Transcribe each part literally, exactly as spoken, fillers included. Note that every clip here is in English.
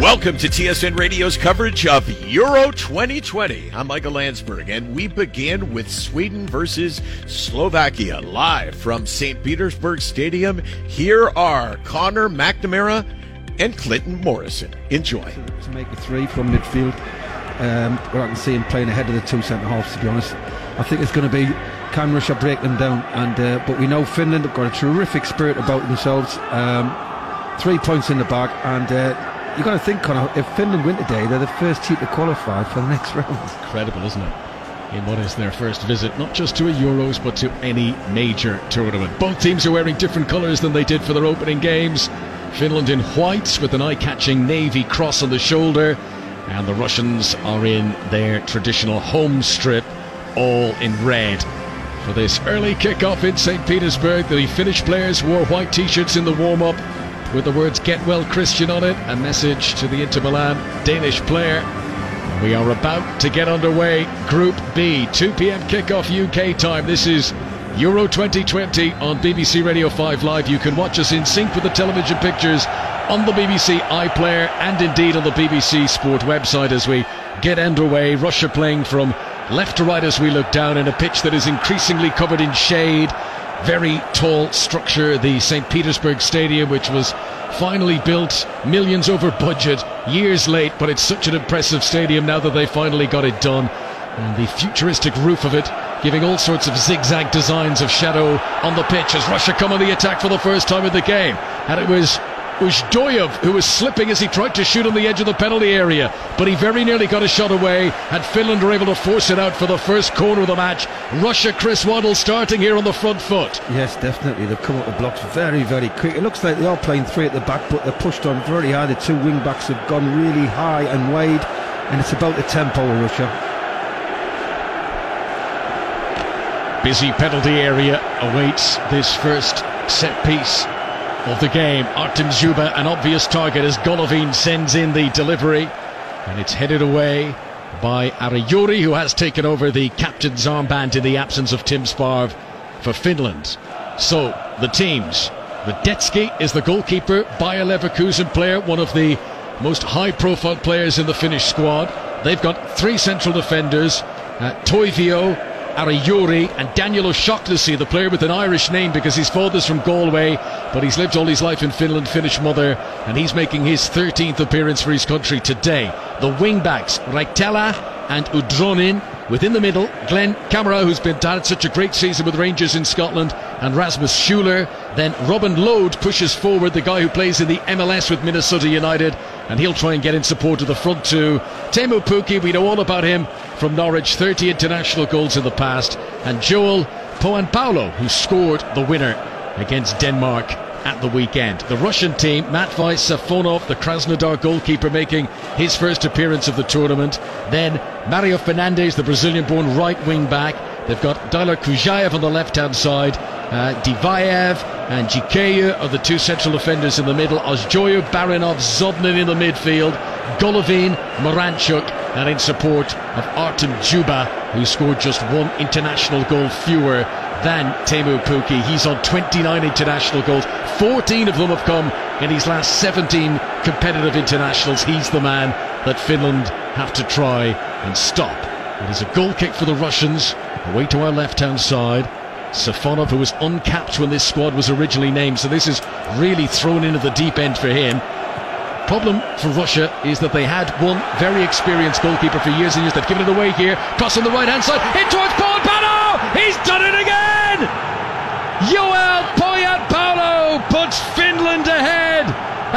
Welcome to T S N Radio's coverage of Euro twenty twenty. I'm Michael Landsberg, and we begin with Sweden versus Slovakia. Live from Saint Petersburg Stadium, here are Connor McNamara and Clinton Morrison. Enjoy. To make a three from midfield, um, where I can see him playing ahead of the two centre-halves, to be honest. I think it's going to be, can Russia break them down? And uh, But we know Finland have got a terrific spirit about themselves. Um, three points in the bag, and... Uh, You've got to think, Connor, if Finland win today, they're the first team to qualify for the next round. Incredible, isn't it? In what is their first visit, not just to a Euros, but to any major tournament. Both teams are wearing different colours than they did for their opening games. Finland in white with an eye-catching navy cross on the shoulder. And the Russians are in their traditional home strip, all in red. For this early kick-off in Saint Petersburg, the Finnish players wore white t-shirts in the warm-up, with the words "Get Well Christian" on it, a message to the Inter Milan Danish player. We are about to get underway. Group B, two p.m. kickoff U K time. This is Euro twenty twenty on B B C Radio five Live. You can watch us in sync with the television pictures on the B B C iPlayer and indeed on the B B C Sport website as we get underway. Russia playing from left to right as we look down in a pitch that is increasingly covered in shade. Very tall structure, the Saint Petersburg Stadium, which was finally built millions over budget, years late, but it's such an impressive stadium now that they finally got it done. And the futuristic roof of it giving all sorts of zigzag designs of shadow on the pitch as Russia come on the attack for the first time of the game. And it was Ushdoyev who was slipping as he tried to shoot on the edge of the penalty area, but he very nearly got a shot away, and Finland were able to force it out for the first corner of the match. Russia, Chris Waddle starting here on the front foot. Yes, definitely, they've come up the blocks very very quick. It looks like they are playing three at the back, but they're pushed on very high. The two wing backs have gone really high and wide, and it's about the tempo of Russia. Busy penalty area awaits this first set piece of the game. Artem Zuba, an obvious target as Golovin sends in the delivery, and it's headed away by Arajuri, who has taken over the captain's armband in the absence of Tim Sparv for Finland. So the teams: Radetsky is the goalkeeper, Bayer Leverkusen player, one of the most high profile players in the Finnish squad. They've got three central defenders, uh, Toivio, Arajuri and Daniel O'Shaughnessy, the player with an Irish name because his father's from Galway, but he's lived all his life in Finland, Finnish mother, and he's making his thirteenth appearance for his country today. The wing-backs, Raitala and Udronin. Within the middle, Glenn Kamara, who's been had such a great season with Rangers in Scotland, and Rasmus Schuler. Then Robin Lode pushes forward, the guy who plays in the M L S with Minnesota United, and he'll try and get in support of the front two. Teemu Pukki, we know all about him from Norwich, thirty international goals in the past. And Joel Poanpalo, who scored the winner against Denmark at the weekend. The Russian team, Matvei Safonov, the Krasnodar goalkeeper, making his first appearance of the tournament. Then Mario Fernandes, the Brazilian-born right wing-back. They've got Daila Kujaev on the left-hand side, uh, Divayev and Gikeyev are the two central defenders in the middle, Ozjoyev, Barinov, Zobnin in the midfield, Golovin, Moranchuk, and in support of Artem Juba, who scored just one international goal fewer than Teemu Pukki. He's on twenty-nine international goals. fourteen of them have come in his last seventeen competitive internationals. He's the man that Finland have to try and stop. It is a goal kick for the Russians, away to our left-hand side. Safonov, who was uncapped when this squad was originally named, so this is really thrown into the deep end for him. Problem for Russia is that they had one very experienced goalkeeper for years and years. They've given it away here. Cross on the right-hand side, in towards Poanpalo! He's done it again! Joel Poanpalo puts Finland ahead,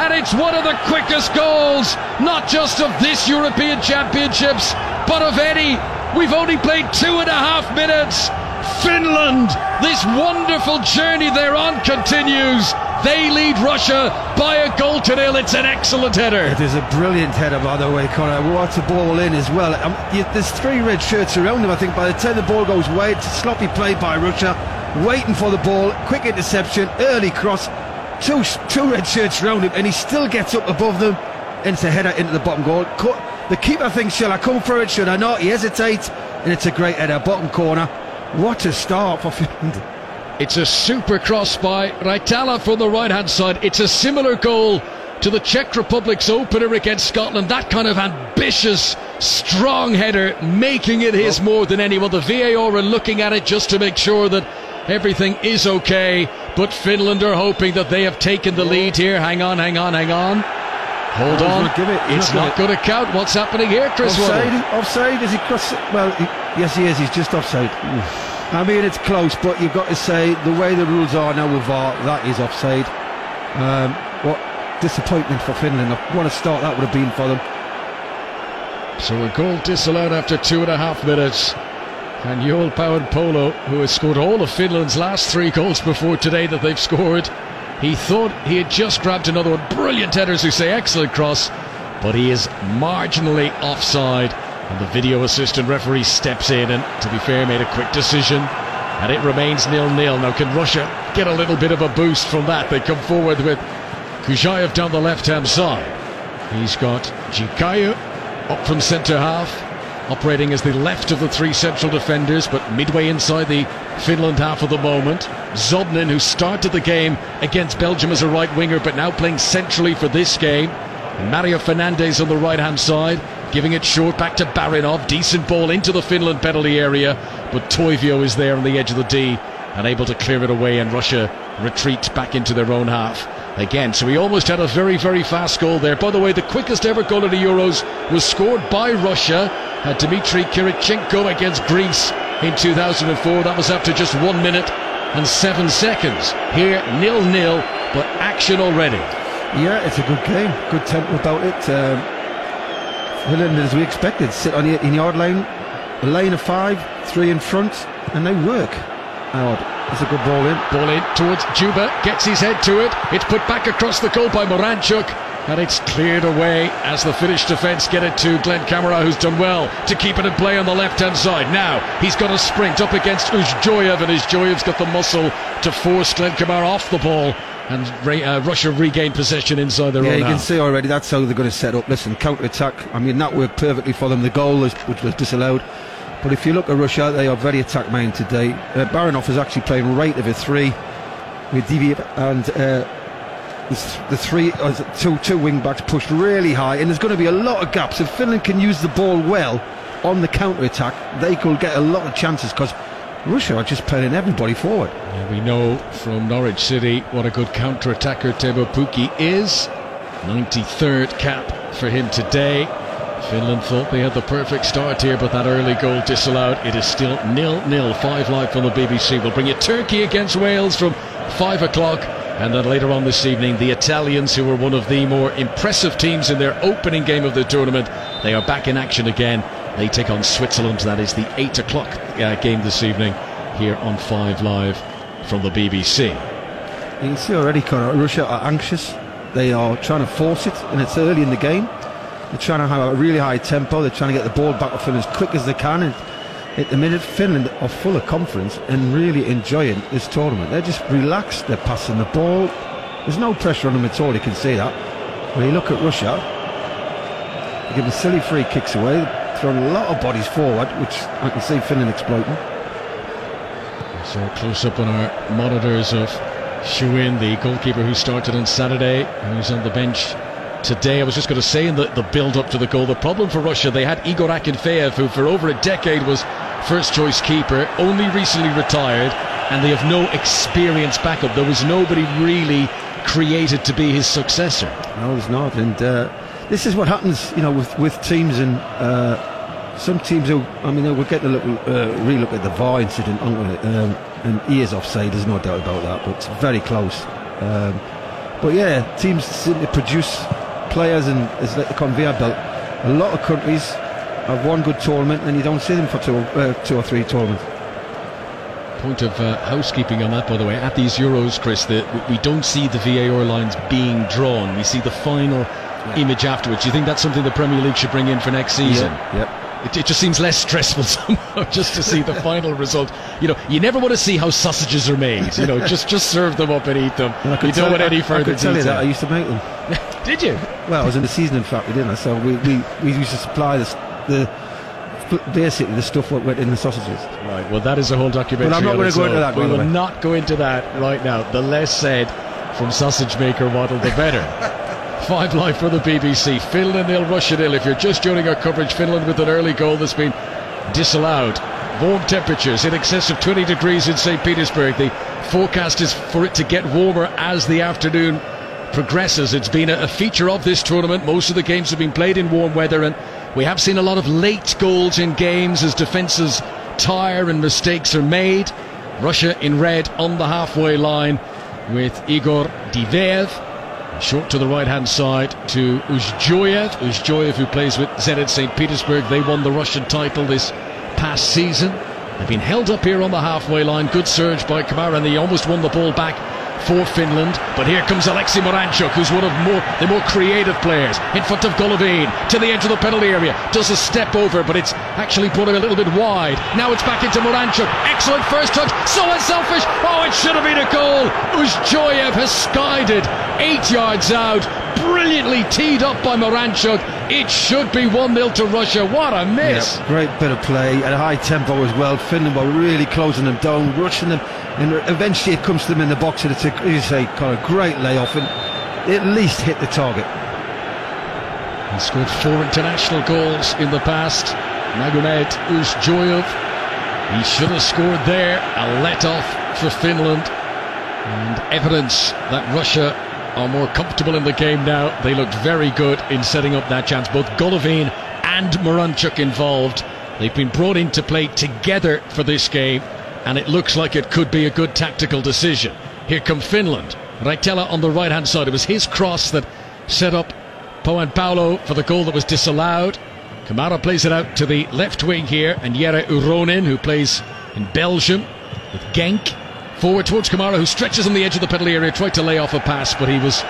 and it's one of the quickest goals, not just of this European Championships, but of any. We've only played two and a half minutes. Finland, this wonderful journey they're on continues. They lead Russia by a goal to nil. It's an excellent header. It is a brilliant header, by the way, Connor. What a ball in as well. Um, you, there's three red shirts around him, I think. By the time the ball goes wide, it's a sloppy play by Russia. Waiting for the ball, quick interception, early cross. Two two red shirts around him, and he still gets up above them. And it's a header into the bottom goal. Co- the keeper thinks, shall I come for it, should I not? He hesitates, and it's a great header, bottom corner. What a start for Finland. It's a super cross by Raitala from the right-hand side. It's a similar goal to the Czech Republic's opener against Scotland. That kind of ambitious, strong header, making it his more than anyone. The V A R are looking at it just to make sure that everything is okay, but Finland are hoping that they have taken the lead here. Hang on, hang on, hang on. Hold on. Give it. It's not going to count. What's happening here, Chris? Offside? Offside? Is he cross? Well, he, yes, he is. He's just offside. Oof. I mean, it's close, but you've got to say the way the rules are now with V A R, that is offside. Um, what disappointment for Finland. What a start that would have been for them. So a goal disallowed after two and a half minutes. And Joel Pauenpolo, who has scored all of Finland's last three goals before today that they've scored, he thought he had just grabbed another one. Brilliant headers, who say excellent cross, but he is marginally offside. And the video assistant referee steps in and, to be fair, made a quick decision. And it remains nil-nil. Now, can Russia get a little bit of a boost from that? They come forward with Kuzhayev down the left-hand side. He's got Jikayev up from centre-half, operating as the left of the three central defenders, but midway inside the Finland half at the moment. Zobnin, who started the game against Belgium as a right winger, but now playing centrally for this game. And Mario Fernandes on the right-hand side, giving it short back to Barinov. Decent ball into the Finland penalty area, but Toivio is there on the edge of the D and able to clear it away, and Russia retreats back into their own half again. So we almost had a very, very fast goal there. By the way, the quickest ever goal of the Euros was scored by Russia, and Dmitry Kirichenko against Greece in two thousand four. That was after just one minute and seven seconds. Here, nil-nil, but action already. Yeah, it's a good game. Good tempo about it. Um, Finland, as we expected, sit on the eighteen-yard line. A line of five, three in front, and they work. Howard, that's a good ball in. Ball in towards Juba, gets his head to it. It's put back across the goal by Moranchuk, and it's cleared away as the Finnish defence get it to Glenn Kamara, who's done well to keep it in play on the left-hand side. Now he's got a sprint up against Uzjoyev, and Uzjoyev's got the muscle to force Glenn Kamara off the ball, and uh, Russia regained possession inside their yeah, own half. Yeah, you can see already that's how they're going to set up. Listen, counter-attack. I mean, that worked perfectly for them. The goal, is, which was disallowed. But if you look at Russia, they are very attack minded today. Uh, Barinov is actually playing right of a three with Diviev, and uh, the, the three, uh, two, two wing backs pushed really high. And there's going to be a lot of gaps. If Finland can use the ball well on the counter attack, they could get a lot of chances, because Russia are just playing everybody forward. Yeah, we know from Norwich City what a good counter attacker Tebo Pukki is. ninety-third cap for him today. Finland thought they had the perfect start here, but that early goal disallowed. It is still nil-nil. Five Live from the B B C. We'll bring you Turkey against Wales from five o'clock. And then later on this evening, the Italians, who were one of the more impressive teams in their opening game of the tournament, they are back in action again. They take on Switzerland. That is the eight o'clock uh, game this evening here on Five Live from the B B C. You can see already, Conor, Russia are anxious. They are trying to force it, and it's early in the game. They're trying to have a really high tempo. They're trying to get the ball back to Finland as quick as they can. And at the minute, Finland are full of confidence and really enjoying this tournament. They're just relaxed. They're passing the ball. There's no pressure on them at all. You can see that. When you look at Russia, they're giving silly free kicks away. They're throwing a lot of bodies forward, which I can see Finland exploiting. So close up on our monitors of Shuin, the goalkeeper who started on Saturday, who's on the bench today. I was just going to say, in the, the build-up to the goal, the problem for Russia, they had Igor Akinfeev, who for over a decade was first-choice keeper, only recently retired, and they have no experience backup. There was nobody really created to be his successor. No, there's not. And uh, this is what happens, you know, with, with teams, and uh, some teams, who, I mean, we'll get a little uh, relook at the V A R incident, aren't we? Um, and he is offside, there's no doubt about that, but it's very close. Um, but yeah, teams seem to produce players, and it's like the conveyor belt. A lot of countries have one good tournament, and you don't see them for two, uh, two or three tournaments. Point of uh, housekeeping on that, by the way. At these Euros, Chris, the, we don't see the V A R lines being drawn. We see the final yeah. image afterwards. Do you think that's something the Premier League should bring in for next season? Yeah. Yep. It, it just seems less stressful somehow, just to see the final result. You know, you never want to see how sausages are made. You know, just just serve them up and eat them. And I you don't want I, any further I tell detail. You that I used to make them. Did you? Well, I was in the seasoning factory, didn't I? So we, we, we used to supply the, the basically the stuff that went in the sausages. Right. Well, that is a whole documentary. But I'm not going to go into that. We will not go into that right now. The less said from sausage maker model, the better. Five Live for the B B C. Finland nil, Russia nil. If you're just joining our coverage, Finland with an early goal that's been disallowed. Warm temperatures in excess of twenty degrees in Saint Petersburg. The forecast is for it to get warmer as the afternoon progresses. It's been a feature of this tournament. Most of the games have been played in warm weather, and we have seen a lot of late goals in games as defences tire and mistakes are made. Russia in red on the halfway line with Igor Diveev. Short to the right-hand side to Uzjoyev. Uzjoyev, who plays with Zenit Saint Petersburg. They won the Russian title this past season. They've been held up here on the halfway line. Good surge by Kamara, and he almost won the ball back for Finland. But here comes Alexei Moranchuk, who's one of more, the more creative players, in front of Golovin, to the edge of the penalty area, does a step over, but it's actually put him a little bit wide. Now it's back into Moranchuk. Excellent first touch, so unselfish. Oh, it should have been a goal. Uzjoyev has skied it eight yards out, brilliantly teed up by Moranchuk. It should be one nil to Russia. What a miss. Yep, great bit of play and high tempo as well. Finland were really closing them down, rushing them, and eventually it comes to them in the box, and it's a, it's a kind of great layoff and at least hit the target. He scored four international goals in the past, Magomed Uzjoyev. He should have scored there. A let off for Finland, and evidence that Russia are more comfortable in the game now. They looked very good in setting up that chance. Both Golovin and Moranchuk involved. They've been brought in to play together for this game, and it looks like it could be a good tactical decision. Here come Finland. Raitala on the right-hand side. It was his cross that set up Pohjanpalo for the goal that was disallowed. Kamara plays it out to the left wing here, and Jere Uronen, who plays in Belgium with Genk. Forward towards Kamara, who stretches on the edge of the penalty area, tried to lay off a pass, but he was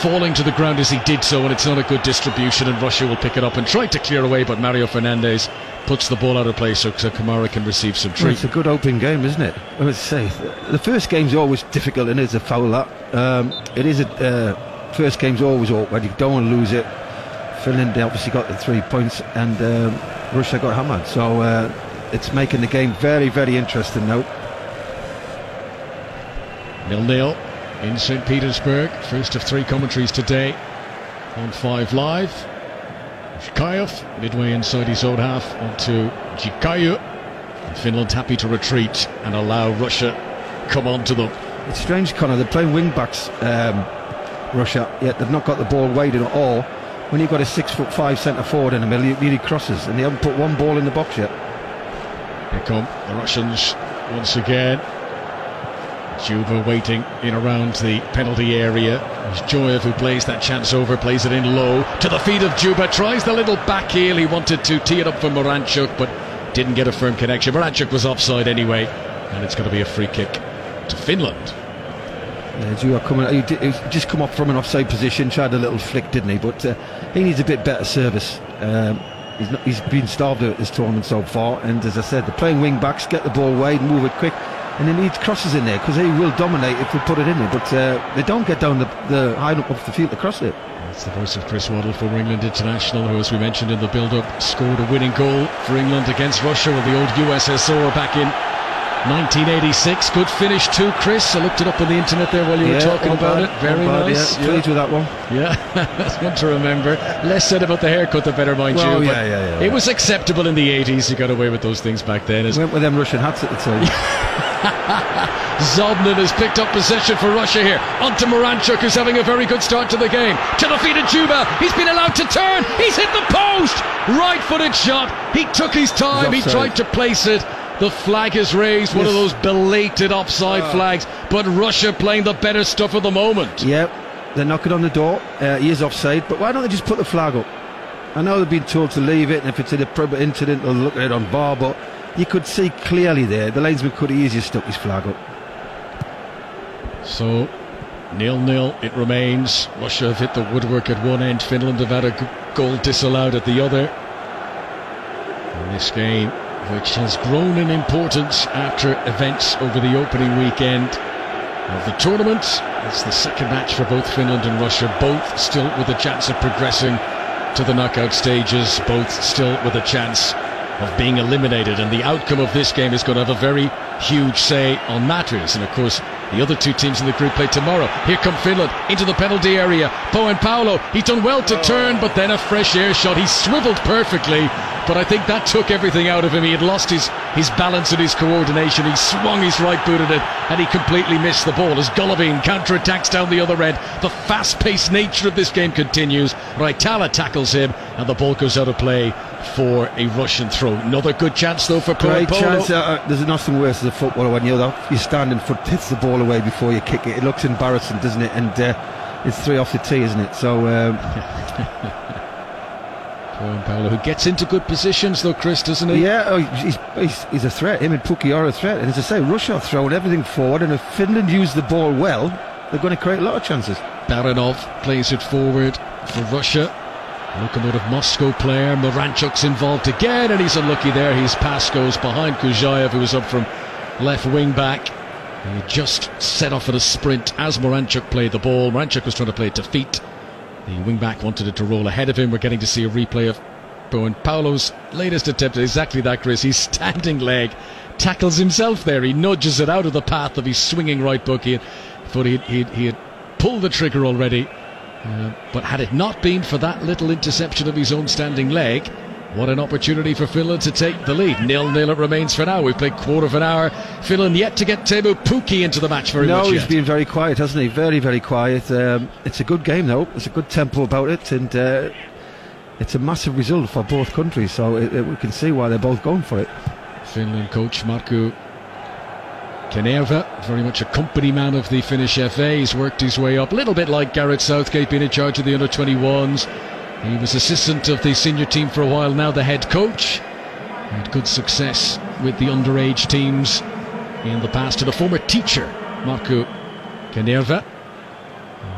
falling to the ground as he did so, and it's not a good distribution, and Russia will pick it up and try to clear away, but Mario Fernandez puts the ball out of play so, so Kamara can receive some treatment. Well, it's a good open game, isn't it? I would say the first game's always difficult, and it's a foul up. Um, it is a uh, first game's always awkward. You don't want to lose it. Finland, they obviously got the three points, and um, Russia got hammered, so uh, it's making the game very, very interesting now. nil nil in Saint Petersburg. First of three commentaries today on Five Live. Shkayev midway inside his own half onto Jikayu. And Finland happy to retreat and allow Russia come on to them. It's strange, Connor. They're playing wing backs, um, Russia, yet they've not got the ball weighted at all. When you've got a six foot five centre forward in the middle, you need crosses, and they haven't put one ball in the box yet. Here come the Russians once again. Juba waiting in around the penalty area. It's Joyev who plays that chance over, plays it in low to the feet of Juba, tries the little back heel. He wanted to tee it up for Moranchuk but didn't get a firm connection. Moranchuk was offside anyway, and it's going to be a free kick to Finland. Yeah, Juba coming, he, did, he just come up from an offside position, tried a little flick, didn't he? But uh, he needs a bit better service. Um, he's, not, he's been starved at this tournament so far, and as I said, they're playing wing backs, get the ball wide, move it quick. And they need crosses in there, because they will dominate if we put it in there, but uh, they don't get down the, the high enough off the field to cross it. That's the voice of Chris Waddle, former England international, who, as we mentioned in the build-up, scored a winning goal for England against Russia with the old U S S R back in nineteen eighty-six. Good finish too, Chris. I looked it up on the internet there while you yeah, were talking about bad, it. Very bad, nice. Yeah, yeah. Pleased with that one. Yeah, that's one to remember. Less said about the haircut, the better, mind well, you. Yeah, yeah, yeah, it yeah. was acceptable in the eighties. You got away with those things back then. As went with them Russian hats at the time. Zobnin has picked up possession for Russia here. On to Moranchuk, who's having a very good start to the game. To the feet of Juba. He's been allowed to turn. He's hit the post. Right-footed shot. He took his time. He tried to place it. The flag is raised. One yes. of those belated offside oh. flags. But Russia playing the better stuff at the moment. Yep. They're knocking on the door. Uh, he is offside. But why don't they just put the flag up? I know they've been told to leave it, and if it's an appropriate incident, they'll look at it on V A R, but you could see clearly there, the linesman could have easily stuck his flag up. So, nil nil it remains. Russia have hit the woodwork at one end. Finland have had a goal disallowed at the other. And this game, which has grown in importance after events over the opening weekend of the tournament. It's the second match for both Finland and Russia, both still with a chance of progressing to the knockout stages, both still with a chance of being eliminated, and the outcome of this game is going to have a very huge say on matters. And of course, The other two teams in the group play tomorrow. Here come Finland into the penalty area. Bowen Paolo, he's done well to turn, but then a fresh air shot. He swiveled perfectly, but I think that took everything out of him. He had lost his, his balance and his coordination. He swung his right boot at it, and he completely missed the ball as Golovin counter-attacks down the other end. The fast-paced nature of this game continues. Raitala tackles him, and the ball goes out of play for a Russian throw. Another good chance though for Bowen Paolo. Great chance. Uh, there's nothing worse as a footballer when you're, you're standing for hits the ball away before you kick it. It looks embarrassing, doesn't it? And uh, it's three off the tee, isn't it? So um... Bowen Paolo, who gets into good positions though, Chris, doesn't he? Yeah, oh, he's, he's, he's a threat. Him and Pukki are a threat. And as I say, Russia are throwing everything forward, and if Finland use the ball well, they're going to create a lot of chances. Baranov plays it forward for Russia. Lokomotiv Moscow player, Moranchuk's involved again, and he's unlucky there. His pass goes behind Kuzhaev, who was up from left wing back. And he just set off at a sprint as Moranchuk played the ball. Moranchuk was trying to play it to feet. The wing back wanted it to roll ahead of him. We're getting to see a replay of Bowen Paolo's latest attempt at exactly that, Chris. His standing leg tackles himself there. He nudges it out of the path of his swinging right book. He had, thought he had, he had, he had pulled the trigger already. Uh, but had it not been for that little interception of his own standing leg, what an opportunity for Finland to take the lead. Nil-nil it remains for now. We've played quarter of an hour. Finland yet to get Teemu Pukki into the match very no, much yet. No, he's been very quiet, hasn't he? Very, very quiet. Um, it's a good game, though. There's a good tempo about it, and uh, it's a massive result for both countries, so it, it, we can see why they're both going for it. Finland coach Markku Kanerva, very much a company man of the Finnish F A, he's worked his way up, a little bit like Gareth Southgate, being in charge of the under twenty-ones. He was assistant of the senior team for a while, now the head coach. Had good success with the underage teams in the past. To the former teacher, Markku Kanerva.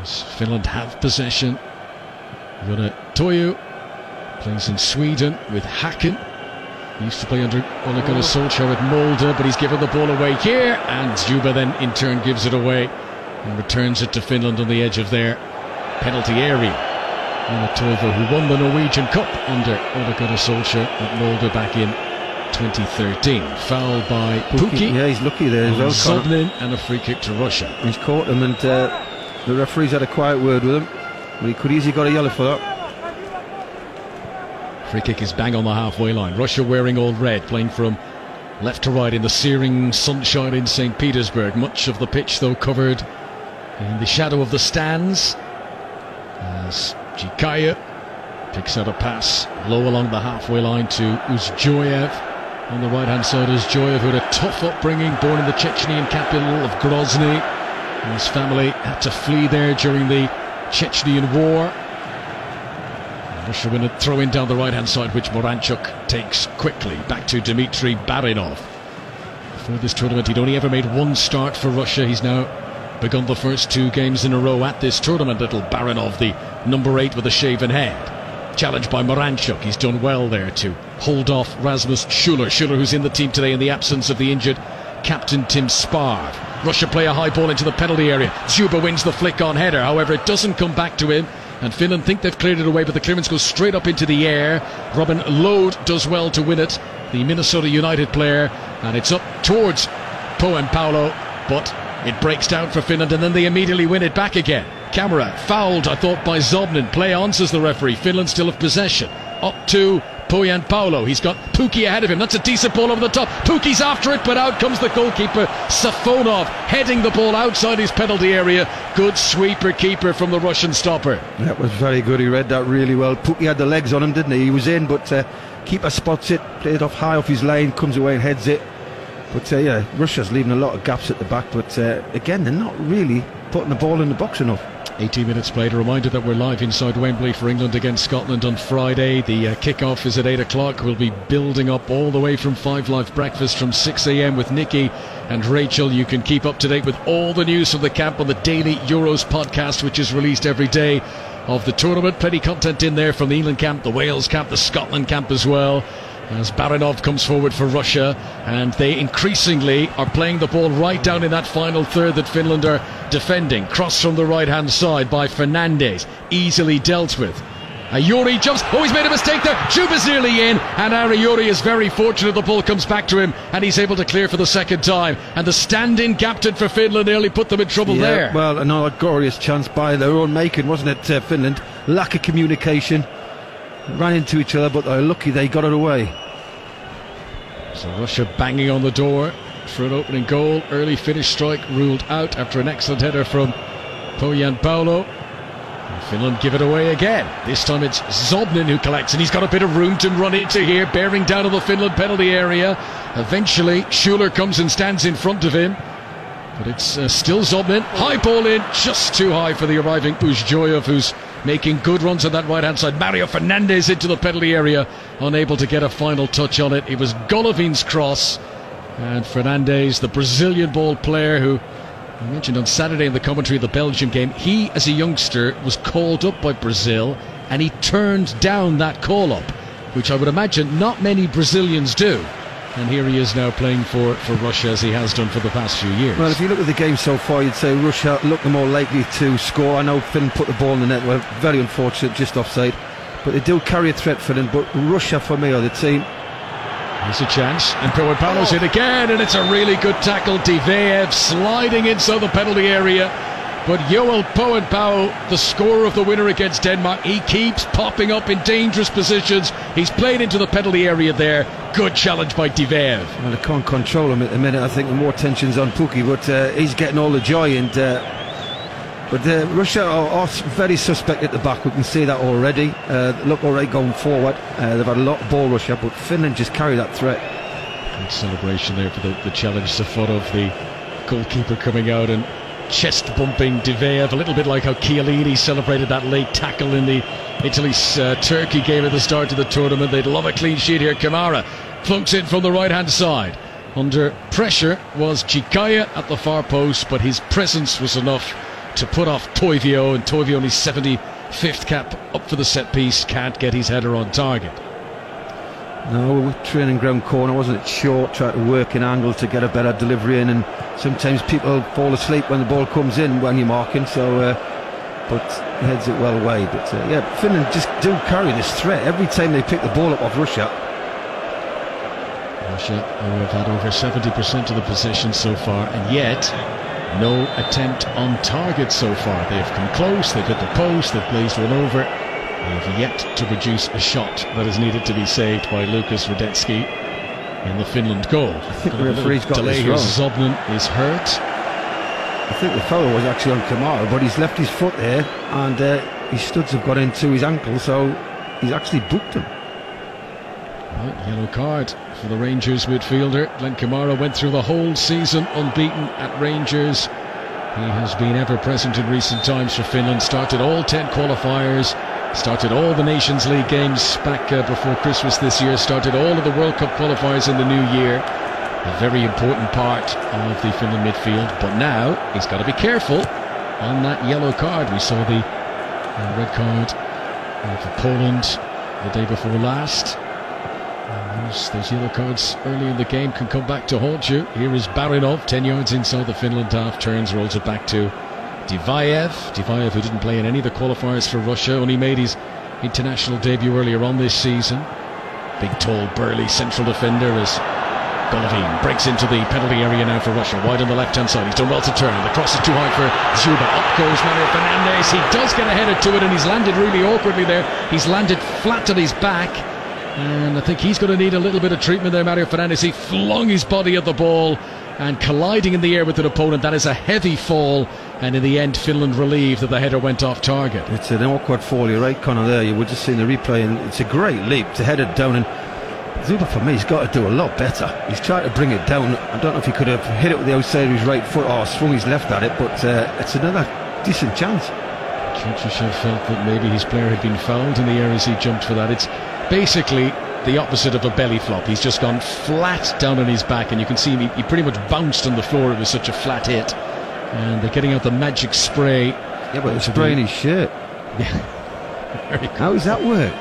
As Finland have possession, Jone Toivo plays in Sweden with Häcken. He used to play under Ole Gunnar Solskjaer with Molde, but he's given the ball away here, and Zuba then in turn gives it away and returns it to Finland on the edge of their penalty area. Jone Toivo, who won the Norwegian Cup under Ole Gunnar Solskjaer at Molde back in twenty thirteen. Foul by Pukki. Yeah, he's lucky there as well. Subnin, and a free kick to Russia. He's caught him, and uh, the referee's had a quiet word with him, but he could easily got a yellow for that. Free kick is bang on the halfway line. Russia wearing all red, playing from left to right in the searing sunshine in Saint Petersburg. Much of the pitch, though, covered in the shadow of the stands. As Jikaya picks out a pass low along the halfway line to Uzjoyev. On the right-hand side is Uzjoyev, who had a tough upbringing, born in the Chechenian capital of Grozny. And his family had to flee there during the Chechenian War. Russia win a throw in down the right-hand side, which Moranchuk takes quickly. Back to Dmitry Barinov. Before this tournament, he'd only ever made one start for Russia. He's now begun the first two games in a row at this tournament. Little Barinov, the number eight with a shaven head. Challenged by Moranchuk. He's done well there to hold off Rasmus Schuler. Schuler, who's in the team today in the absence of the injured captain Tim Sparv. Russia play a high ball into the penalty area. Zuba wins the flick on header. However, it doesn't come back to him. And Finland think they've cleared it away, but the clearance goes straight up into the air. Robin Lode does well to win it, the Minnesota United player, and it's up towards Bowen Paolo, but it breaks down for Finland, and then they immediately win it back again. Camera fouled, I thought, by Zobnin. Play on, says the referee. Finland still have possession. Up to Bowen Paolo. He's got Pukki ahead of him. That's a decent ball over the top. Pukki's after it, but out comes the goalkeeper, Safonov, heading the ball outside his penalty area. Good sweeper keeper from the Russian stopper. That was very good. He read that really well. Pukki had the legs on him, didn't he? He was in, but uh, keeper spots it, played off high off his line, comes away and heads it. But uh, yeah, Russia's leaving a lot of gaps at the back, but uh, again, they're not really putting the ball in the box enough. eighteen minutes played. A reminder that we're live inside Wembley for England against Scotland on Friday. The uh, kick-off is at eight o'clock. We'll be building up all the way from Five Live Breakfast from six a.m. with Nikki and Rachel. You can keep up to date with all the news from the camp on the Daily Euros podcast, which is released every day of the tournament. Plenty content in there from the England camp, the Wales camp, the Scotland camp as well. As Baranov comes forward for Russia, and they increasingly are playing the ball right down in that final third that Finland are defending. Cross from the right-hand side by Fernandes, easily dealt with. Ayuri jumps. Oh, he's made a mistake there. Chuba's nearly in, and Ayuri is very fortunate. The ball comes back to him, and he's able to clear for the second time. And the stand-in captain for Finland nearly put them in trouble yeah, there. Well, another glorious chance by their own making, wasn't it, uh, Finland? Lack of communication. Ran into each other, but they're lucky they got it away. So Russia banging on the door for an opening goal. Early Finnish strike ruled out after an excellent header from Pojan Paulo. Finland give it away again. This time it's Zobnin who collects, and he's got a bit of room to run into here, bearing down on the Finland penalty area. Eventually Schuler comes and stands in front of him, but it's uh, still Zobnin. High ball in, just too high for the arriving Uzjoyev, who's making good runs on that right hand side. Mario Fernandez into the penalty area, unable to get a final touch on it. It was Golovin's cross, and Fernandez, the Brazilian ball player who I mentioned on Saturday in the commentary of the Belgium game, he as a youngster was called up by Brazil and he turned down that call up, which I would imagine not many Brazilians do. And here he is now playing for, for Russia, as he has done for the past few years. Well, if you look at the game so far, you'd say Russia look the more likely to score. I know Finn put the ball in the net, were very unfortunate, just offside, but they do carry a threat for them. But Russia for me are the team. There's a chance, and Poyet-Paulo's in again, and it's a really good tackle. Diveev sliding inside the penalty area, but Joel Poyet-Paulo, the scorer of the winner against Denmark, he keeps popping up in dangerous positions. He's played into the penalty area there. Good challenge by Diveev. Well, I can't control him at the minute. I think more tension's on Pukki, but uh, he's getting all the joy. And uh, but uh, Russia are, are very suspect at the back. We can see that already. Uh, they look all right going forward. Uh, they've had a lot of ball Russia, but Finland just carry that threat. Good celebration there for the, the challenge. Safonov, the goalkeeper, coming out and chest bumping Diveev, a little bit like how Chiellini celebrated that late tackle in the Italy's uh, Turkey game at the start of the tournament. They'd love a clean sheet here. Kamara plunks in from the right hand side. Under pressure was Chikaya at the far post, but his presence was enough to put off Toivio, and Toivio on his seventy-fifth cap up for the set piece, can't get his header on target. No, training ground corner, wasn't it? Short, tried to work an angle to get a better delivery in, and sometimes people fall asleep when the ball comes in when you're marking, so uh, but heads it well away. But uh, yeah, Finland just do carry this threat every time they pick the ball up off Russia. Russia, who have had over seventy percent of the possession so far, and yet no attempt on target so far. They've come close, they've hit the post, they've glazed one over. They've yet to produce a shot that is needed to be saved by Lukas Radetzky in the Finland goal. I think the referee's got this wrong. Zobnin is hurt. I think the foul was actually on Kamara, but he's left his foot there, and uh, his studs have got into his ankle, so he's actually booked him. Right, yellow card for the Rangers midfielder. Glenn Kamara went through the whole season unbeaten at Rangers. He has been ever present in recent times for Finland, started all ten qualifiers. Started all the Nations League games back uh, before Christmas this year. Started all of the World Cup qualifiers in the new year. A very important part of the Finland midfield. But now he's got to be careful on that yellow card. We saw the uh, red card uh, for Poland the day before last. Uh, those, those yellow cards early in the game can come back to haunt you. Here is Barinov, ten yards inside the Finland half, turns, rolls it back to Divaev, Divaev who didn't play in any of the qualifiers for Russia, only made his international debut earlier on this season. Big, tall, burly central defender as Golovin breaks into the penalty area now for Russia. Wide on the left-hand side, he's done well to turn. The cross is too high for Zuba. Up goes Mario Fernandez. He does get a header to it, and he's landed really awkwardly there. He's landed flat on his back, and I think he's going to need a little bit of treatment there, Mario Fernandez. He flung his body at the ball, and colliding in the air with an opponent, that is a heavy fall, and in the end Finland relieved that the header went off target. It's an awkward fall, you're right, Connor, there. You were just seeing the replay, and it's a great leap to head it down, and Zuba for me, he's got to do a lot better. He's tried to bring it down. I don't know if he could have hit it with the outside of his right foot or swung his left at it, but uh, it's another decent chance. Kierkegaard felt that maybe his player had been fouled in the air as he jumped for that. It's basically the opposite of a belly flop. He's just gone flat down on his back, and you can see him, he, he pretty much bounced on the floor. It was such a flat hit, and they're getting out the magic spray. Yeah, but they're spraying his shirt. Yeah. Very cool. How does that work?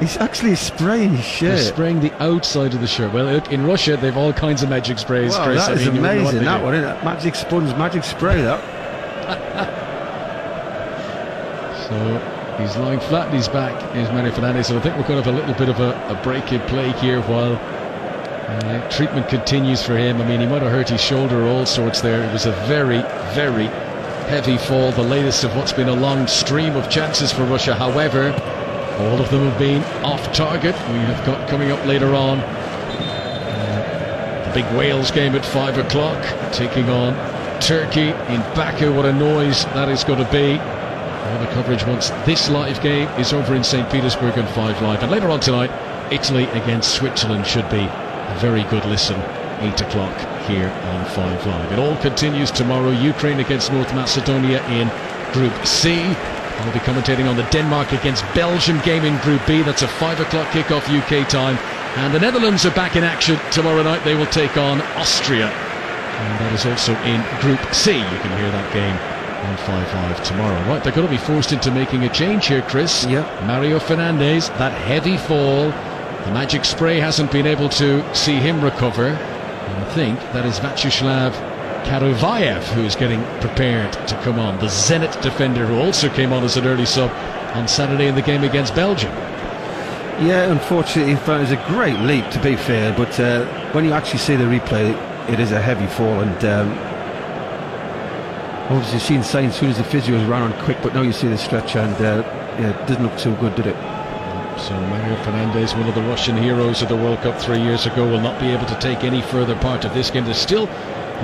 He's actually spraying his shirt. They're spraying the outside of the shirt. Well, look, in Russia they've all kinds of magic sprays. Wow, Chris, that I is mean, amazing, that one, isn't it? Magic sponge, magic spray, that. So he's lying flat and he's back, is Mario Fernandes. So I think we're going to have a little bit of a, a break in play here while uh, treatment continues for him. I mean, he might have hurt his shoulder or all sorts there. It was a very, very heavy fall, the latest of what's been a long stream of chances for Russia. However, all of them have been off target. We have got coming up later on uh, the big Wales game at five o'clock, taking on Turkey in Baku. What a noise that is going to be. All the coverage once this live game is over in Saint Petersburg and five live. And later on tonight, Italy against Switzerland should be a very good listen. eight o'clock here on five live. It all continues tomorrow. Ukraine against North Macedonia in Group C. I'll be commentating on the Denmark against Belgium game in Group B. That's a five o'clock kickoff U K time. And the Netherlands are back in action tomorrow night. They will take on Austria. And that is also in Group C. You can hear that game on five live tomorrow. Right, they're going to be forced into making a change here, Chris. Yep. Mario Fernandes, that heavy fall. The magic spray hasn't been able to see him recover. And I think that is Vyacheslav Karuvayev who is getting prepared to come on. The Zenit defender who also came on as an early sub on Saturday in the game against Belgium. Yeah, unfortunately, it was a great leap to be fair, but uh, when you actually see the replay, it is a heavy fall. And um, obviously, seen signs as soon as the physios ran on quick, but now you see the stretcher, and uh, yeah, it didn't look too good, did it? So Mario Fernandes, one of the Russian heroes of the World Cup three years ago, will not be able to take any further part of this game. They're still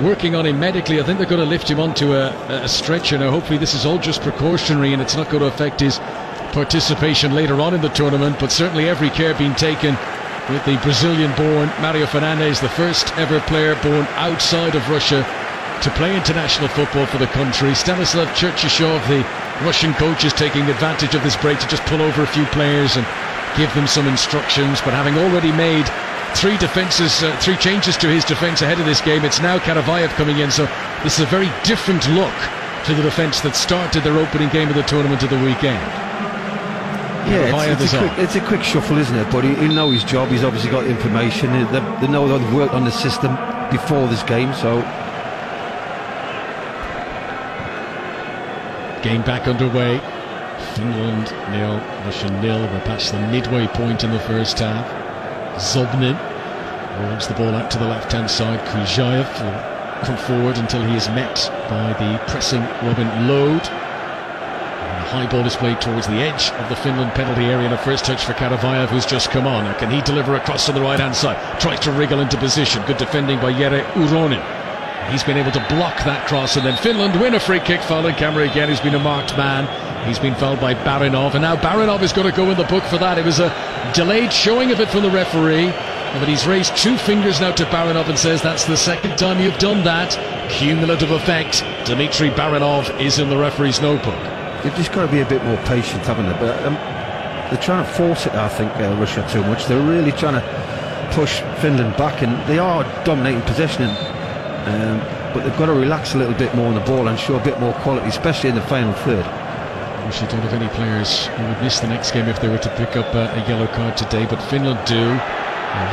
working on him medically. I think they're going to lift him onto a, a stretcher. Now, hopefully this is all just precautionary and it's not going to affect his participation later on in the tournament, but certainly every care being taken with the Brazilian-born Mario Fernandes, the first ever player born outside of Russia to play international football for the country. Stanislav Cherchishov, the Russian coach, is taking advantage of this break to just pull over a few players and give them some instructions. But having already made three defenses, uh, three changes to his defence ahead of this game, it's now Karavayev coming in. So this is a very different look to the defence that started their opening game of the tournament of the weekend. Yeah, it's, it's, a quick, it's a quick shuffle, isn't it? But he, he knows his job. He's obviously got information. They, they know they've worked on the system before this game, so... Game back underway. Finland nil, Russia nil. We're past the midway point in the first half. Zobnin rolls the ball out to the left-hand side. Kujaev will come forward until he is met by the pressing Robin Lode. And a high ball is played towards the edge of the Finland penalty area, and a first touch for Karavayev, who's just come on. Now, can he deliver across on the right-hand side? Tries to wriggle into position. Good defending by Jere Uronen. He's been able to block that cross, and then Finland win a free kick. Fouling camera again, who's been a marked man. He's been fouled by Barinov, and now Barinov is going to go in the book for that. It was a delayed showing of it from the referee, but he's raised two fingers now to Barinov and says that's the second time you've done that. Cumulative effect. Dmitry Barinov is in the referee's notebook. You've just got to be a bit more patient, haven't they? But um, they're trying to force it, I think, uh, Russia too much. They're really trying to push Finland back, and they are dominating possession. Um, but they've got to relax a little bit more on the ball and show a bit more quality, especially in the final third. Russia don't have any players who would miss the next game if they were to pick up uh, a yellow card today, but Finland do. Uh,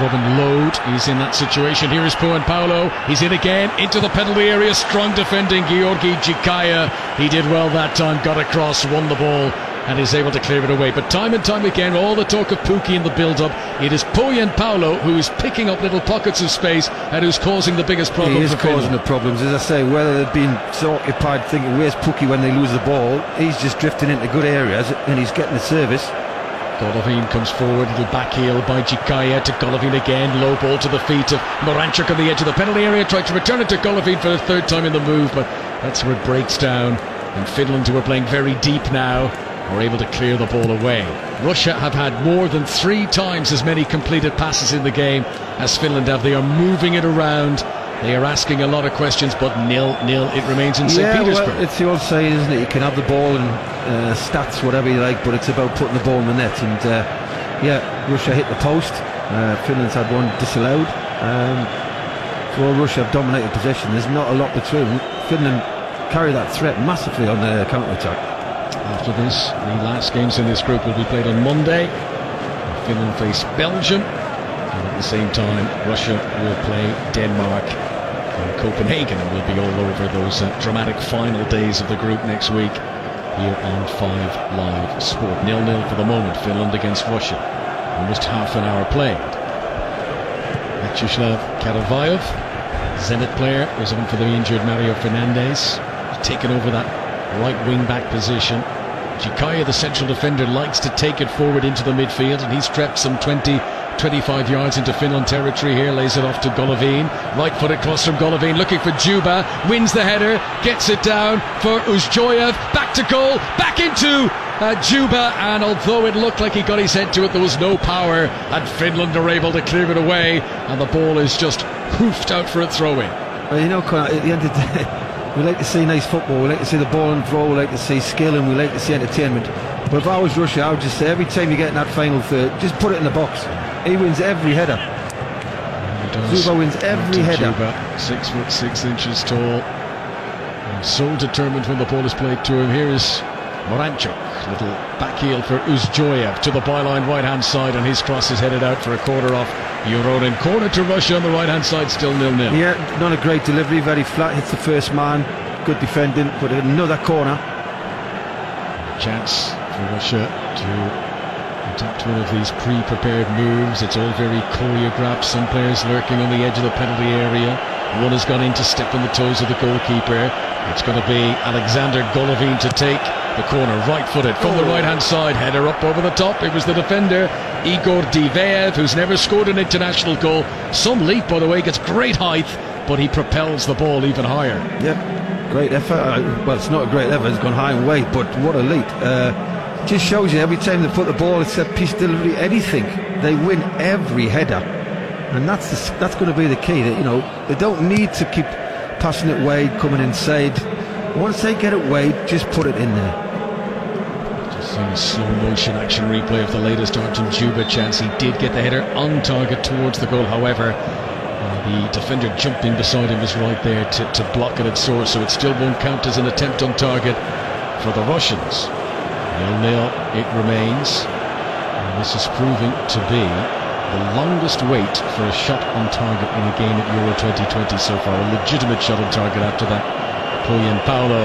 Robin Lode is in that situation. Here is Puan Paolo. He's in again, into the penalty area. Strong defending, Georgi Jikaya. He did well that time, got across, won the ball, and is able to clear it away. But time and time again, all the talk of Pukki in the build-up, it is Pujan Paolo who is picking up little pockets of space and who's causing the biggest problems. He is causing the problems, as I say. Whether they've been so occupied thinking where's Pukki when they lose the ball, he's just drifting into good areas and he's getting the service. Golovin comes forward, little back heel by Jikaya to Golovin again, low ball to the feet of Moranchuk on the edge of the penalty area, tried to return it to Golovin for the third time in the move, but that's where it breaks down, and Finland, who are playing very deep now, are able to clear the ball away. Russia have had more than three times as many completed passes in the game as Finland have. They are moving it around. They are asking a lot of questions, but nil-nil it remains in Saint Yeah, Petersburg. Well, it's the old saying, isn't it? You can have the ball and uh, stats, whatever you like, but it's about putting the ball in the net. And uh, yeah, Russia hit the post. Uh, Finland's had one disallowed. Um, for Russia have dominated possession. There's not a lot between. Finland carry that threat massively on their counter-attack. After this, the last games in this group will be played on Monday. Finland face Belgium, and at the same time Russia will play Denmark in Copenhagen, and we'll be all over those uh, dramatic final days of the group next week here on Five Live Sport. nil nil for the moment, Finland against Russia. Almost half an hour played. Vyacheslav Karavayev, Zenit player, was on for the injured Mario Fernandes. He's taken over that right wing-back position. Jikaya, the central defender, likes to take it forward into the midfield, and he's crept some twenty, twenty-five yards into Finland territory here, lays it off to Golovin. Right-footed cross from Golovin, looking for Juba, wins the header, gets it down for Uzjoyev, back to goal, back into uh, Juba, and although it looked like he got his head to it, there was no power, and Finland are able to clear it away, and the ball is just hoofed out for a throw-in. Well, you know, Conor, at the end of the day, we like to see nice football, we like to see the ball and throw, we like to see skill, and we like to see entertainment. But if I was Russia, I would just say every time you get in that final third, just put it in the box. He wins every header. He Zuba wins every header. Juba, six foot six inches tall. And so determined when the ball is played to him. Here is Moranchuk, little back heel for Uzjoyev to the byline, right hand side, and his cross is headed out for a quarter off Euronin. Corner to Russia on the right hand side, still nil nil. Yeah, not a great delivery, very flat, hits the first man, good defending, but another corner. Chance for Russia to adopt one of these pre-prepared moves. It's all very choreographed, some players lurking on the edge of the penalty area. One has gone in to step on the toes of the goalkeeper. It's going to be Alexander Golovin to take the corner, right-footed from the right-hand side, header up over the top. It was the defender, Igor Diveev, who's never scored an international goal. Some leap, by the way, gets great height, but he propels the ball even higher. Yep, great effort. Uh, well, it's not a great effort, it's gone high and wide, but what a leap. Uh, just shows you every time they put the ball, it's a piece delivery, anything. They win every header, and that's the, that's going to be the key. That, you know, they don't need to keep passing it wide, coming inside. Once they get it wide, just put it in there. Just seeing a slow motion action replay of the latest Artem Juba chance. He did get the header on target towards the goal, however, uh, the defender jumping beside him was right there to, to block it at source, so it still won't count as an attempt on target for the Russians. nil nil it remains, and this is proving to be the longest wait for a shot on target in a game at Euro twenty twenty so far. A legitimate shot on target after that Paulo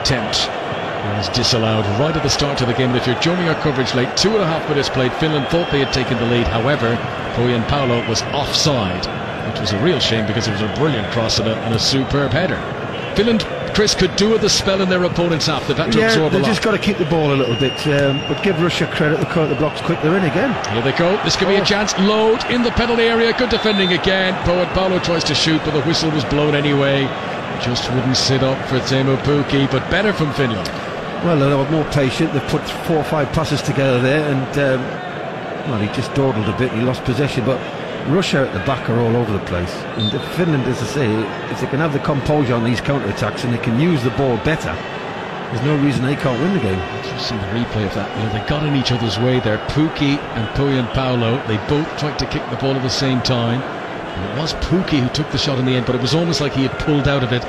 attempt was disallowed right at the start of the game. And if you're joining our coverage late, two and a half minutes played, Finland thought they had taken the lead. However, Paulo was offside, which was a real shame because it was a brilliant cross and a, and a superb header. Finland, Chris, could do with the spell in their opponent's half. They've had to yeah, absorb a lot. They've just got to keep the ball a little bit, um, but give Russia credit. The cut the blocks quick, they're in again. Here they go. This could oh. be a chance. Load in the penalty area. Good defending again. Paulo tries to shoot, but the whistle was blown anyway. Just wouldn't sit up for Teemu Pukki, but better from Finland. Well, they were more patient. They put four or five passes together there, and um, well, he just dawdled a bit. He lost possession, but Russia at the back are all over the place. And Finland, as I say, if they can have the composure on these counter-attacks and they can use the ball better, there's no reason they can't win the game. Interesting the replay of that. You know, they got in each other's way there. Pukki and Puianpaolo, they both tried to kick the ball at the same time. It was Pukki who took the shot in the end, but it was almost like he had pulled out of it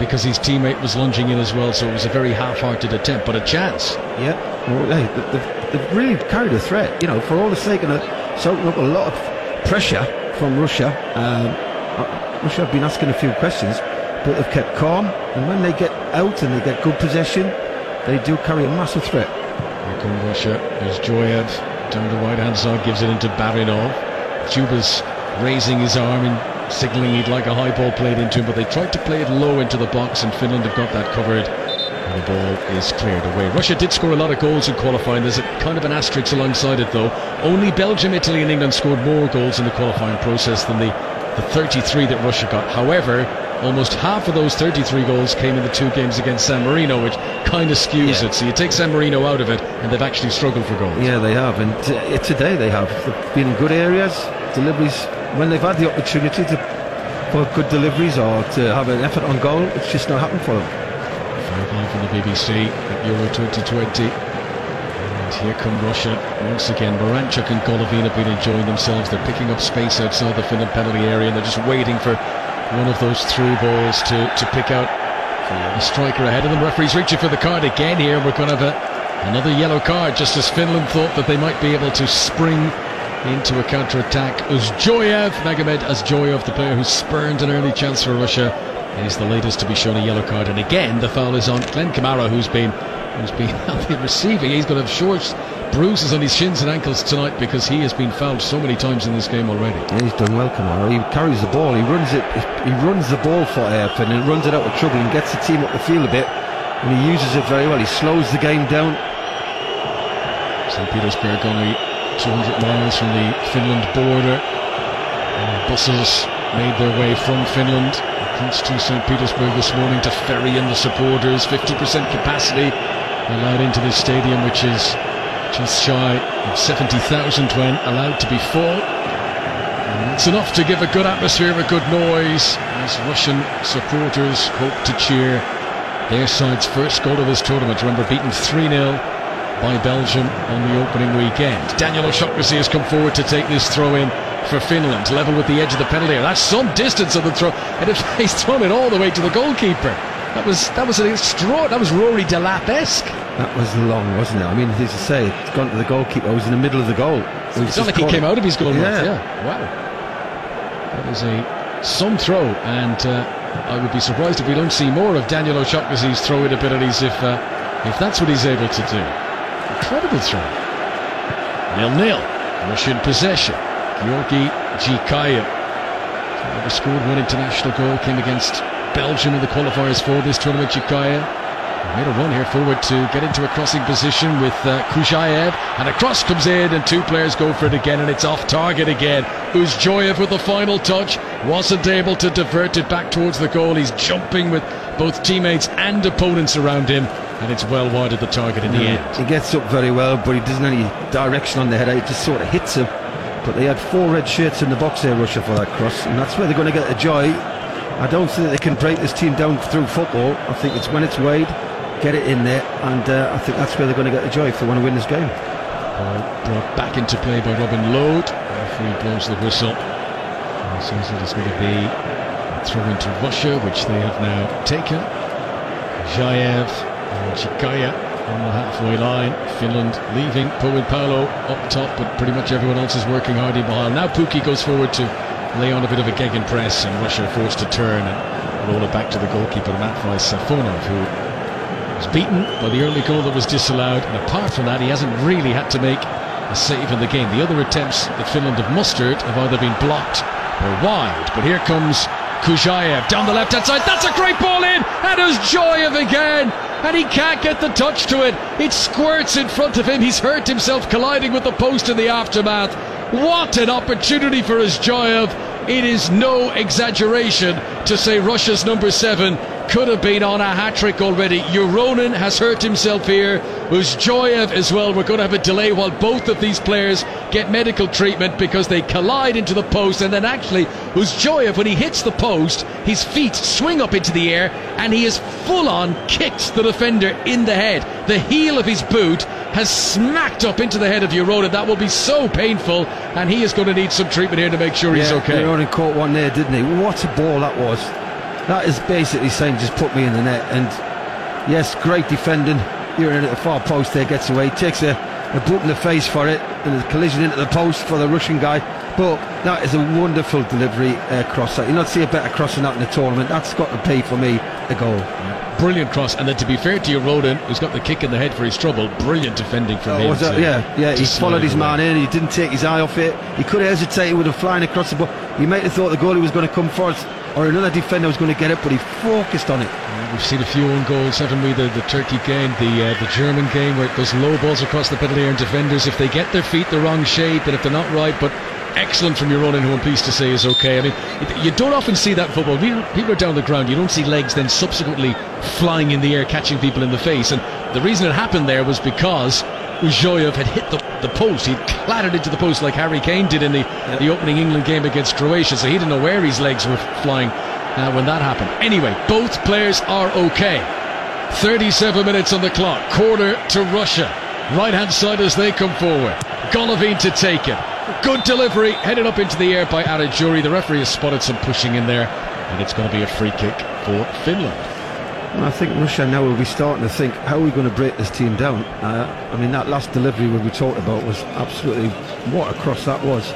because his teammate was lunging in as well, so it was a very half-hearted attempt, but a chance. Yeah, well, hey, they've, they've really carried a threat, you know, for all the sake of soaking up a lot of pressure from Russia. Um, Russia have been asking a few questions, but they've kept calm, and when they get out and they get good possession, they do carry a massive threat. Here comes Russia, there's Joyev, down the right-hand side, gives it into Barinov. Juba's raising his arm and signalling he'd like a high ball played into him, but they tried to play it low into the box, and Finland have got that covered, and the ball is cleared away. Russia did score a lot of goals in qualifying. There's a kind of an asterisk alongside it, though. Only Belgium, Italy and England scored more goals in the qualifying process than the, the thirty-three that Russia got. However, almost half of those thirty-three goals came in the two games against San Marino, which kind of skews yeah. it. So you take San Marino out of it, and they've actually struggled for goals. Yeah, they have, and uh, today they have. They've been in good areas, deliveries. When they've had the opportunity to put good deliveries or to have an effort on goal, it's just not happened for them. five nil from the B B C at Euro twenty twenty. And here come Russia once again. Moranchuk and Golovin have been enjoying themselves. They're picking up space outside the Finland penalty area, and they're just waiting for one of those through balls to, to pick out a striker ahead of them. Referee's reaching for the card again here. We're going to have a, another yellow card, just as Finland thought that they might be able to spring into a counter-attack. Uzjoyev, Magomed Uzjoyev, the player who spurned an early chance for Russia, is the latest to be shown a yellow card, and again the foul is on Glenn Kamara, who's been who's been out there receiving. He's going to have short bruises on his shins and ankles tonight because he has been fouled so many times in this game already. Yeah, he's done well, Kamara. He carries the ball, he runs it, he runs the ball for Airfin and runs it out of trouble and gets the team up the field a bit, and he uses it very well. He slows the game down. Saint Petersburg only two hundred miles from the Finland border. And buses made their way from Finland to Saint Petersburg this morning to ferry in the supporters. fifty percent capacity allowed into this stadium, which is just shy of seventy thousand when allowed to be full. And it's enough to give a good atmosphere, a good noise, as Russian supporters hope to cheer their side's first goal of this tournament. Remember, beaten three nil by Belgium on the opening weekend. Daniel Oshoknessy has come forward to take this throw in for Finland, level with the edge of the penalty area. That's some distance of the throw, and if he's thrown it all the way to the goalkeeper. That was that was an extraordinary. That was Rory Delap-esque. That was long, wasn't it? I mean, as you say, it's gone to the goalkeeper. It was in the middle of the goal. It it's not like he came out of his goal. Yeah. Right. Yeah. Wow. That was a some throw, and uh, I would be surprised if we don't see more of Daniel Oshoknessy's throwing abilities if uh, if that's what he's able to do. Incredible throw. nil nil. Russian possession. Georgi Gikayev. He never scored one international goal. Came against Belgium in the qualifiers for this tournament. Gikayev made a run here forward to get into a crossing position with uh, Kuzhayev. And a cross comes in and two players go for it again. And it's off target again. Uzjoyev with the final touch. Wasn't able to divert it back towards the goal. He's jumping with both teammates and opponents around him. And it's well wide of the target in the yeah, end. He gets up very well, but he doesn't have any direction on the header. It just sort of hits him. But they had four red shirts in the box there, Russia, for that cross. And that's where they're going to get the joy. I don't think they can break this team down through football. I think it's when it's wide, get it in there. And uh, I think that's where they're going to get the joy if they want to win this game. Ball brought back into play by Robin Lode. Referee blows the whistle. And so it's going to be a throw into Russia, which they have now taken. Zhaev. Chikaya on the halfway line. Finland leaving Pohjanpalo up top, but pretty much everyone else is working hard in behind. Now Pukki goes forward to lay on a bit of a gegenpress, and Russia forced to turn and roll it back to the goalkeeper Matvei Safonov, who was beaten by the early goal that was disallowed, and apart from that he hasn't really had to make a save in the game. The other attempts that Finland have mustered have either been blocked or wide, but here comes Kuzhayev down the left hand side. That's a great ball in, and Uzjoyev again, and he can't get the touch to it. It squirts in front of him. He's hurt himself colliding with the post in the aftermath. What an opportunity for Uzjoyev. It is no exaggeration to say Russia's number seven could have been on a hat-trick already. Yuronin has hurt himself here. Uzjoyev as well. We're going to have a delay while both of these players get medical treatment because they collide into the post, and then actually Uzjoyev, when he hits the post, his feet swing up into the air and he is full-on kicked the defender in the head. The heel of his boot has smacked up into the head of Yuronin. That will be so painful, and he is going to need some treatment here to make sure yeah, he's okay. Yuronin caught one there, didn't he? What a ball that was. That is basically saying just put me in the net, and yes, great defending. Yuronin at the far post there, gets away, takes a a boot in the face for it, and a collision into the post for the Russian guy. But that is a wonderful delivery uh, cross. You'll not see a better cross than that in the tournament. That's got to be, for me, a goal. Yeah. Brilliant cross, and then to be fair to Yuronin, who's got the kick in the head for his trouble, brilliant defending from oh, him. Was that, yeah, yeah. He followed his man in, he didn't take his eye off it. He could have hesitated with him flying across the ball. He might have thought the goalie was going to come for us, or another defender was going to get it, but he focused on it. We've seen a few own goals, haven't we? The, the Turkey game, the uh, the German game, where those low balls across the penalty area, and defenders, if they get their feet the wrong shape, and if they're not right, but excellent from Yuronin, who I'm pleased to say is okay. I mean, you don't often see that in football. People are down the ground, you don't see legs then subsequently flying in the air, catching people in the face. And the reason it happened there was because Uzjoyev had hit the, the post. He clattered into the post like Harry Kane did in the, yep. the opening England game against Croatia, so he didn't know where his legs were flying uh, when that happened. Anyway, both players are okay. thirty-seven minutes on the clock, corner to Russia. Right hand side as they come forward. Golovin to take it. Good delivery, headed up into the air by Aradjuri. The referee has spotted some pushing in there, and it's going to be a free kick for Finland. And I think Russia now will be starting to think, how are we going to break this team down? Uh, I mean, that last delivery we talked about was absolutely, what a cross that was.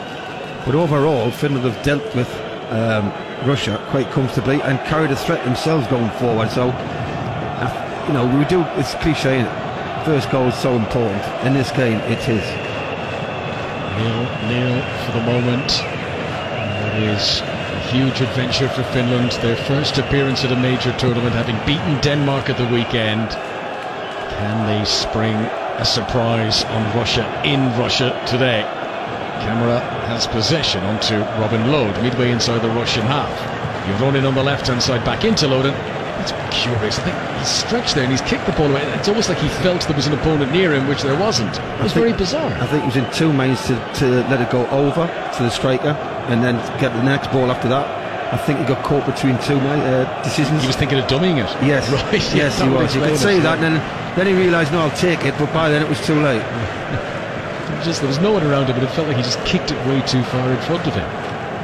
But overall, Finland have dealt with um, Russia quite comfortably and carried a threat themselves going forward. So, uh, you know, we do, it's cliche, first goal is so important. In this game, it is. nil nil for the moment. It is a huge adventure for Finland. Their first appearance at a major tournament, having beaten Denmark at the weekend. Can they spring a surprise on Russia in Russia today? Camera has possession onto Robin Lode, midway inside the Russian half. Joronin on the left-hand side, back into Loden. It's curious. I think he's stretched there and he's kicked the ball away. It's almost like he felt there was an opponent near him, which there wasn't. It was think, very bizarre. I think he was in two minds to, to let it go over to the striker and then get the next ball after that. I think he got caught between two uh, decisions. He was thinking of dummying it. Yes. Right. Yes, he was. He could say that, and then, then he realised, no, I'll take it, but by then it was too late. Just, there was no one around him, but it felt like he just kicked it way too far in front of him.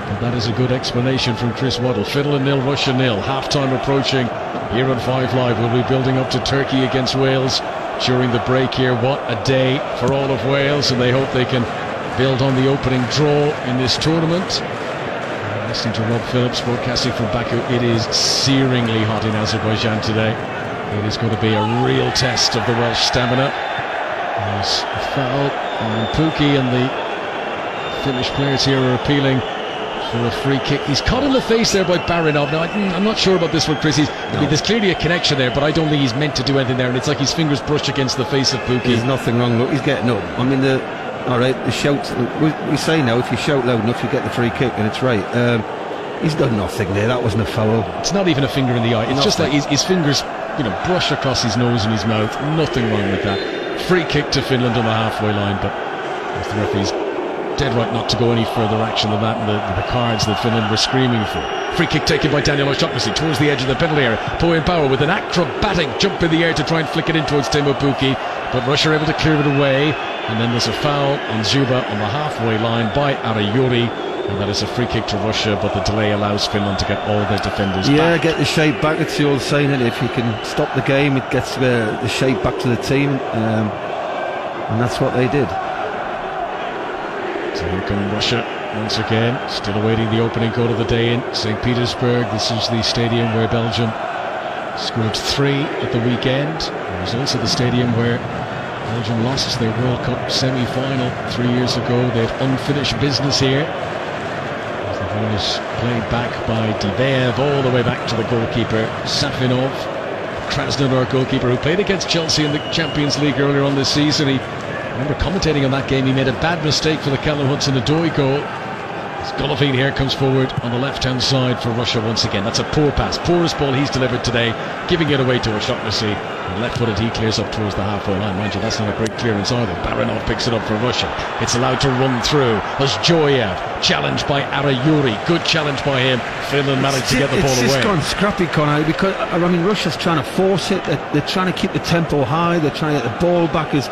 And that is a good explanation from Chris Waddle. Finland nil, Russia nil. Half-time approaching here on Five Live. We'll be building up to Turkey against Wales during the break here. What a day for all of Wales, and they hope they can build on the opening draw in this tournament. And listening to Rob Phillips broadcasting from Baku, it is searingly hot in Azerbaijan today. It is going to be a real test of the Welsh stamina. There's a foul on Pukki, and the Finnish players here are appealing for a free kick. He's caught in the face there by Barinov. Now, I'm not sure about this one, Chris. He's, no. I mean, there's clearly a connection there, but I don't think he's meant to do anything there, and it's like his fingers brush against the face of Pukki. There's nothing wrong. Look, he's getting up. I mean, the all right, the shout. We, we say now, if you shout loud enough, you get the free kick, and it's right. Um, he's done nothing there. That wasn't a foul. It's not even a finger in the eye. It's nothing. Just like his, his fingers, you know, brush across his nose and his mouth. Nothing wrong with that. Free kick to Finland on the halfway line, but the referee's dead right not to go any further action than that, and the, the cards that Finland were screaming for. Free kick taken by Daniel Oświadczyk towards the edge of the penalty area. Pohjan Power with an acrobatic jump in the air to try and flick it in towards Teemu Pukki, but Russia able to clear it away, and then there's a foul on Zuba on the halfway line by Arajuri, and that is a free kick to Russia, but the delay allows Finland to get all their defenders yeah, back. Yeah, get the shape back. It's the old saying that if you can stop the game, it gets the, the shape back to the team, um, and that's what they did. So here come Russia once again, still awaiting the opening goal of the day in Saint Petersburg. This is the stadium where Belgium scored three at the weekend. It was also the stadium where Belgium lost their World Cup semi-final three years ago. They've unfinished business here. The ball is played back by Diveev all the way back to the goalkeeper, Safinov. Krasnodar goalkeeper who played against Chelsea in the Champions League earlier on this season. He I remember commentating on that game. He made a bad mistake for the Callum Hudson-Odoi goal. Golovin here comes forward on the left-hand side for Russia once again. That's a poor pass, poorest ball he's delivered today, giving it away to Oświadczyk. And left-footed, he clears up towards the halfway line. Mind you, that's not a great clearance either. Barinov picks it up for Russia. It's allowed to run through as Joyev, challenged by Arajuri. Good challenge by him. Finland managed it's to get the ball away. It's just gone scrappy, Conor, because I mean Russia's trying to force it. They're, they're trying to keep the tempo high. They're trying to get the ball back as.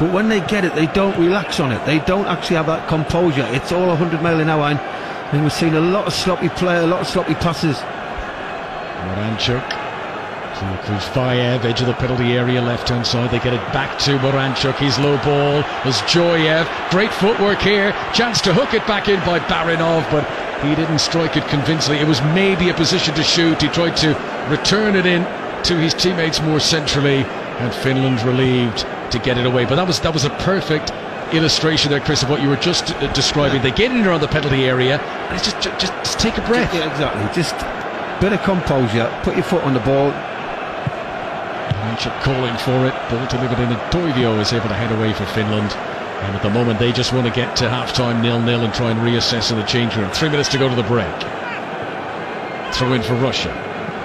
But when they get it, they don't relax on it. They don't actually have that composure. It's all one hundred mile an hour, and, and we've seen a lot of sloppy play, a lot of sloppy passes. Moranchuk to Kuzvayev, edge of the penalty area, left-hand side. They get it back to Moranchuk. He's low ball. There's Joyev. Great footwork here. Chance to hook it back in by Barinov, but he didn't strike it convincingly. It was maybe a position to shoot. He tried to return it in to his teammates more centrally, and Finland relieved to get it away. But that was that was a perfect illustration there, Chris, of what you were just uh, describing. Yeah. They get in around the penalty area, and it's just, just just take a breath. Yeah, exactly. Just a bit of composure. Put your foot on the ball. Manchuk calling for it. Ball delivered in, and Toivio is able to head away for Finland. And at the moment, they just want to get to half-time nil nil and try and reassess in the change room. Three minutes to go to the break. Throw in for Russia.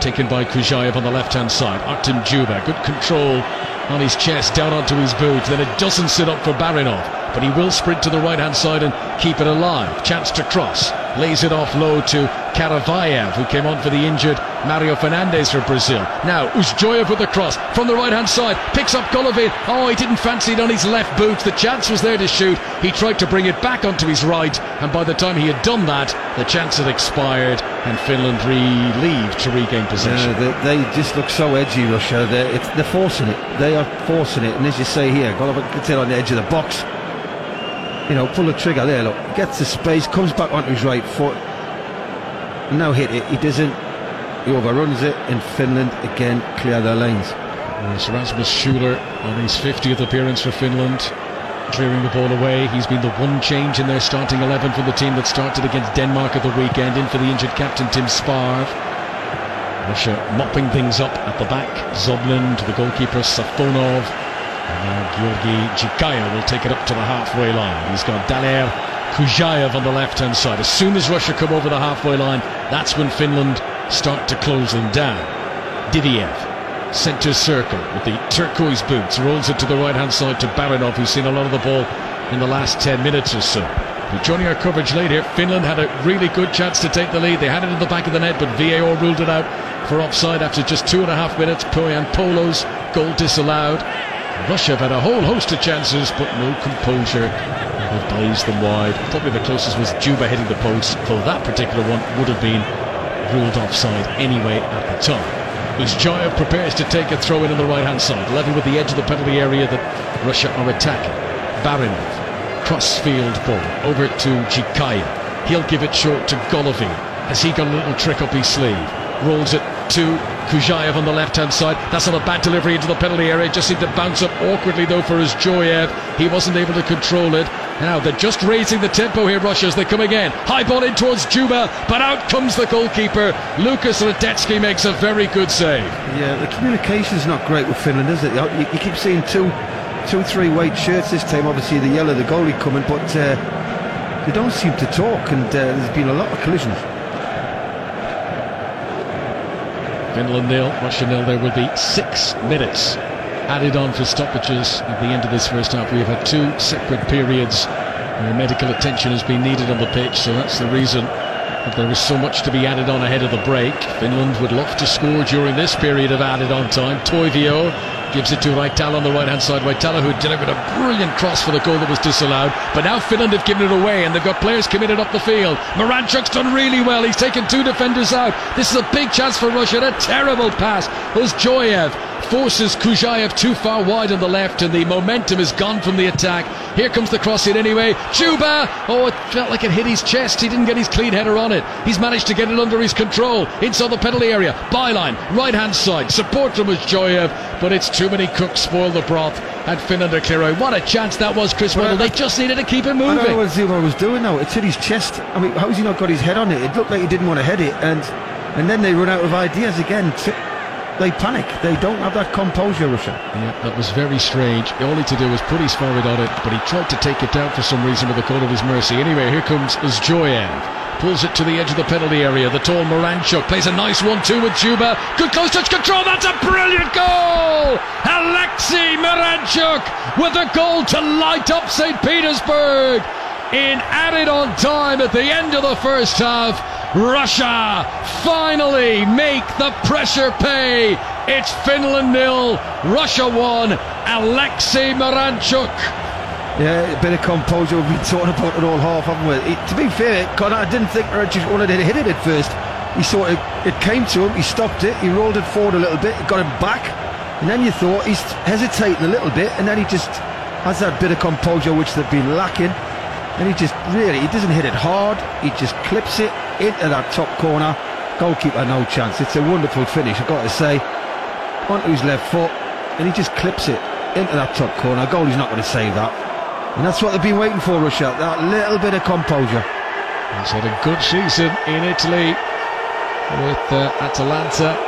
Taken by Kuzhayev on the left-hand side. Artem Juba, good control on his chest, down onto his boot. Then it doesn't sit up for Barinov, but he will sprint to the right-hand side and keep it alive. Chance to cross, lays it off low to Karavayev, who came on for the injured Mario Fernandes for Brazil. Now Uzjoyev with the cross from the right-hand side, picks up Golovin. Oh, he didn't fancy it on his left boot. The chance was there to shoot. He tried to bring it back onto his right, and by the time he had done that, the chance had expired, and Finland relieved to regain possession. Yeah, they, they just look so edgy, Russia. They're, it's, they're forcing it. They are forcing it, and as you say here, Golovin gets it on the edge of the box. You know, pull the trigger there, look. Gets the space, comes back onto his right foot. Now hit it. He doesn't. He overruns it, and Finland again clear their lanes. As Rasmus Schuler on his fiftieth appearance for Finland, clearing the ball away. He's been the one change in their starting eleven from the team that started against Denmark at the weekend, in for the injured captain Tim Sparv. Russia mopping things up at the back. Zoblin to the goalkeeper Safonov, and now Georgi Jikaya will take it up to the halfway line. He's got Daler Kujaev on the left hand side. As soon as Russia come over the halfway line, that's when Finland start to close them down. Diviev, centre circle with the turquoise boots, rolls it to the right hand side to Baranov, who's seen a lot of the ball in the last ten minutes or so. But joining our coverage later, Finland had a really good chance to take the lead. They had it in the back of the net, but V A R ruled it out for offside after just two and a half minutes. Poyan Polo's goal disallowed. Russia have had a whole host of chances, but no composure. They've blazed them wide. Probably the closest was Juba hitting the post, though that particular one would have been ruled offside anyway at the time. As Jaya prepares to take a throw in on the right-hand side, level with the edge of the penalty area that Russia are attacking. Baranov, cross-field ball, over to Jikaya. He'll give it short to Golovin. Has he got a little trick up his sleeve? Rolls it to Kujaev on the left-hand side. That's not a bad delivery into the penalty area. Just seemed to bounce up awkwardly, though, for Joyev. He wasn't able to control it. Now they're just raising the tempo here, Russia, as they come again. High ball in towards Juba, but out comes the goalkeeper. Lukas Radetzky makes a very good save. Yeah, the communication's not great with Finland, is it? You, you keep seeing two, two, three white shirts this time. Obviously the yellow, the goalie coming, but uh, they don't seem to talk, and uh, there's been a lot of collisions. Finland nil, Russia nil. There will be six minutes added on for stoppages at the end of this first half. We've had two separate periods where medical attention has been needed on the pitch, so that's the reason that there is so much to be added on ahead of the break. Finland would love to score during this period of added on time. Toivio gives it to Raitala on the right hand side. Raitala, who delivered a brilliant cross for the goal that was disallowed, but now Finland have given it away and they've got players committed up the field. Moranchuk's done really well. He's taken two defenders out. This is a big chance for Russia, and a terrible pass as Joyev forces Kujaev too far wide on the left, and the momentum is gone from the attack. Here comes the cross in anyway. Juba! Oh, it felt like it hit his chest. He didn't get his clean header on it. He's managed to get it under his control inside the penalty area. Byline, right hand side. Support from Joyev, but it's too many cooks spoil the broth, and Finland are clear out. What a chance that was, Chris Wendell. They just needed to keep it moving. I don't know what Zuma was doing now. It's hit his chest. I mean, how's he not got his head on it? It looked like he didn't want to head it, and and then they run out of ideas again. They panic. They don't have that composure, Russia. Yeah, that was very strange. All he had to do was put his forward on it, but he tried to take it down for some reason with the call of his mercy. Anyway, here comes Joyev. Pulls it to the edge of the penalty area. The tall Moranchuk plays a nice one two with Juba. Good close touch control. That's a brilliant goal! Alexei Moranchuk with a goal to light up Saint Petersburg in added on time at the end of the first half. Russia finally make the pressure pay. It's Finland nil, Russia one. Alexei Moranchuk. Yeah, a bit of composure. We've been talking about it all half, haven't we? It, to be fair, Connor, I didn't think Moranchuk wanted to hit it at first. He sort of, it came to him, he stopped it, he rolled it forward a little bit, got it back, and then you thought he's hesitating a little bit, and then he just has that bit of composure which they've been lacking. And he just really, he doesn't hit it hard, he just clips it into that top corner. Goalkeeper, no chance. It's a wonderful finish, I've got to say. Onto his left foot, and he just clips it into that top corner. Goalie's not going to save that. And that's what they've been waiting for, Russia, that little bit of composure. He's had a good season in Italy with uh, Atalanta.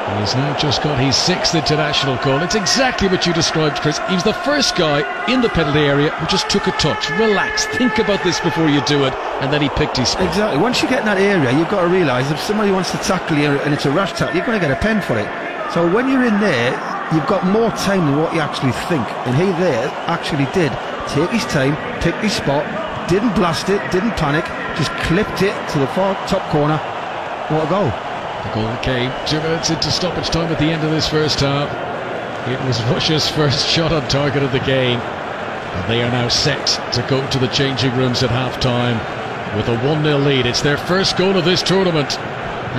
And he's now just got his sixth international goal. It's exactly what you described, Chris. He was the first guy in the penalty area who just took a touch. Relax, think about this before you do it, and then he picked his spot. Exactly. Once you get in that area, you've got to realise if somebody wants to tackle you and it's a rash tackle, you're going to get a pen for it. So when you're in there, you've got more time than what you actually think. And he there actually did take his time, pick his spot, didn't blast it, didn't panic, just clipped it to the far top corner. What a goal. The goal came two minutes into stoppage time at the end of this first half. It was Russia's first shot on target of the game. And they are now set to go to the changing rooms at half-time with a one nil lead. It's their first goal of this tournament.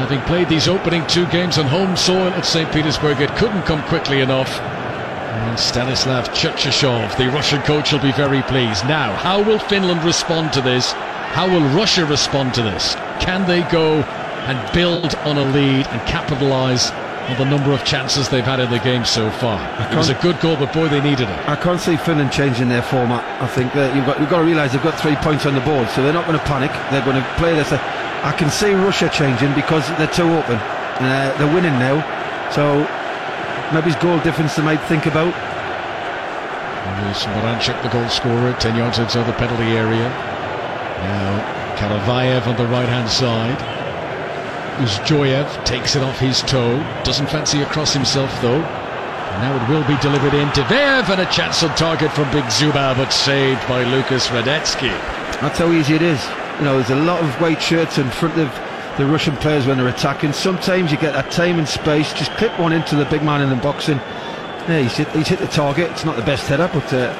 Having played these opening two games on home soil at Saint Petersburg, it couldn't come quickly enough. And Stanislav Cherchishov, the Russian coach, will be very pleased. Now, how will Finland respond to this? How will Russia respond to this? Can they go and build on a lead and capitalise on the number of chances they've had in the game so far. It was a good goal, but boy, they needed it. I can't see Finland changing their format. I think that you've got you've got to realise they've got three points on the board, so they're not going to panic. They're going to play this. I can see Russia changing because they're too open. Uh, they're winning now, so maybe it's goal difference they might think about. Moranchuk, the goal scorer, ten yards outside the penalty area. Now Karavayev on the right hand side. Uzjoyev takes it off his toe, doesn't fancy a cross himself though. And now it will be delivered in. Deverev, and a chance on target from Big Zuba, but saved by Lucas Radetzky. That's how easy it is. You know, there's a lot of white shirts in front of the Russian players when they're attacking. Sometimes you get that time and space, just clip one into the big man in the box, and yeah, he's hit, he's hit the target. It's not the best header, but uh...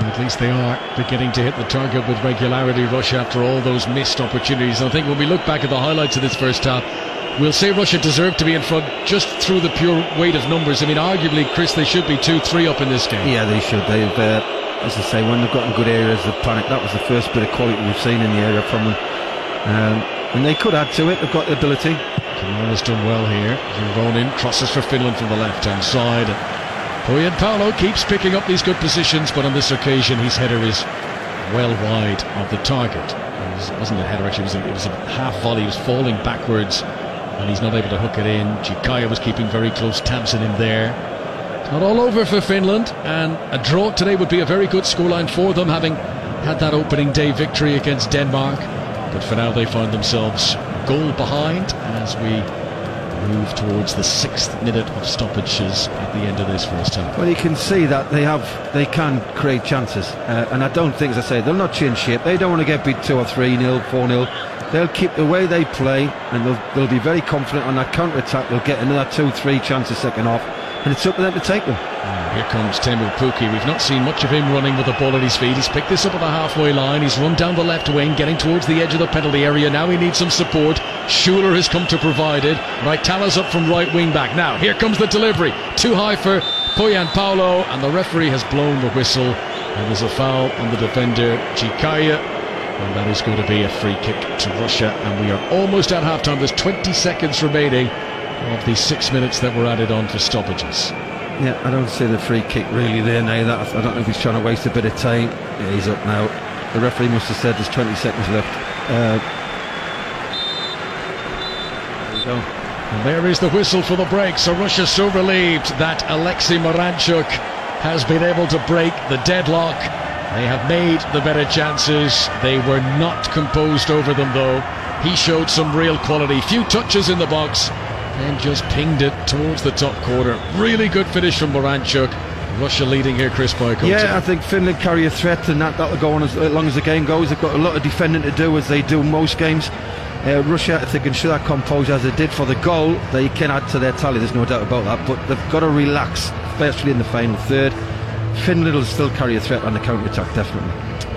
at least they are beginning to hit the target with regularity, Russia, after all those missed opportunities. And I think when we look back at the highlights of this first half, we'll say Russia deserved to be in front just through the pure weight of numbers. I mean, arguably, Chris, they should be two three up in this game. Yeah, they should. They've, uh, as I say, when they've gotten good areas of panic, that was the first bit of quality we've seen in the area from them. Um, and they could add to it. They've got the ability. Kamara's done well here. Juvonin crosses for Finland from the left-hand side. Poyan Paolo keeps picking up these good positions, but on this occasion his header is well wide of the target. It, was, it wasn't a header, actually, it was a, it was a half volley. He was falling backwards, and he's not able to hook it in. Chikaya was keeping very close tabs on him there. It's not all over for Finland, and a draw today would be a very good scoreline for them, having had that opening day victory against Denmark. But for now, they find themselves goal behind as we move towards the sixth minute of stoppages at the end of this first half. Well, you can see that they have, they can create chances, uh, and I don't think, as I say, they'll not change shape. They don't want to get beat two or three nil, four nil. They'll keep the way they play, and they'll they'll be very confident on that counter attack. They'll get another two, three chances second half, and it's up to them to take them. And here comes Teemu Pukki. We've not seen much of him running with the ball at his feet. He's picked this up at the halfway line. He's run down the left wing, getting towards the edge of the penalty area. Now he needs some support. Schuler has come to provide it. Raitala's up from right wing back. Now here comes the delivery, too high for Poyan Paolo, and the referee has blown the whistle, and there's a foul on the defender Chikaya, and that is going to be a free kick to Russia. And we are almost at half time. There's twenty seconds remaining of the six minutes that were added on for stoppages. Yeah, I don't see the free kick really there now. That, I don't know if he's trying to waste a bit of time. Yeah, he's up now. The referee must have said there's twenty seconds left. Uh, So, and there is the whistle for the break. So Russia so relieved that Alexei Moranchuk has been able to break the deadlock. They have made the better chances. They were not composed over them though. He showed some real quality. Few touches in the box and just pinged it towards the top corner. Really good finish from Moranchuk. Russia leading here, Chris, by a goal. Yeah, I think Finland carry a threat, and that, that'll go on as, as long as the game goes. They've got a lot of defending to do, as they do most games. Uh, Russia, if they can show that composure as they did for the goal, they can add to their tally, there's no doubt about that, but they've got to relax, especially in the final third. Finland will still carry a threat on the counter-attack, definitely.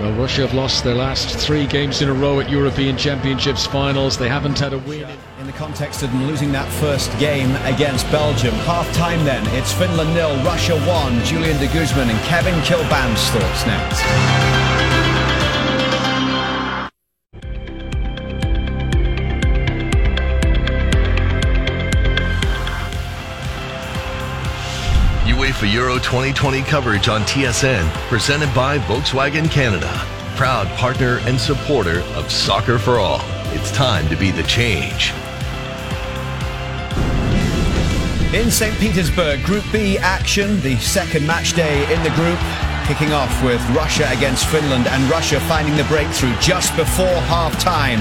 Well, Russia have lost their last three games in a row at European Championships finals. They haven't had a win. In the context of them losing that first game against Belgium. Half-time then, it's Finland nil, Russia one. Julian de Guzman and Kevin Kilban's thoughts next. For Euro twenty twenty coverage on T S N, presented by Volkswagen Canada, proud partner and supporter of Soccer for All. It's time to be the change. In Saint Petersburg, Group B action, the second match day in the group, kicking off with Russia against Finland, and Russia finding the breakthrough just before half-time.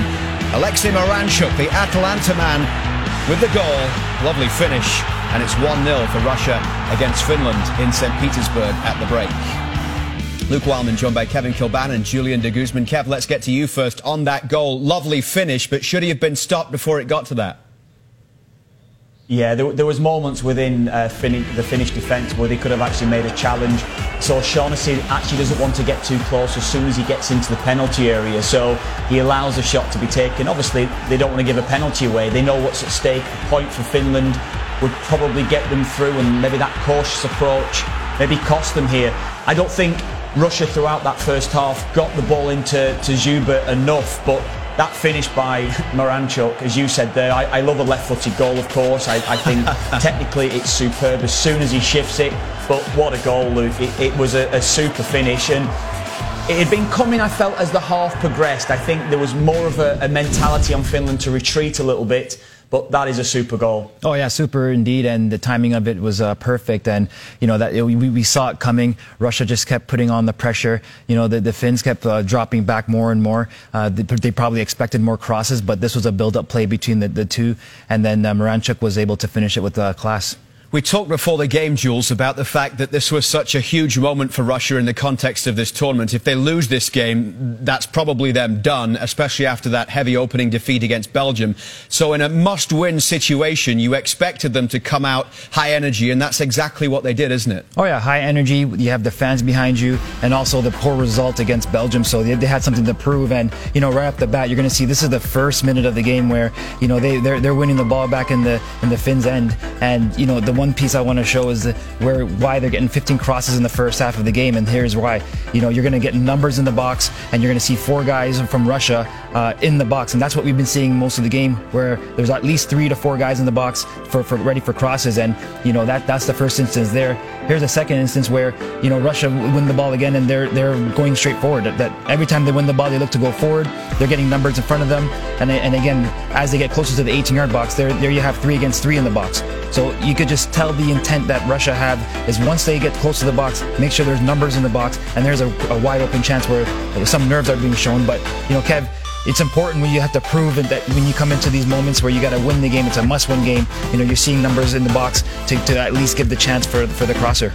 Alexei Moranchuk, the Atalanta man, with the goal. Lovely finish. And it's one nil for Russia against Finland in Saint Petersburg at the break. Luke Wildman joined by Kevin Kilban and Julian de Guzman. Kev, let's get to you first on that goal. Lovely finish, but should he have been stopped before it got to that? Yeah, there, there was moments within uh, fin- the Finnish defence where they could have actually made a challenge. So Shaughnessy actually doesn't want to get too close as soon as he gets into the penalty area. So he allows the shot to be taken. Obviously, they don't want to give a penalty away. They know what's at stake. A point for Finland would probably get them through, and maybe that cautious approach maybe cost them here. I don't think Russia throughout that first half got the ball into to Zuba enough, but That finish by Moranchuk, as you said there, I, I love a left-footed goal, of course. I, I think technically it's superb as soon as he shifts it. But what a goal, Luke. It, it was a, a super finish. And it had been coming, I felt, as the half progressed. I think there was more of a, a mentality on Finland to retreat a little bit. But that is a super goal. Oh, yeah, super indeed. And the timing of it was uh, perfect. And, you know, that it, we, we saw it coming. Russia just kept putting on the pressure. You know, the, the Finns kept uh, dropping back more and more. Uh, they, they probably expected more crosses, but this was a build-up play between the, the two. And then uh, Moranchuk was able to finish it with uh, class. We talked before the game, Jules, about the fact that this was such a huge moment for Russia in the context of this tournament. If they lose this game, that's probably them done, especially after that heavy opening defeat against Belgium. So in a must-win situation, you expected them to come out high energy, and that's exactly what they did, isn't it? Oh, yeah, high energy. You have the fans behind you, and also the poor result against Belgium, so they, they had something to prove. And, you know, right off the bat, you're going to see this is the first minute of the game where, you know, they, they're, they're winning the ball back in the, in the Finns' end. And, you know, the one One piece I want to show is the, where why they're getting fifteen crosses in the first half of the game, and here's why. You know, you're going to get numbers in the box, and you're going to see four guys from Russia uh, in the box, and that's what we've been seeing most of the game, where there's at least three to four guys in the box for, for ready for crosses, and you know that that's the first instance there. Here's a second instance where you know Russia win the ball again, and they're they're going straight forward. That, that every time they win the ball, they look to go forward. They're getting numbers in front of them, and they, and again as they get closer to the eighteen-yard box, there there you have three against three in the box. So you could just tell the intent that Russia have is once they get close to the box, make sure there's numbers in the box, and there's a, a wide open chance where some nerves are being shown. But, you know, Kev, it's important when you have to prove that when you come into these moments where you got to win the game, it's a must-win game, you know, you're seeing numbers in the box to, to at least give the chance for, for the crosser.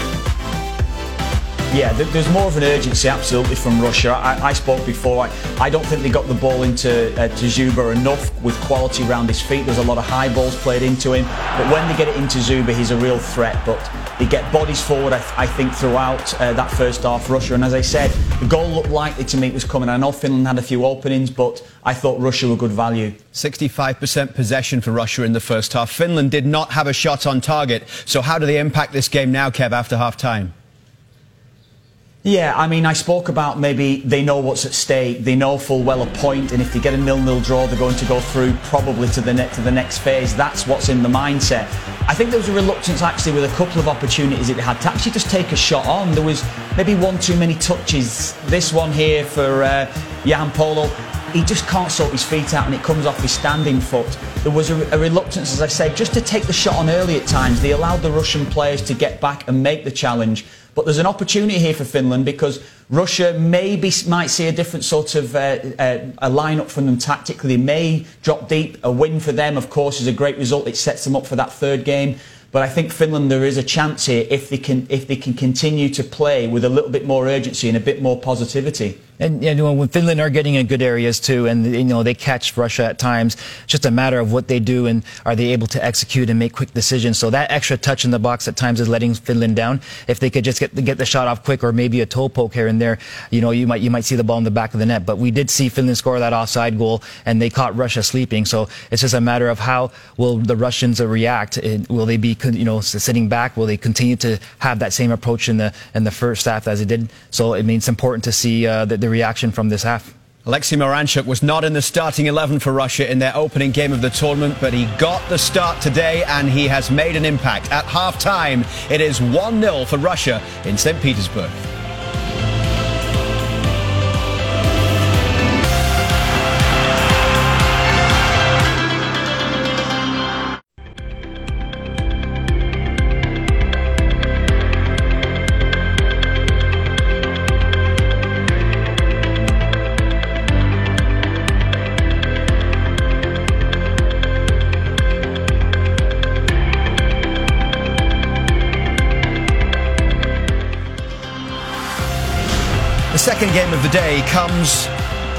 Yeah, there's more of an urgency, absolutely, from Russia. I, I spoke before. I, I don't think they got the ball into uh, to Zuba enough with quality around his feet. There's a lot of high balls played into him. But when they get it into Zuba, he's a real threat. But they get bodies forward, I, I think, throughout uh, that first half, Russia. And as I said, the goal looked likely to me it was coming. I know Finland had a few openings, but I thought Russia were good value. sixty-five percent possession for Russia in the first half. Finland did not have a shot on target. So how do they impact this game now, Kev, after half-time? Yeah, I mean, I spoke about maybe they know what's at stake. They know full well a point, and if they get a nil-nil draw, they're going to go through probably to the net to the next phase. That's what's in the mindset. I think there was a reluctance actually with a couple of opportunities that they had to actually just take a shot on. There was maybe one too many touches. This one here for uh, Jan Polo. He just can't sort his feet out, and it comes off his standing foot. There was a, a reluctance, as I said, just to take the shot on early at times. They allowed the Russian players to get back and make the challenge. But there's an opportunity here for Finland because Russia maybe might see a different sort of uh, uh, a line-up from them tactically. They may drop deep. A win for them, of course, is a great result. It sets them up for that third game. But I think Finland, there is a chance here if they can if they can continue to play with a little bit more urgency and a bit more positivity. And you know, when Finland are getting in good areas too, and you know they catch Russia at times. It's just a matter of what they do and are they able to execute and make quick decisions. So that extra touch in the box at times is letting Finland down. If they could just get the, get the shot off quick, or maybe a toe poke here and there, you know you might you might see the ball in the back of the net. But we did see Finland score that offside goal, and they caught Russia sleeping. So it's just a matter of how will the Russians react? Will they be you know sitting back? Will they continue to have that same approach in the in the first half as they did? So I mean, it's important to see uh, that. The reaction from this half. Alexei Moranchuk was not in the starting eleven for Russia in their opening game of the tournament, but he got the start today and he has made an impact. At half-time, it is one nil for Russia in Saint Petersburg. Second game of the day comes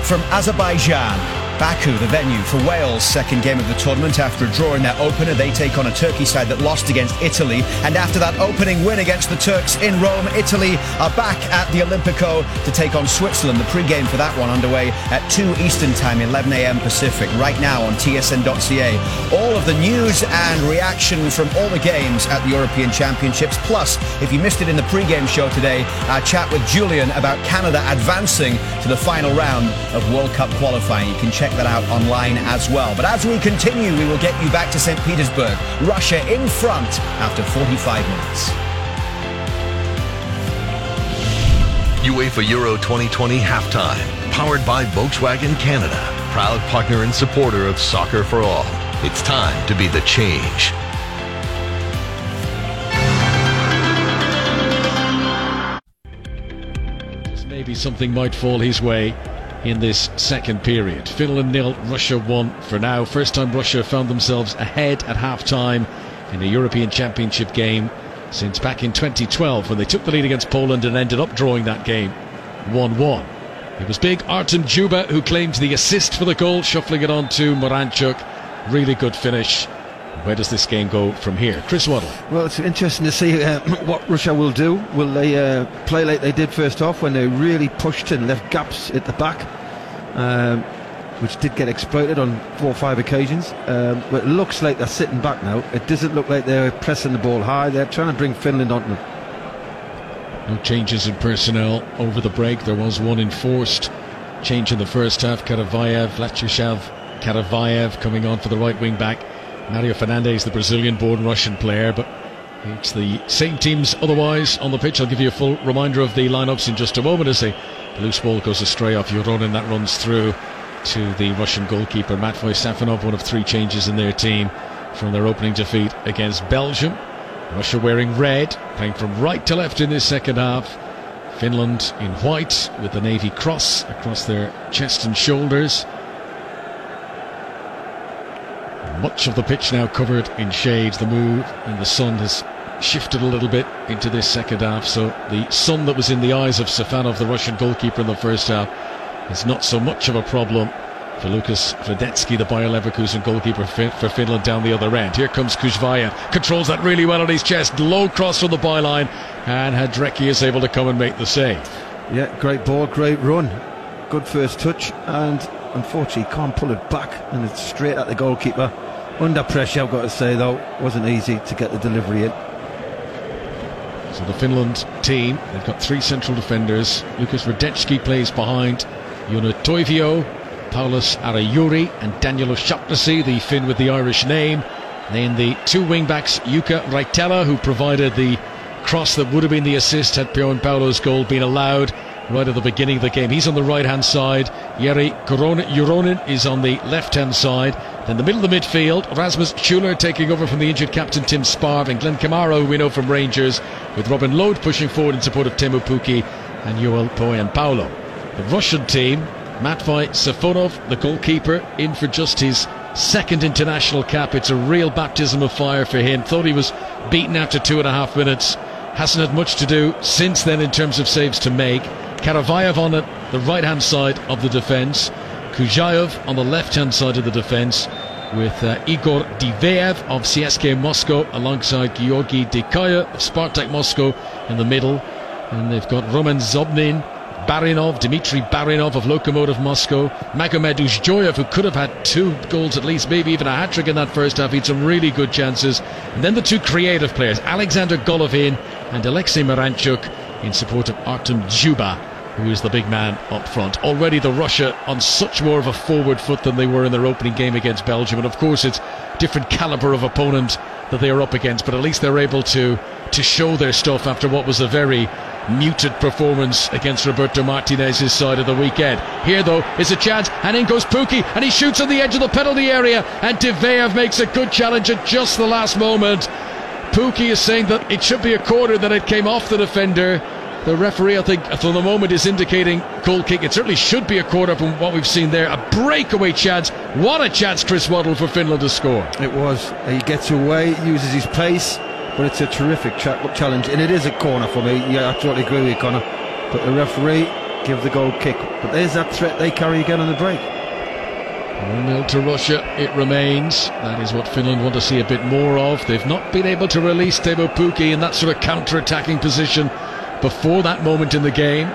from Azerbaijan. Baku, the venue for Wales' second game of the tournament. After a draw in their opener, they take on a Turkey side that lost against Italy. And after that opening win against the Turks in Rome, Italy are back at the Olympico to take on Switzerland. The pre-game for that one underway at two Eastern Time, eleven a m Pacific, right now on T S N dot C A. All of the news and reaction from all the games at the European Championships. Plus, if you missed it in the pre-game show today, our chat with Julian about Canada advancing to the final round of World Cup qualifying. You can check check that out online as well. But as we continue, we will get you back to Saint Petersburg. Russia in front after forty-five minutes. UEFA Euro twenty twenty halftime, powered by Volkswagen Canada, proud partner and supporter of Soccer for All. It's time to be the change. Maybe something might fall his way in this second period. Finland nil, Russia one for now. First time Russia found themselves ahead at half-time in a European Championship game since back in twenty twelve, when they took the lead against Poland and ended up drawing that game one one. It was big Artem Juba who claimed the assist for the goal, shuffling it on to Moranchuk. Really good finish. Where does this game go from here? Chris Waddle. Well, it's interesting to see uh, what Russia will do. Will they uh, play like they did first off, when they really pushed and left gaps at the back, um, which did get exploited on four or five occasions. Um, but it looks like they're sitting back now. It doesn't look like they're pressing the ball high. They're trying to bring Finland onto them. No changes in personnel over the break. There was one enforced change in the first half. Karavayev, Vlachyshev, Karavayev coming on for the right wing back. Mario Fernandes, the Brazilian-born Russian player, but it's the same teams otherwise on the pitch. I'll give you a full reminder of the lineups in just a moment, as the loose ball goes astray off Yoronin. That runs through to the Russian goalkeeper Matvei Safanov, one of three changes in their team from their opening defeat against Belgium. Russia wearing red, playing from right to left in this second half. Finland in white with the navy cross across their chest and shoulders. Much of the pitch now covered in shades. The move and the sun has shifted a little bit into this second half, so the sun that was in the eyes of Safanov, the Russian goalkeeper, in the first half is not so much of a problem for Lukas Radetsky, the Bayer Leverkusen goalkeeper for Finland, down the other end. Here comes Kuzvayev, controls that really well on his chest, low cross from the byline, and Hadrecki is able to come and make the save. Yeah, great ball, great run, good first touch, and unfortunately can't pull it back, and it's straight at the goalkeeper. Under pressure, I've got to say, though, wasn't easy to get the delivery in. So the Finland team, they've got three central defenders. Lukas Radetsky plays behind Joona Toivio, Paulus Arajuri and Daniel O'Shaughnessy, the Finn with the Irish name. And then the two wing-backs, Jukka Raitala, who provided the cross that would have been the assist had Bjorn Paulo's goal been allowed right at the beginning of the game. He's on the right-hand side. Jere Joronen is on the left-hand side. Then the middle of the midfield, Rasmus Schuler taking over from the injured captain Tim Sparv, and Glenn Kamara, who we know from Rangers, with Robin Lode pushing forward in support of Teemu Pukki and Joel Poyenpaolo. The Russian team, Matvei Safonov, the goalkeeper, in for just his second international cap. It's a real baptism of fire for him. Thought he was beaten after two and a half minutes. Hasn't had much to do since then in terms of saves to make. Karavayev on the right-hand side of the defence, Kuzhayev on the left-hand side of the defence, with uh, Igor Diveev of C S K A Moscow alongside Georgi Dikaya of Spartak Moscow in the middle. And they've got Roman Zobnin, Barinov, Dmitry Barinov of Lokomotiv Moscow, Magomed Uzhjoyev, who could have had two goals at least, maybe even a hat-trick in that first half. He had some really good chances. And then the two creative players, Alexander Golovin and Alexei Moranchuk, in support of Artem Juba, who is the big man up front. Already the Russia on such more of a forward foot than they were in their opening game against Belgium, and of course it's different calibre of opponent that they are up against, but at least they're able to to show their stuff after what was a very muted performance against Roberto Martinez's side of the weekend. Here though is a chance, and in goes Pukki, and he shoots on the edge of the penalty area, and Diveev makes a good challenge at just the last moment. Pukki is saying that it should be a corner, that it came off the defender. The referee, I think, for the moment is indicating goal kick. It certainly should be a corner from what we've seen there. A breakaway chance. What a chance, Chris Waddle, for Finland to score. It was. He gets away, uses his pace, but it's a terrific cha- challenge. And it is a corner for me. Yeah, I totally agree with you, Connor. But the referee give the goal kick. But there's that threat they carry again on the break. one nil to Russia, it remains. That is what Finland want to see a bit more of. They've not been able to release Teemu Pukki in that sort of counter-attacking position before that moment in the game.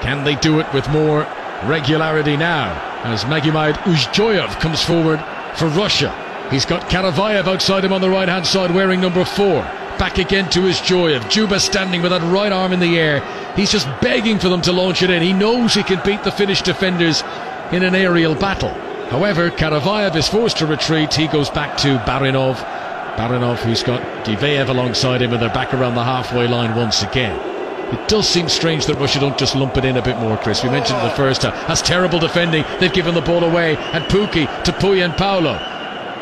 Can they do it with more regularity now, as Magomed Uzhjoyev comes forward for Russia? He's got Karavayev outside him on the right hand side, wearing number four. Back again to Uzhjoyev. Juba standing with that right arm in the air. He's just begging for them to launch it in. He knows he can beat the Finnish defenders in an aerial battle. However, Karavayev is forced to retreat. He goes back to Barinov. Barinov, who's got Diveyev alongside him, and they're back around the halfway line once again. It does seem strange that Russia don't just lump it in a bit more, Chris. We mentioned in the first half. That's terrible defending. They've given the ball away. And Puki to Puyenpaolo.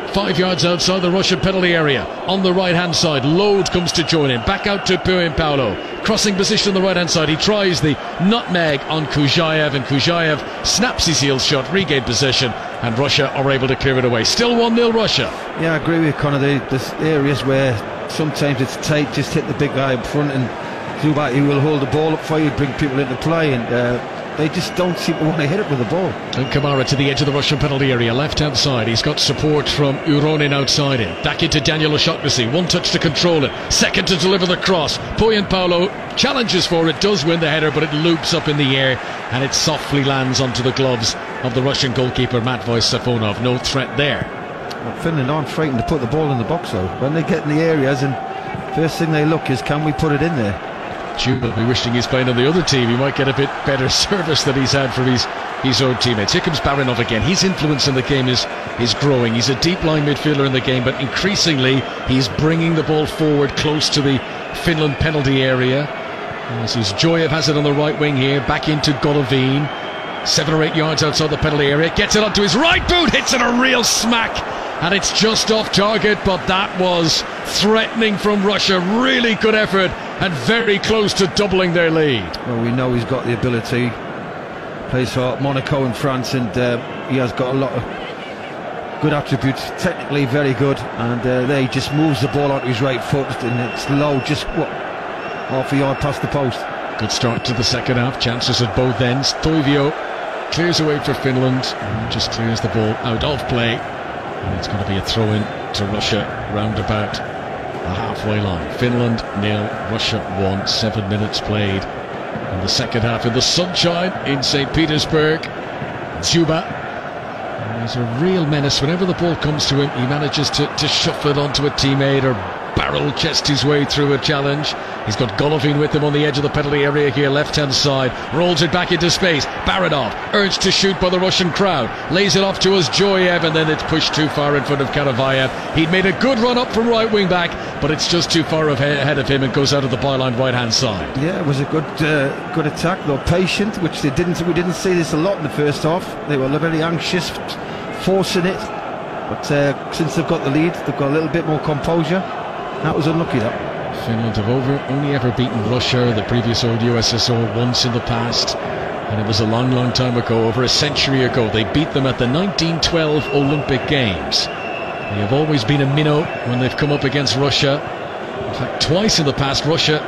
Five yards outside the Russian penalty area. On the right-hand side, Lode comes to join him. Back out to Puyenpaolo. Crossing position on the right-hand side. He tries the nutmeg on Kujaev, and Kujaev snaps his heel shot, regained possession, and Russia are able to clear it away. Still one nil Russia. Yeah, I agree with Conor. There's areas where sometimes it's tight, just hit the big guy up front, and Zubat, he will hold the ball up for you, bring people into play, and uh, they just don't seem to want to hit it with the ball. And Kamara to the edge of the Russian penalty area, left-hand side. He's got support from Uronin outside him. Back into Daniel Oshoknessy. One touch to control it. Second to deliver the cross. Puyenpaolo challenges for it, does win the header, but it loops up in the air, and it softly lands onto the gloves of the Russian goalkeeper, Matvoy Safonov. No threat there. Well, Finland aren't frightened to put the ball in the box, though. When they get in the areas, and first thing they look is, can we put it in there? Will be wishing he's playing on the other team. He might get a bit better service than he's had from his, his own teammates. Here comes Barinov again. His influence in the game is, is growing. He's a deep line midfielder in the game, but increasingly he's bringing the ball forward close to the Finland penalty area. As Joyev has it on the right wing here, back into Golovin. Seven or eight yards outside the penalty area. Gets it onto his right boot, hits it a real smack. And it's just off target, but that was threatening from Russia. Really good effort and very close to doubling their lead. Well, we know he's got the ability. Plays for Monaco in France, and uh, he has got a lot of good attributes. Technically very good, and uh, there he just moves the ball onto his right foot, and it's low, just what, half a yard past the post. Good start to the second half. Chances at both ends. Toivio clears away for Finland, and just clears the ball out of play. And it's going to be a throw-in to Russia roundabout the halfway line. Finland nil, Russia one. Seven minutes played in the second half in the sunshine in Saint Petersburg. Zuba, he's a real menace. Whenever the ball comes to him, he manages to, to shuffle it onto a teammate or barrel chest his way through a challenge. He's got Golovin with him on the edge of the penalty area here, left-hand side. Rolls it back into space. Barinov, urged to shoot by the Russian crowd. Lays it off to Ozjoyev, and then it's pushed too far in front of Karavayev. He'd made a good run up from right wing-back, but it's just too far ahead of him and goes out of the byline right-hand side. Yeah, it was a good uh, good attack. They were patient, which they didn't. We didn't see this a lot in the first half. They were very anxious, forcing it. But uh, since they've got the lead, they've got a little bit more composure. That was unlucky, that. Finland have over, only ever beaten Russia, the previous old U S S R, once in the past. And it was a long, long time ago, over a century ago. They beat them at the nineteen twelve Olympic Games. They have always been a minnow when they've come up against Russia. In fact, twice in the past, Russia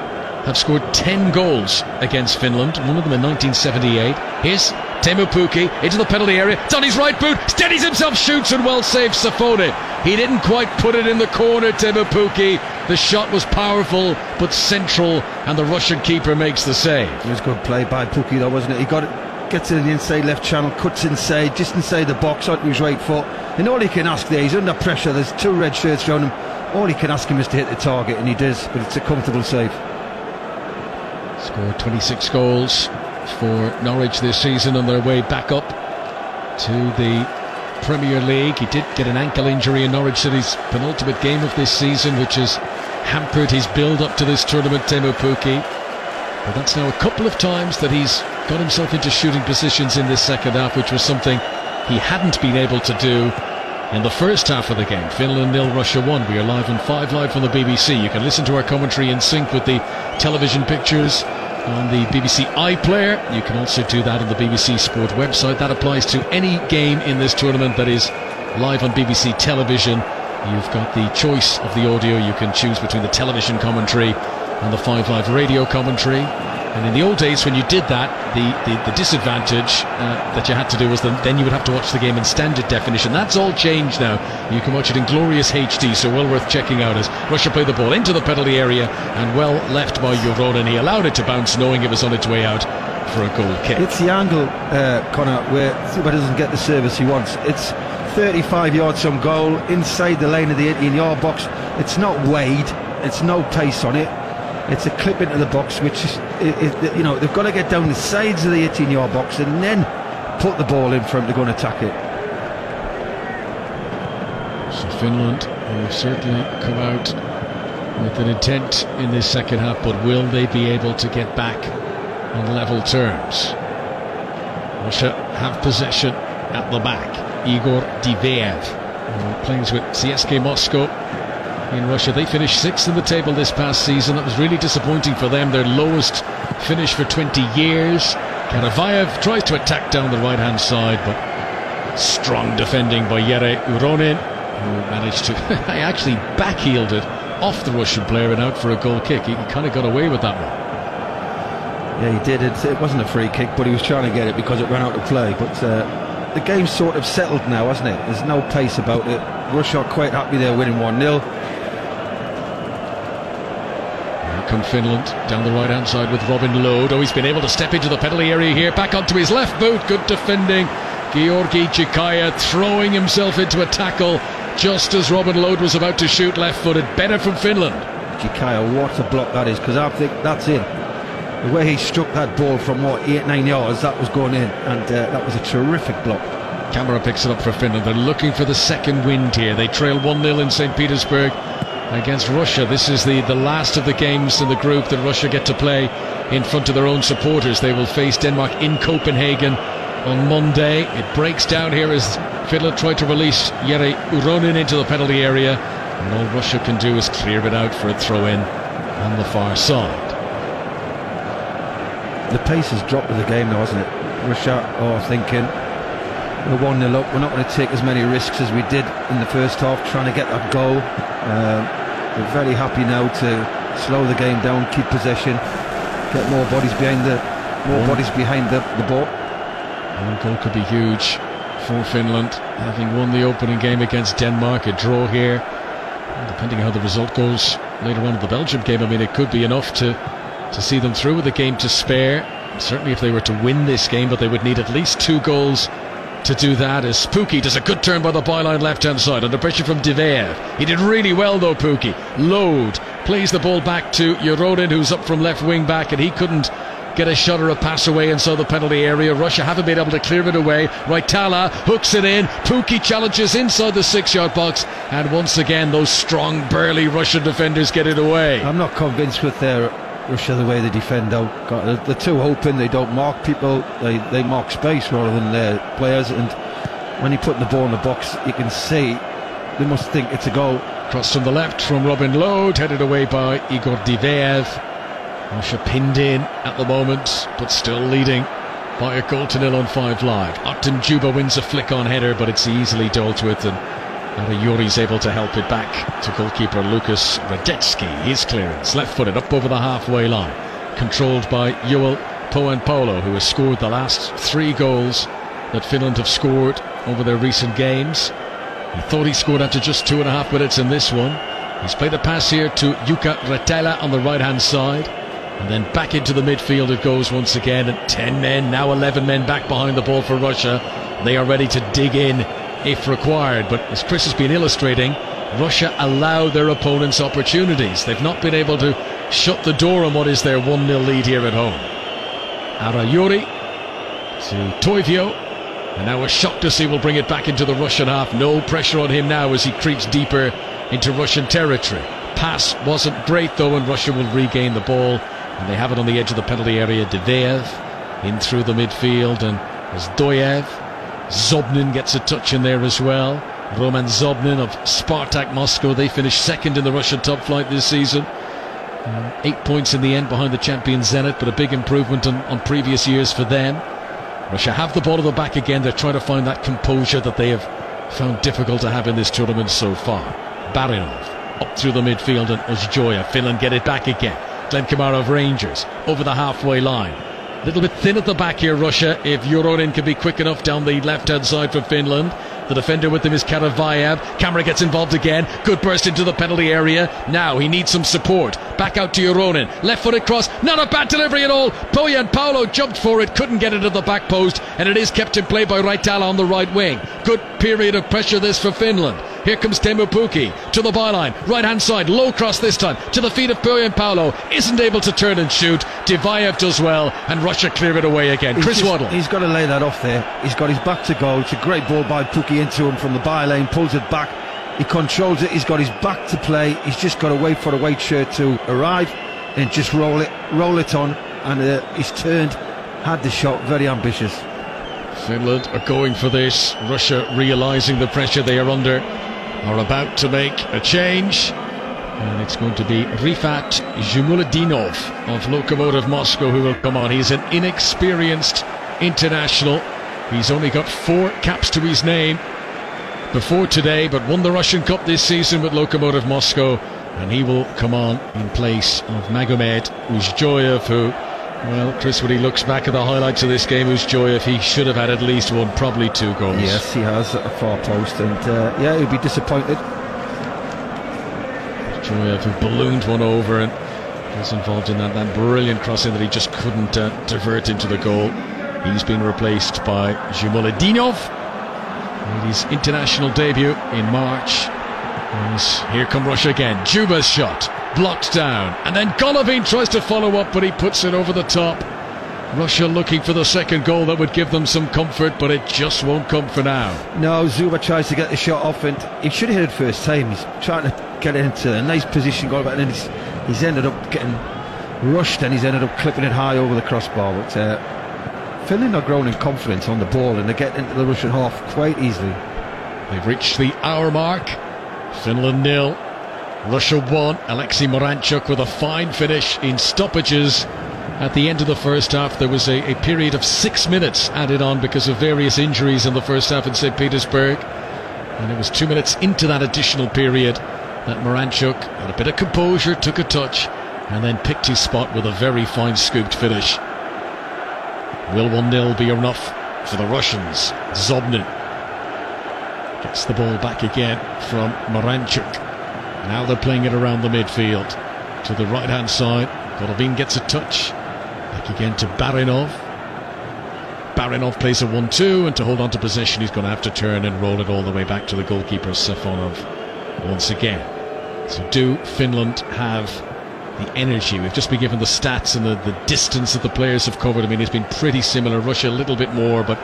have scored ten goals against Finland. One of them in nineteen seventy-eight. Here's Teemu Pukki into the penalty area. It's on his right boot. Steadies himself, shoots, and well saved Safonov. He didn't quite put it in the corner, Teemu Pukki. The shot was powerful but central, and the Russian keeper makes the save. It was good play by Pukki, though, wasn't it? He got it, gets to the inside left channel, cuts inside, just inside the box, out to his right foot. And all he can ask there, he's under pressure. There's two red shirts around him. All he can ask him is to hit the target, and he does. But it's a comfortable save. Scored twenty-six goals for Norwich this season on their way back up to the Premier League. He did get an ankle injury in Norwich City's penultimate game of this season, which has hampered his build up to this tournament, Teemu Pukki. But that's now a couple of times that he's got himself into shooting positions in this second half, which was something he hadn't been able to do in the first half of the game. Finland nil, Russia one. We are live on Five Live from the B B C. You can listen to our commentary in sync with the television pictures on the B B C iPlayer. You can also do that on the B B C Sport website. That applies to any game in this tournament that is live on B B C television. You've got the choice of the audio. You can choose between the television commentary and the Five Live radio commentary. And in the old days, when you did that, the, the, the disadvantage uh, that you had to do was that then you would have to watch the game in standard definition. That's all changed now. You can watch it in glorious H D, so well worth checking out as Russia played the ball into the penalty area and well left by Uronin. He allowed it to bounce, knowing it was on its way out for a goal kick. It's the angle, uh, Connor, where Zuba doesn't get the service he wants. It's thirty-five yards from goal, inside the lane of the eighteen-yard box. It's not weighed. It's no pace on it. It's a clip into the box, which is, it, it, you know, they've got to get down the sides of the eighteen-yard box and then put the ball in for him to go and attack it. Finland will certainly come out with an intent in this second half, but will they be able to get back on level terms? Russia have possession at the back. Igor Diveev, who plays with C S K A Moscow in Russia. They finished sixth in the table this past season. That was really disappointing for them, their lowest finish for twenty years. Karavayev tries to attack down the right-hand side, but strong defending by Jere Uronen, who managed to actually backheeled it off the Russian player and out for a goal kick. He, he kind of got away with that one. Yeah, he did. It, it wasn't a free kick, but he was trying to get it because it ran out of play. But uh, the game's sort of settled now, hasn't it? There's no pace about it. Russia are quite happy they're winning one nil. Here come Finland down the right-hand side with Robin Lode. Oh, he's been able to step into the penalty area here. Back onto his left boot. Good defending. Georgi Chikaya throwing himself into a tackle just as Robin Lode was about to shoot left-footed. Better from Finland. Chikaya, what a block that is, because I think that's it. The way he struck that ball from, what, eight, nine yards, that was going in, and uh, that was a terrific block. Camera picks it up for Finland. They're looking for the second wind here. They trail one nil in Saint Petersburg against Russia. This is the, the last of the games in the group that Russia get to play in front of their own supporters. They will face Denmark in Copenhagen on Monday. It breaks down here as Finland try to release Jere Uronen into the penalty area, and all Russia can do is clear it out for a throw-in on the far side. The pace has dropped with the game now, hasn't it? Russia are thinking, we're one nil up, we're not going to take as many risks as we did in the first half, trying to get that goal. Uh, we're very happy now to slow the game down, keep possession, get more bodies behind the more one. bodies behind the, the ball. One goal could be huge for Finland, having won the opening game against Denmark. A draw here, depending on how the result goes later on in the Belgium game, I mean, it could be enough to to see them through with a game to spare. Certainly if they were to win this game, but they would need at least two goals to do that, as Pukki does a good turn by the byline left-hand side under pressure from Diveev. He did really well though, Pukki. Lode plays the ball back to Uronen, who's up from left wing back, and he couldn't get a shot or a pass away, and so the penalty area. Russia haven't been able to clear it away. Raitala hooks it in. Pukki challenges inside the six-yard box, and once again those strong, burly Russian defenders get it away. I'm not convinced with their Russia, the way they defend out. God, they're too open, they don't mark people, they, they mark space rather than their players, and when you put the ball in the box, you can see they must think it's a goal. Cross from the left from Robin Lode, headed away by Igor Diveev. Russia pinned in at the moment, but still leading by a goal to nil on five live. Artem Juba wins a flick on header, but it's easily dealt with, and Yuri's able to help it back to goalkeeper Lukas Radetsky. His clearance, left-footed, up over the halfway line. Controlled by Joel Poenpolo, who has scored the last three goals that Finland have scored over their recent games. He thought he scored after just two and a half minutes in this one. He's played a pass here to Jukka Raitala on the right-hand side. And then back into the midfield it goes once again. And ten men, now eleven men back behind the ball for Russia. They are ready to dig in if required, but as Chris has been illustrating, Russia allow their opponents opportunities. They've not been able to shut the door on what is their one nil lead here at home. Arayuri to Toivio, and now a shot to see will bring it back into the Russian half. No pressure on him now as he creeps deeper into Russian territory. Pass wasn't great though, and Russia will regain the ball, and they have it on the edge of the penalty area. Diveev in through the midfield, and as Doyev Zobnin gets a touch in there as well. Roman Zobnin of Spartak Moscow. They finished second in the Russian top flight this season. Um, eight points in the end behind the champion Zenit, but a big improvement on, on previous years for them. Russia have the ball at the back again. They're trying to find that composure that they have found difficult to have in this tournament so far. Barinov up through the midfield, and Ozjoya. Finland get it back again. Glenn Kamara of Rangers over the halfway line. A little bit thin at the back here, Russia, if Uronen can be quick enough down the left-hand side for Finland. The defender with them is Karavayev. Kamara gets involved again. Good burst into the penalty area. Now he needs some support. Back out to Uronen. Left-footed cross. Not a bad delivery at all. Poyenpolo jumped for it. Couldn't get it at the back post. And it is kept in play by Raitala on the right wing. Good period of pressure this for Finland. Here comes Teemu Pukki to the byline. Right-hand side. Low cross this time. To the feet of Poyenpolo. Isn't able to turn and shoot. Diveev does well. And Russia clear it away again. He's Chris just, Waddle. He's got to lay that off there. He's got his back to goal. It's a great ball by Pukki into him from the bylane. Pulls it back. He controls it, he's got his back to play, he's just got to wait for a white shirt to arrive and just roll it, roll it on, and uh, he's turned, had the shot, very ambitious. Finland are going for this. Russia, realising the pressure they are under, are about to make a change. And it's going to be Rifat Zhumuladinov of Lokomotiv Moscow who will come on. He's an inexperienced international. He's only got four caps to his name before today, but won the Russian Cup this season with Lokomotiv Moscow, and he will come on in place of Magomed Uzjoyev, who, well, Chris, when he looks back at the highlights of this game, Uzjoyev, he should have had at least one, probably two goals. Yes, he has, at a far post, and uh, yeah, he'll be disappointed. Uzjoyev, who ballooned one over and was involved in that, that brilliant crossing that he just couldn't uh, divert into the goal. He's been replaced by Zhumuladinov. His international debut in March. Here come Russia again. Djuba's shot blocked down, and then Golovin tries to follow up, but he puts it over the top. Russia looking for the second goal that would give them some comfort, but it just won't come for now. No, Djuba tries to get the shot off, and he should have hit it first time. He's trying to get it into a nice position, Golovin, and he's, he's ended up getting rushed, and he's ended up clipping it high over the crossbar. But uh, Finland are growing in confidence on the ball, and they get into the Russian half quite easily. They've reached the hour mark. Finland nil, Russia one. Alexei Moranchuk with a fine finish in stoppages. At the end of the first half, there was a, a period of six minutes added on because of various injuries in the first half in Saint Petersburg. And it was two minutes into that additional period that Moranchuk had a bit of composure, took a touch, and then picked his spot with a very fine scooped finish. Will one nil be enough for the Russians? Zobnin gets the ball back again from Moranchuk. Now they're playing it around the midfield to the right-hand side. Golovin gets a touch. Back again to Barinov. Barinov plays a one two, and to hold on to possession, he's going to have to turn and roll it all the way back to the goalkeeper, Safonov, once again. So do Finland have the energy? We've just been given the stats and the, the distance that the players have covered. I mean, it's been pretty similar. Russia a little bit more, but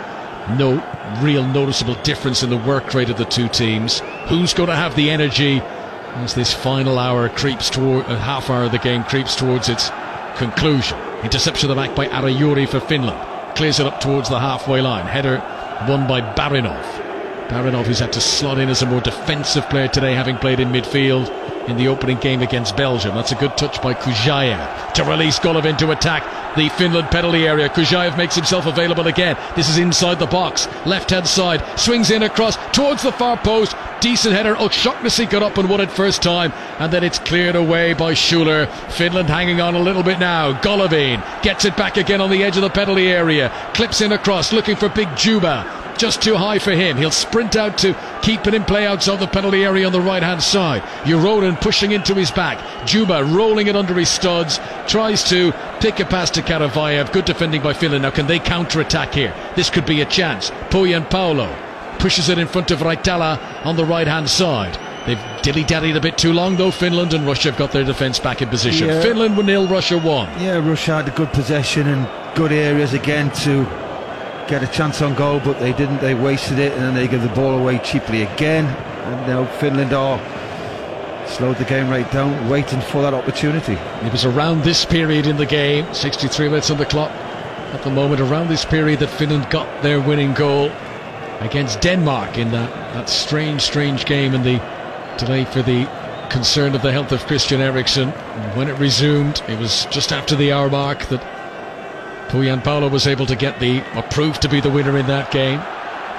no real noticeable difference in the work rate of the two teams. Who's going to have the energy as this final hour creeps toward, uh, half hour of the game creeps towards its conclusion? Interception of the back by Arayuri for Finland. Clears it up towards the halfway line. Header won by Barinov. Barinov, who's had to slot in as a more defensive player today, having played in midfield in the opening game against Belgium. That's a good touch by Kujaev to release Golovin to attack the Finland penalty area. Kujaev makes himself available again. This is inside the box, left-hand side, swings in across towards the far post. Decent header. O'Shaughnessy got up and won it first time, and then it's cleared away by Schuler. Finland hanging on a little bit now. Golovin gets it back again on the edge of the penalty area, clips in across, looking for big Djuba. Just too high for him. He'll sprint out to keep it in play outside the penalty area on the right-hand side. Euronin pushing into his back. Djuba rolling it under his studs. Tries to pick a pass to Karavayev. Good defending by Finland. Now, can they counter-attack here? This could be a chance. Pohjanpalo pushes it in front of Raitala on the right-hand side. They've dilly-dallied a bit too long, though. Finland and Russia have got their defence back in position. Yeah. Finland were nil, Russia one. Yeah, Russia had a good possession and good areas again to get a chance on goal, but they didn't. They wasted it, and then they give the ball away cheaply again. And now Finland are slowed the game right down, waiting for that opportunity. It was around this period in the game, sixty-three minutes on the clock at the moment, around this period that Finland got their winning goal against Denmark in that, that strange, strange game, and the delay for the concern of the health of Christian Eriksen. When it resumed, it was just after the hour mark that Pohjanpalo was able to get the, or proved to be the winner in that game.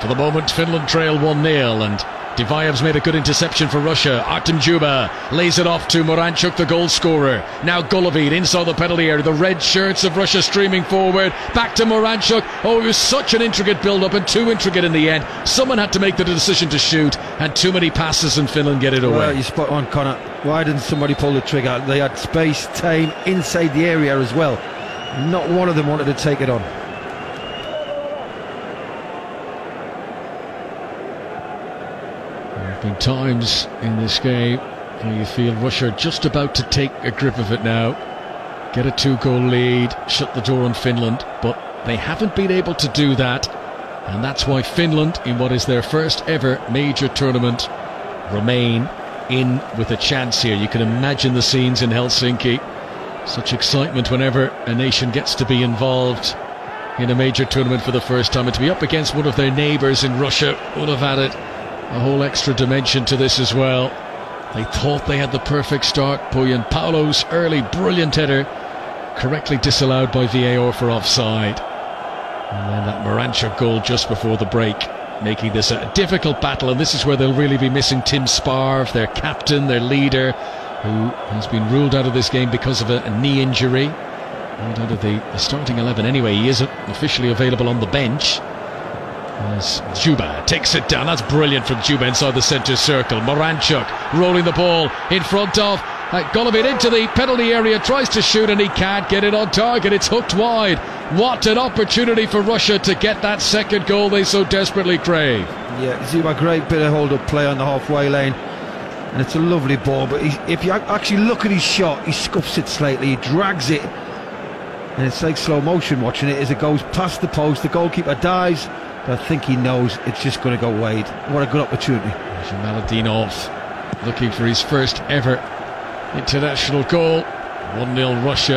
For the moment, Finland trail one nil, and Divayev's made a good interception for Russia. Artem Djuba lays it off to Moranchuk, the goal scorer. Now Golovin inside the penalty area. The red shirts of Russia streaming forward. Back to Moranchuk. Oh, it was such an intricate build-up, and too intricate in the end. Someone had to make the decision to shoot, and too many passes, and Finland get it away. Well, you're spot on, Connor. Why didn't somebody pull the trigger? They had space, time, inside the area as well. Not one of them wanted to take it on. There have been times in this game where you feel Russia are just about to take a grip of it now, get a two-goal lead, shut the door on Finland, but they haven't been able to do that, and that's why Finland, in what is their first ever major tournament, remain in with a chance here. You can imagine the scenes in Helsinki. Such excitement whenever a nation gets to be involved in a major tournament for the first time, and to be up against one of their neighbours in Russia would have added a whole extra dimension to this as well. They thought they had the perfect start. Bojan Paulo's early brilliant header correctly disallowed by V A R for offside, and then that Maranchuk goal just before the break, making this a difficult battle. And this is where they'll really be missing Tim Sparv, their captain, their leader, who has been ruled out of this game because of a, a knee injury. Ruled out of the, the starting eleven anyway. He isn't officially available on the bench. As Juba takes it down. That's brilliant from Juba inside the centre circle. Maranchuk rolling the ball in front of uh, Golovin into the penalty area, tries to shoot and he can't get it on target. It's hooked wide. What an opportunity for Russia to get that second goal they so desperately crave. Yeah, Zuba, great bit of hold-up play on the halfway lane. And it's a lovely ball, but he, if you actually look at his shot, he scuffs it slightly, he drags it. And it's like slow motion watching it as it goes past the post. The goalkeeper dives, but I think he knows it's just going to go wide. What a good opportunity. Maladinov looking for his first ever international goal. one nil Russia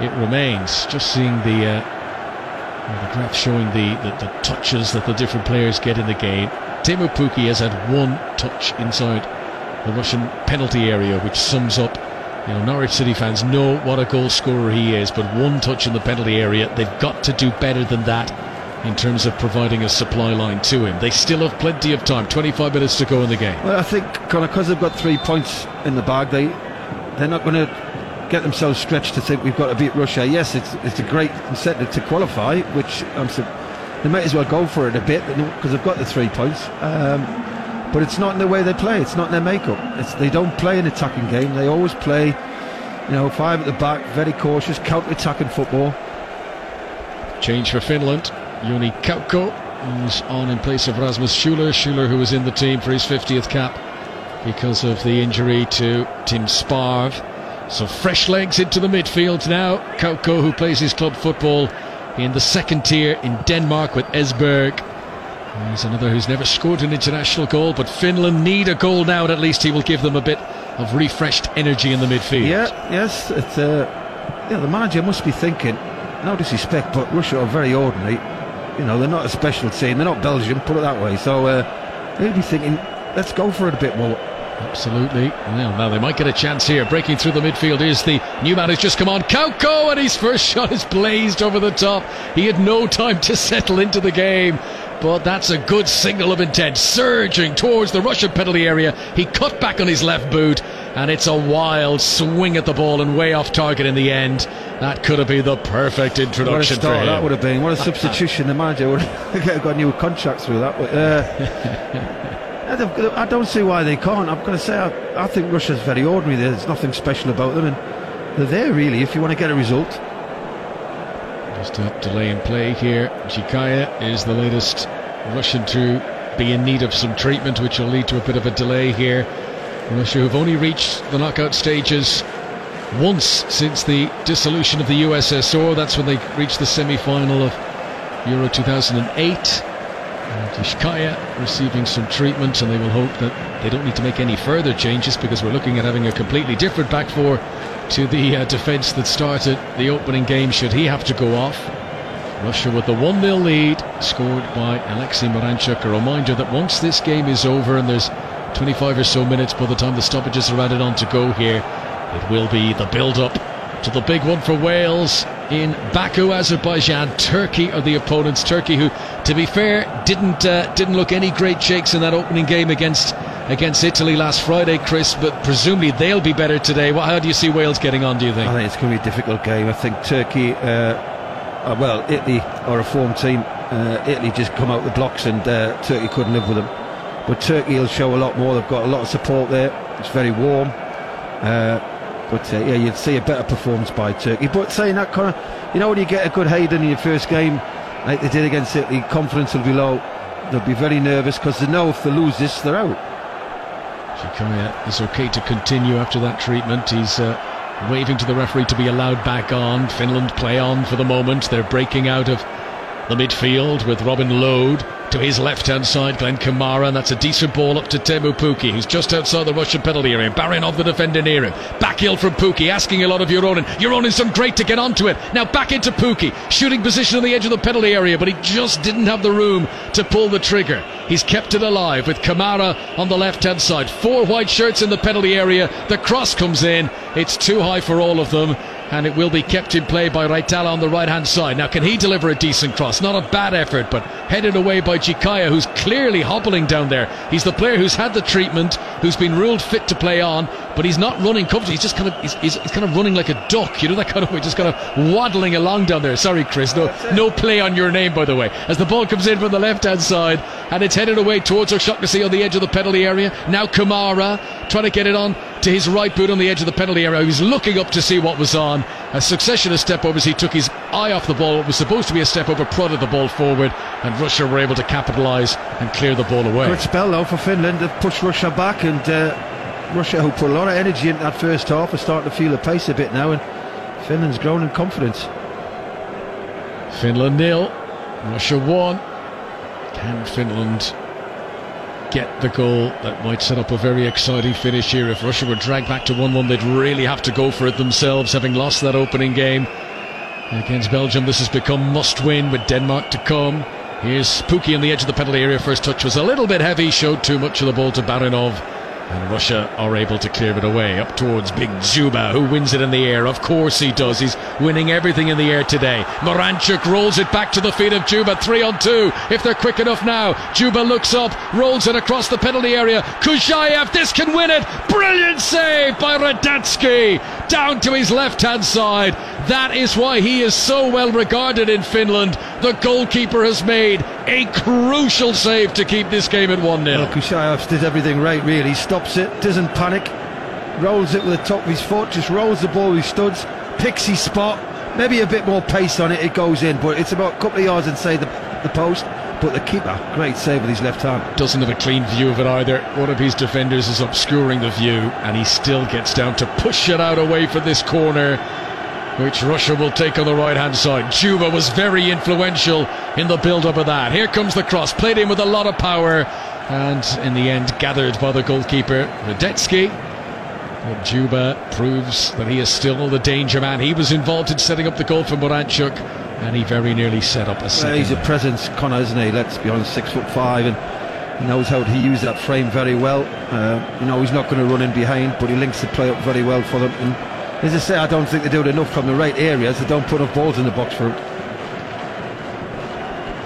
it remains. Just seeing the, uh, well, the graph showing the, the, the touches that the different players get in the game. Teemu Pukki has had one touch inside the Russian penalty area, which sums up, you know, Norwich City fans know what a goal scorer he is, but one touch in the penalty area. They've got to do better than that in terms of providing a supply line to him. They still have plenty of time, twenty-five minutes to go in the game. Well, I think, Conor, because they've got three points in the bag, they, they're not going to get themselves stretched to think we've got to beat Russia. Yes, it's, it's a great incentive to qualify, which I'm su- they might as well go for it a bit because they've got the three points. Um But it's not in the way they play. It's not in their makeup. It's, they don't play an attacking game. They always play, you know, five at the back, very cautious, counter-attacking football. Change for Finland. Joni Kaukko is on in place of Rasmus Schuler. Schuler, who was in the team for his fiftieth cap because of the injury to Tim Sparv. So fresh legs into the midfield now. Kaukko, who plays his club football in the second tier in Denmark with Esbjerg. He's another who's never scored an international goal, but Finland need a goal now, and at least he will give them a bit of refreshed energy in the midfield. Yeah, yes, it's, uh, yeah, the manager must be thinking, no disrespect, but Russia are very ordinary. You know, they're not a special team, they're not Belgium, put it that way. So uh, they'll be thinking, let's go for it a bit more. Absolutely. Well, now they might get a chance here. Breaking through the midfield is the new man who's just come on, Kaukko, and his first shot is blazed over the top. He had no time to settle into the game, but that's a good signal of intent. Surging towards the Russian penalty area, he cut back on his left boot, and it's a wild swing at the ball and way off target in the end. That could have been the perfect introduction for him. That would have been what a substitution. The manager would have got a new contract through that. Uh, I don't see why they can't. I've got to say, I, I think Russia's very ordinary. There's nothing special about them, and they're there really if you want to get a result. Just a delay in play here. Zhikaya is the latest Russian to be in need of some treatment, which will lead to a bit of a delay here. Russia have only reached the knockout stages once since the dissolution of the U S S R. That's when they reached the semi-final of Euro two thousand eight. Zhikaya receiving some treatment, and they will hope that they don't need to make any further changes, because we're looking at having a completely different back four to the uh, defence that started the opening game should he have to go off. Russia with the one nil lead, scored by Alexei Maranchuk. A reminder that once this game is over, and there's twenty-five or so minutes by the time the stoppages are added on to go here, it will be the build-up to the big one for Wales in Baku, Azerbaijan. Turkey are the opponents. Turkey, who, to be fair, didn't uh, didn't look any great shakes in that opening game against against Italy last Friday, Chris, but presumably they'll be better today. Well, how do you see Wales getting on, do you think? I think it's going to be a difficult game. I think Turkey, uh, well, Italy are a form team. Uh, Italy just come out the blocks, and uh, Turkey couldn't live with them. But Turkey will show a lot more. They've got a lot of support there. It's very warm. Uh, But uh, yeah, you'd see a better performance by Turkey. But saying that, Conor, you know, when you get a good head in your first game, like they did against Italy, confidence will be low. They'll be very nervous because they know if they lose this, they're out. Zhikaya is okay to continue after that treatment. He's uh, waving to the referee to be allowed back on. Finland play on for the moment. They're breaking out of the midfield with Robin Lode to his left-hand side, Glenn Kamara, and that's a decent ball up to Teemu Pukki, who's just outside the Russian penalty area. Barinov, the defender, near him. Back heel from Pukki, asking a lot of Euronin. Euronin's done great to get onto it. Now back into Pukki, shooting position on the edge of the penalty area, but he just didn't have the room to pull the trigger. He's kept it alive with Kamara on the left-hand side. Four white shirts in the penalty area. The cross comes in. It's too high for all of them. And it will be kept in play by Raitala on the right-hand side. Now, can he deliver a decent cross? Not a bad effort, but headed away by Džikaja, who's clearly hobbling down there. He's the player who's had the treatment, who's been ruled fit to play on, but he's not running comfortably. He's just kind of he's, he's, he's kind of running like a duck, you know, that kind of way, just kind of waddling along down there. Sorry, Chris, no, no play on your name, by the way. As the ball comes in from the left-hand side, and it's headed away towards O'Shaughnessy on the edge of the penalty area. Now Kamara trying to get it on to his right boot on the edge of the penalty area. He was looking up to see what was on. A succession of step-overs. He took his eye off the ball. It was supposed to be a step-over, prodded the ball forward, and Russia were able to capitalise and clear the ball away. Good spell, though, for Finland. They pushed Russia back, and uh, Russia, who put a lot of energy into that first half, are starting to feel the pace a bit now, and Finland's grown in confidence. Finland nil, Russia one. Can Finland get the goal that might set up a very exciting finish here? If Russia were dragged back to one one, they'd really have to go for it themselves, having lost that opening game against Belgium. This has become must win with Denmark to come. Here's Pukki on the edge of the penalty area. First touch was a little bit heavy, showed too much of the ball to Barinov, and Russia are able to clear it away up towards Big Dzuba, who wins it in the air. Of course he does. He's winning everything in the air today. Moranchuk rolls it back to the feet of Dzuba. Three on two if they're quick enough now. Dzuba looks up, rolls it across the penalty area. Kuzhaev, this can win it. Brilliant save by Radatsky down to his left-hand side. That is why he is so well regarded in Finland. The goalkeeper has made a crucial save to keep this game at one nil. Well, Kuzhaev did everything right, really. He stops it, doesn't panic, rolls it with the top of his foot, just rolls the ball with studs, picks his spot. Maybe a bit more pace on it, it goes in, but it's about a couple of yards inside the, the post. But the keeper, great save with his left hand. Doesn't have a clean view of it either. One of his defenders is obscuring the view, and he still gets down to push it out away for this corner, which Russia will take on the right-hand side. Dzuba was very influential in the build-up of that. Here comes the cross, played in with a lot of power, and in the end gathered by the goalkeeper, Radetzky. But Dzuba proves that he is still the danger man. He was involved in setting up the goal for Moranchuk, and he very nearly set up a second. Well, he's a presence, Connor, isn't he? Let's be honest, six foot five, and he knows how to use that frame very well. Uh, you know, he's not going to run in behind, but he links the play up very well for them. And as I say, I don't think they do it enough from the right areas. They don't put enough balls in the box for him.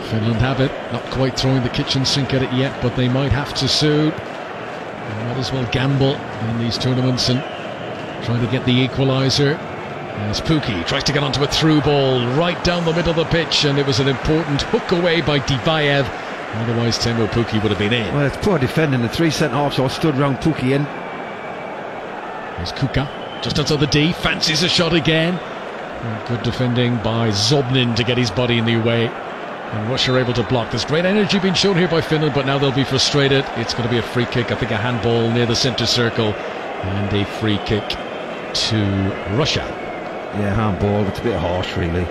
Finland have it, not quite throwing the kitchen sink at it yet, but they might have to soon. Might as well gamble in these tournaments and try to get the equaliser. As Pukki tries to get onto a through ball right down the middle of the pitch, and it was an important hook away by Dibayev. Otherwise, Teemu Pukki would have been in. Well, it's poor defending. The three centre halves all stood round Pukki in. There's Kuka, just outside the D, fancies a shot again. And good defending by Zobnin to get his body in the way. And Russia are able to block. There's great energy being shown here by Finland, but now they'll be frustrated. It's going to be a free kick, I think a handball near the centre circle, and a free kick to Russia. Yeah, handball, but it's a bit harsh, really.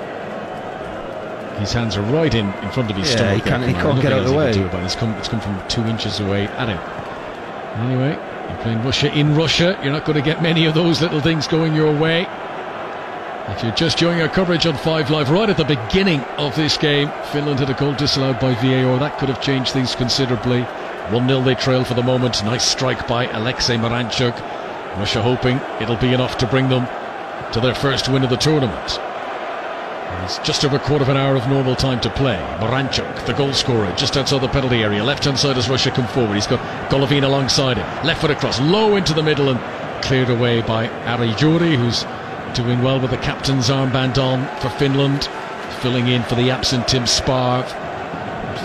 His hands are right in, in front of his yeah, stomach. He can't, he can't get out of the way. It's come, it's come from two inches away at him. Anyway, you're playing Russia in Russia. You're not going to get many of those little things going your way. If you're just joining our coverage on Five Live, right at the beginning of this game, Finland had a goal disallowed by V A R. That could have changed things considerably. one nil they trail for the moment. Nice strike by Alexei Moranchuk. Russia hoping it'll be enough to bring them to their first win of the tournament. And it's just over a quarter of an hour of normal time to play. Moranchuk, the goal scorer, just outside the penalty area. Left-hand side as Russia come forward. He's got Golovin alongside him. Left foot across, low into the middle, and cleared away by Arijuri, who's doing well with the captain's armband on for Finland, filling in for the absent Tim Sparv.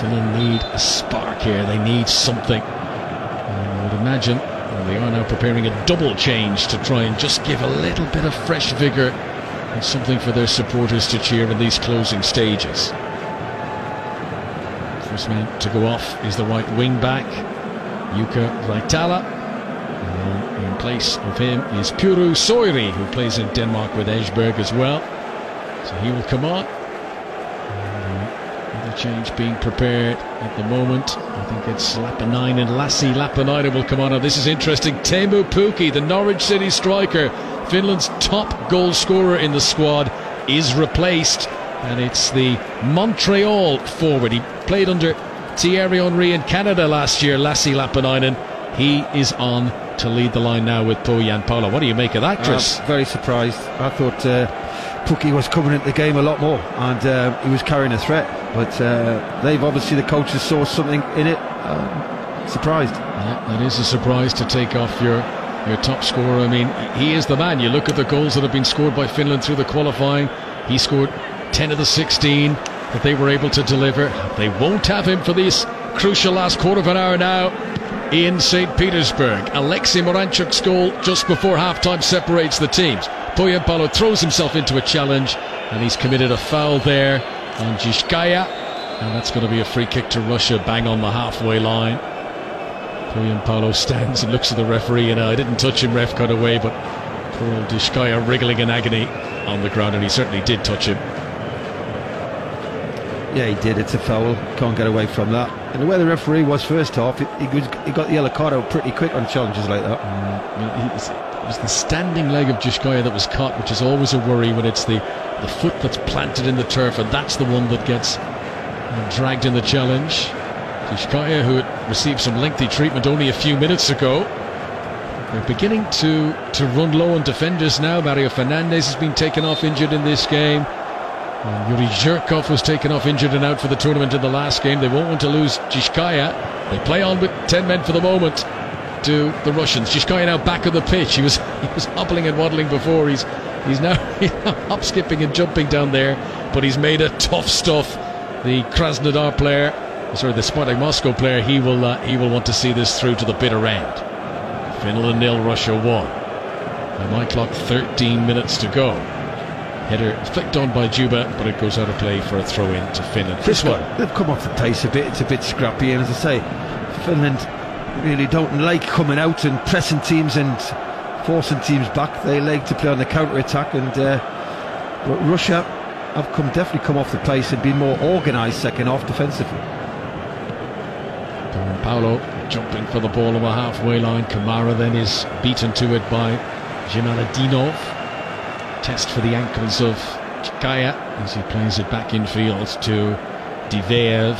Finland need a spark here. They need something. And I would imagine well, they are now preparing a double change to try and just give a little bit of fresh vigour and something for their supporters to cheer in these closing stages. First man to go off is the right wing back, Jukka Raitala. And in place of him is Puru Soiri, who plays in Denmark with Esbjerg as well. So he will come on. And a change being prepared at the moment. I think it's Lapanainen, Lassi Lapanainen will come on. This is interesting. Teemu Pukki, the Norwich City striker, Finland's top goal scorer in the squad, is replaced, and it's the Montreal forward. He played under Thierry Henry in Canada last year, Lassi Lapanainen. He is on to lead the line now with Pojan Pala. What do you make of that, Chris? I'm very surprised. I thought uh, Pukki was coming into the game a lot more, and uh, he was carrying a threat, but uh, they've obviously, the coaches saw something in it. Um, surprised. Yeah, that is a surprise to take off your your top scorer. I mean, he is the man. You look at the goals that have been scored by Finland through the qualifying. He scored ten of the sixteen that they were able to deliver. They won't have him for this crucial last quarter of an hour now in Saint Petersburg. Alexei Moranchuk's goal just before half-time separates the teams. Pojan Palo throws himself into a challenge, and he's committed a foul there on Zizkaya, and that's going to be a free kick to Russia, bang on the halfway line. Pojan Palo stands and looks at the referee, and I didn't touch him, ref, got away, but poor old Zizkaya wriggling in agony on the ground, and he certainly did touch him. Yeah, he did. It's a foul. Can't get away from that. And the way the referee was first half, he, he, he got the yellow card out pretty quick on challenges like that. Mm, it was the standing leg of Zizkaya that was caught, which is always a worry when it's the, the foot that's planted in the turf, and that's the one that gets dragged in the challenge. Zizkaya, who had received some lengthy treatment only a few minutes ago. They're beginning to, to run low on defenders now. Mario Fernandez has been taken off injured in this game. And Yuri Zhirkov was taken off injured and out for the tournament in the last game. They won't want to lose Zizkaya. They play on with ten men for the moment to the Russians. Zizkaya now back on the pitch. He was he was hobbling and waddling before. He's he's now, he's now hop, skipping and jumping down there, but he's made a tough stuff. The Krasnodar player, sorry, the Spartak Moscow player, he will uh, he will want to see this through to the bitter end. Finland nil, Russia one. On my clock, thirteen minutes to go. Header flicked on by Juba, but it goes out of play for a throw-in to Finland. This one, they've come off the pace a bit. It's a bit scrappy, and as I say, Finland really don't like coming out and pressing teams and forcing teams back. They like to play on the counter-attack, and uh, but Russia have come definitely come off the pace and been more organised second half defensively. Paolo jumping for the ball on the halfway line. Kamara then is beaten to it by Jemanadinov. Test for the ankles of Zizkaya as he plays it back infield to Diveev.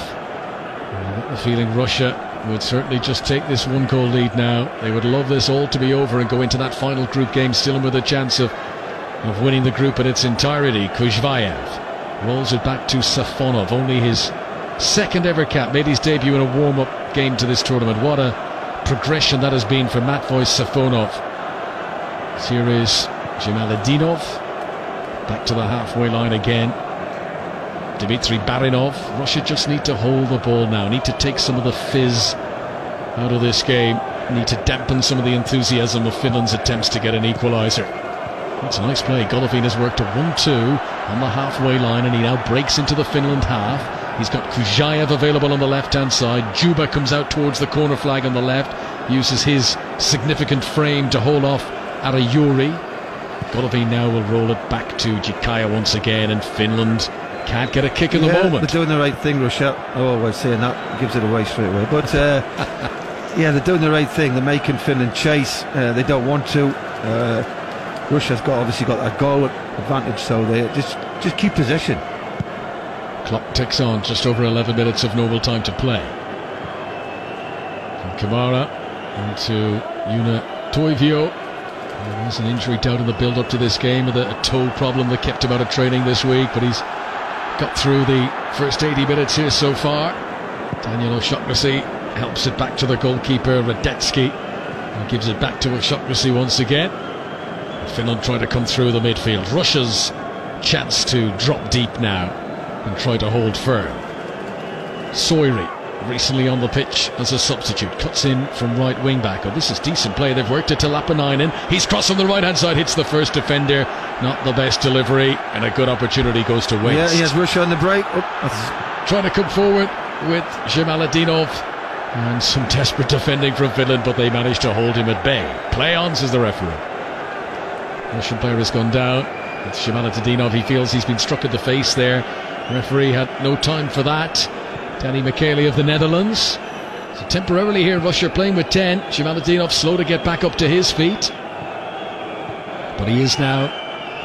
The feeling Russia would certainly just take this one goal lead now. They would love this all to be over and go into that final group game still with a chance of, of winning the group in its entirety. Kuzhvayev rolls it back to Safonov, only his second ever cap, made his debut in a warm-up game to this tournament. What a progression that has been for Matvei Safonov. Here is Jemalidinov, back to the halfway line again. Dmitry Barinov. Russia just need to hold the ball now, need to take some of the fizz out of this game, need to dampen some of the enthusiasm of Finland's attempts to get an equaliser. That's a nice play. Golovin has worked a one two on the halfway line, and he now breaks into the Finland half. He's got Kuzhaev available on the left-hand side. Juba comes out towards the corner flag on the left, uses his significant frame to hold off Arayuri. Golovin now will roll it back to Zizkaya once again, and Finland can't get a kick in yeah, the moment. They're doing the right thing, Russia. Oh, I was saying that gives it away straight away. But uh, yeah, they're doing the right thing. They're making Finland chase. Uh, they don't want to. Uh, Russia's got obviously got that goal advantage, so they just just keep possession. Clock ticks on. Just over eleven minutes of normal time to play. From Kamara into Yuna Toivio. There was an injury down in the build-up to this game with a, a toe problem that kept him out of training this week, but he's got through the first eighty minutes here so far. Daniel Oshoknessy helps it back to the goalkeeper, Radetsky, and gives it back to Oshoknessy once again. Finland trying to come through the midfield. Russia's chance to drop deep now and try to hold firm. Soiri, recently on the pitch as a substitute, cuts in from right wing back. Oh, this is decent play. They've worked it to Lapanainen. He's crossed on the right hand side, hits the first defender. Not the best delivery, and a good opportunity goes to waste. Yeah, he has Russia on the break. Oh, trying to come forward with Jemalidinov, and some desperate defending from Finland, but they managed to hold him at bay. Play on, says the referee. Russian player has gone down. It's Jemalidinov. He feels he's been struck in the face there. Referee had no time for that. Danny Michele of the Netherlands. So temporarily here, Russia playing with ten. Shamalidinov slow to get back up to his feet. But he is now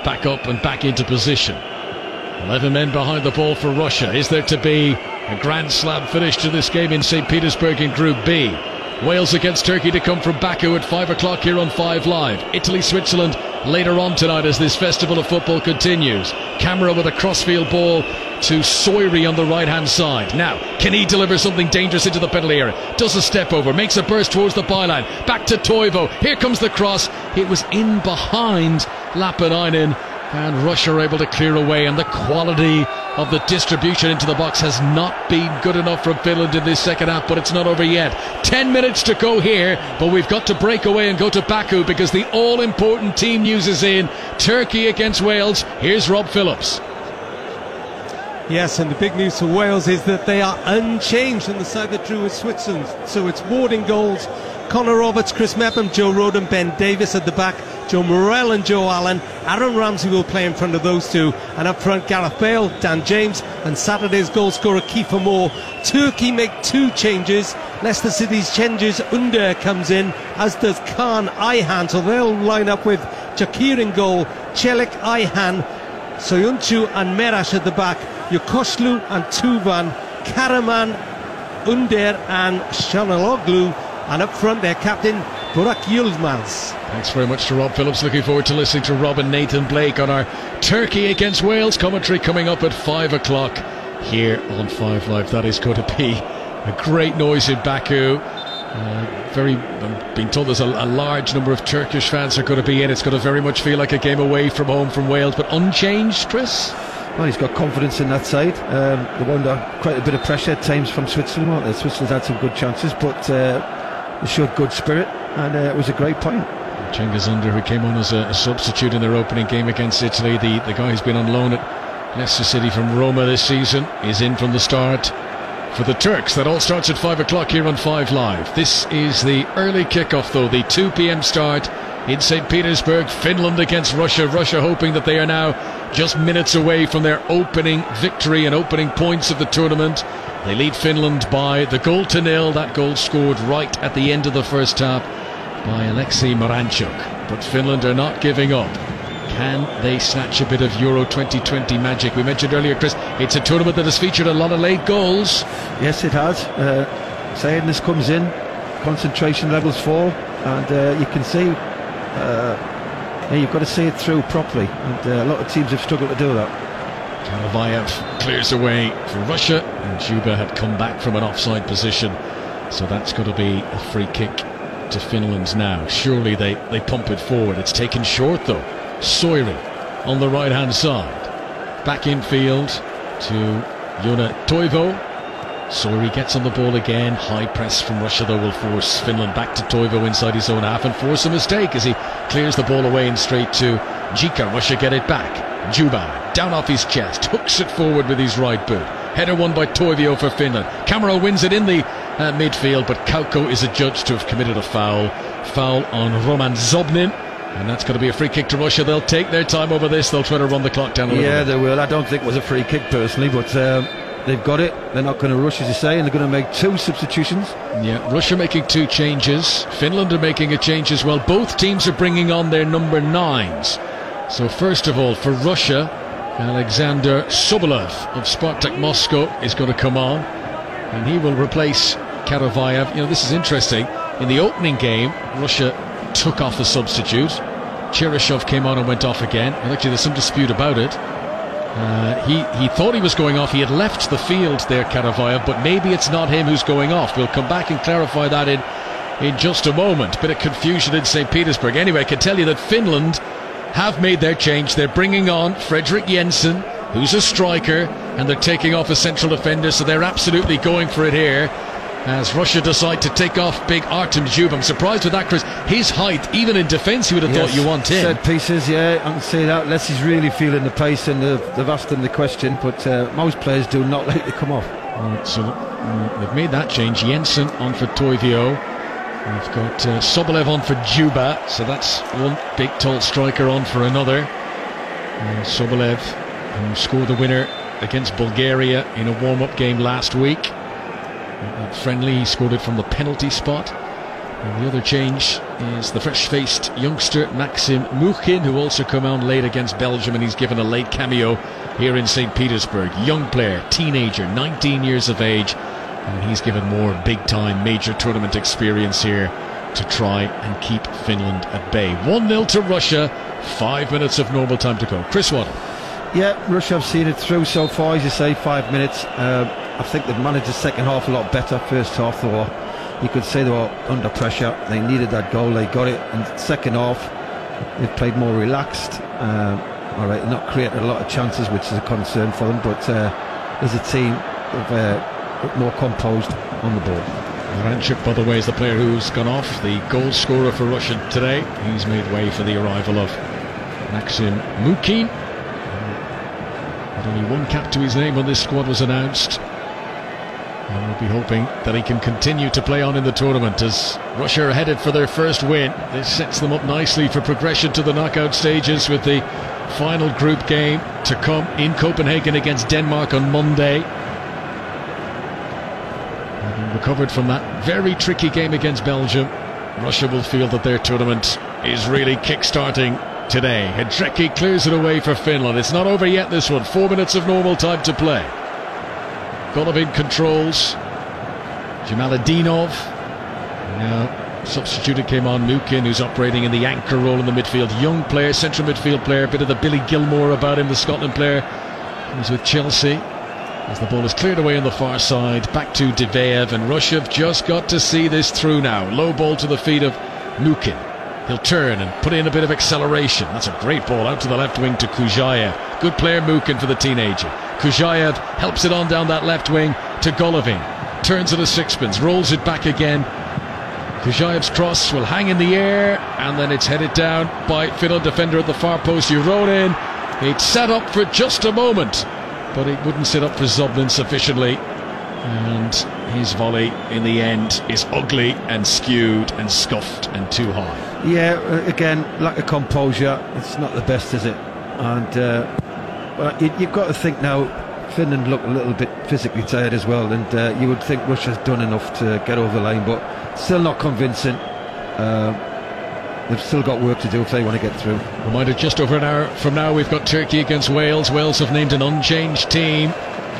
back up and back into position. eleven men behind the ball for Russia. Is there to be a grand slam finish to this game in Saint Petersburg in Group B? Wales against Turkey to come from Baku at five o'clock here on five live. Italy, Switzerland later on tonight as this festival of football continues. Camera with a crossfield ball to Soyri on the right-hand side. Now, can he deliver something dangerous into the penalty area? Does a step over, makes a burst towards the byline. Back to Toivo. Here comes the cross. It was in behind Lapanainen, and Russia are able to clear away, and the quality of the distribution into the box has not been good enough from Finland in this second half, but it's not over yet. Ten minutes to go here, but we've got to break away and go to Baku because the all-important team news is in. Turkey against Wales. Here's Rob Phillips. Yes, and the big news for Wales is that they are unchanged on the side that drew with Switzerland. So it's Ward in goals, Connor Roberts, Chris Mepham, Joe Roden, Ben Davis at the back, Joe Morel and Joe Allen. Aaron Ramsey will play in front of those two, and up front Gareth Bale, Dan James and Saturday's goal scorer Kiefer Moore. Turkey make two changes. Leicester City's changes, Under comes in, as does Kaan Ayhan, so they'll line up with Jakir in goal, Çelik, Ayhan, Soyuncu and Merash at the back, Yokoslu and Tuvan, Karaman, Under and Şanaloglu, and up front their captain Burak Yilmaz. Thanks very much to Rob Phillips. Looking forward to listening to Rob and Nathan Blake on our Turkey against Wales commentary coming up at five o'clock here on five live. That is going to be a great noise in Baku. Uh, very, I'm being told there's a, a large number of Turkish fans are going to be in. It's going to very much feel like a game away from home from Wales, but unchanged, Chris? Well, he's got confidence in that side. Um, they were under quite a bit of pressure at times from Switzerland, weren't they? Switzerland's had some good chances, but uh, they showed good spirit, and uh, it was a great point. Cengiz Under, who came on as a, a substitute in their opening game against Italy, the, the guy who's been on loan at Leicester City from Roma this season, is in from the start for the Turks. That all starts at five o'clock here on five live. This is the early kickoff, though, the two p m start in Saint Petersburg. Finland against Russia. Russia hoping that they are now just minutes away from their opening victory and opening points of the tournament. They lead Finland by the goal to nil. That goal scored right at the end of the first half by Alexei Maranchuk. But Finland are not giving up. Can they snatch a bit of Euro twenty twenty magic? We mentioned earlier, Chris, it's a tournament that has featured a lot of late goals. Yes, it has. Uh, Sadness comes in, concentration levels fall, and uh, you can see uh, you've got to see it through properly, and uh, a lot of teams have struggled to do that. Kalavayev clears away for Russia, and Juba had come back from an offside position, so that's going to be a free kick to Finland now. Surely they, they pump it forward. It's taken short, though. Soyri on the right hand side, back in field to Joona Toivo. Soyri gets on the ball again. High press from Russia, though, will force Finland back to Toivo inside his own half and force a mistake as he clears the ball away and straight to Djika. Russia get it back. Juba down off his chest, hooks it forward with his right boot. Header won by Toivo for Finland. Kamara wins it in the uh, midfield, but Kauko is adjudged to have committed a foul foul on Roman Zobnin. And that's going to be a free kick to Russia. They'll take their time over this. They'll try to run the clock down a little yeah, bit. Yeah, they will. I don't think it was a free kick personally, but um, they've got it. They're not going to rush, as you say, and they're going to make two substitutions. Yeah, Russia making two changes. Finland are making a change as well. Both teams are bringing on their number nines. So first of all, for Russia, Alexander Sobolev of Spartak Moscow is going to come on, and he will replace Karavayev. You know, this is interesting. In the opening game, Russia took off the substitute. Cherishov came on and went off again, and actually there's some dispute about it. uh, he, he thought he was going off. He had left the field there, Karavayev, but maybe it's not him who's going off. We'll come back and clarify that in, in just a moment. Bit of confusion in Saint Petersburg. Anyway, I can tell you that Finland have made their change. They're bringing on Fredrik Jensen, who's a striker, and they're taking off a central defender, so they're absolutely going for it here as Russia decide to take off big Artem Zhub. I'm surprised with that, Chris. His height, even in defence, you would have yes, thought you want him. Set pieces, yeah, I can see that. Unless he's really feeling the pace, and they've, they've asked him the question, but uh, most players do not like to come off. Right, so um, they've made that change. Jensen on for Toivio. We've got uh, Sobolev on for Juba, so that's one big tall striker on for another. Uh, Sobolev, who scored the winner against Bulgaria in a warm-up game last week. That friendly, he scored it from the penalty spot. And the other change is the fresh-faced youngster Maxim Mukhin, who also came on late against Belgium, and he's given a late cameo here in Saint Petersburg. Young player, teenager, nineteen years of age, and he's given more big-time major tournament experience here to try and keep Finland at bay. one nil to Russia, five minutes of normal time to go. Chris Waddle. Yeah, Russia have seen it through so far, as you say, five minutes. Um, I think they've managed the second half a lot better. First half, they were, you could say they were under pressure. They needed that goal, they got it. And second half, they've played more relaxed. Um, all right, not created a lot of chances, which is a concern for them. But uh, as a team, they've uh, more composed on the ball. Maranchuk, by the way, is the player who's gone off, the goal scorer for Russia today. He's made way for the arrival of Maxim Mukhin. But only one cap to his name when this squad was announced. And we'll be hoping that he can continue to play on in the tournament as Russia are headed for their first win. This sets them up nicely for progression to the knockout stages with the final group game to come in Copenhagen against Denmark on Monday. Recovered from that very tricky game against Belgium, Russia will feel that their tournament is really kick-starting today. Hedrecki clears it away for Finland. It's not over yet, this one. Four minutes of normal time to play. Golovin controls. Jamaladinov. Now substituted came on Mukhin, who's operating in the anchor role in the midfield. Young player, central midfield player, a bit of the Billy Gilmore about him, the Scotland player who's with Chelsea. As the ball is cleared away on the far side, back to Diveyev, and Russia have just got to see this through now. Low ball to the feet of Mukhin. He'll turn and put in a bit of acceleration. That's a great ball out to the left wing to Kuzhayev. Good player Mukhin for the teenager. Kuzhayev helps it on down that left wing to Golovin. Turns it a sixpence, rolls it back again. Kuzhayev's cross will hang in the air, and then it's headed down by Finland defender at the far post, Juronen. It's set up for just a moment, but it wouldn't sit up for Zoblin sufficiently, and his volley in the end is ugly and skewed and scuffed and too high. Yeah, again, lack of composure. It's not the best, is it? And uh, well, you, you've got to think now, Finland look a little bit physically tired as well, and uh, you would think Russia's done enough to get over the line, but still not convincing. Uh, They've still got work to do if they want to get through. Reminder, just over an hour from now, we've got Turkey against Wales. Wales have named an unchanged team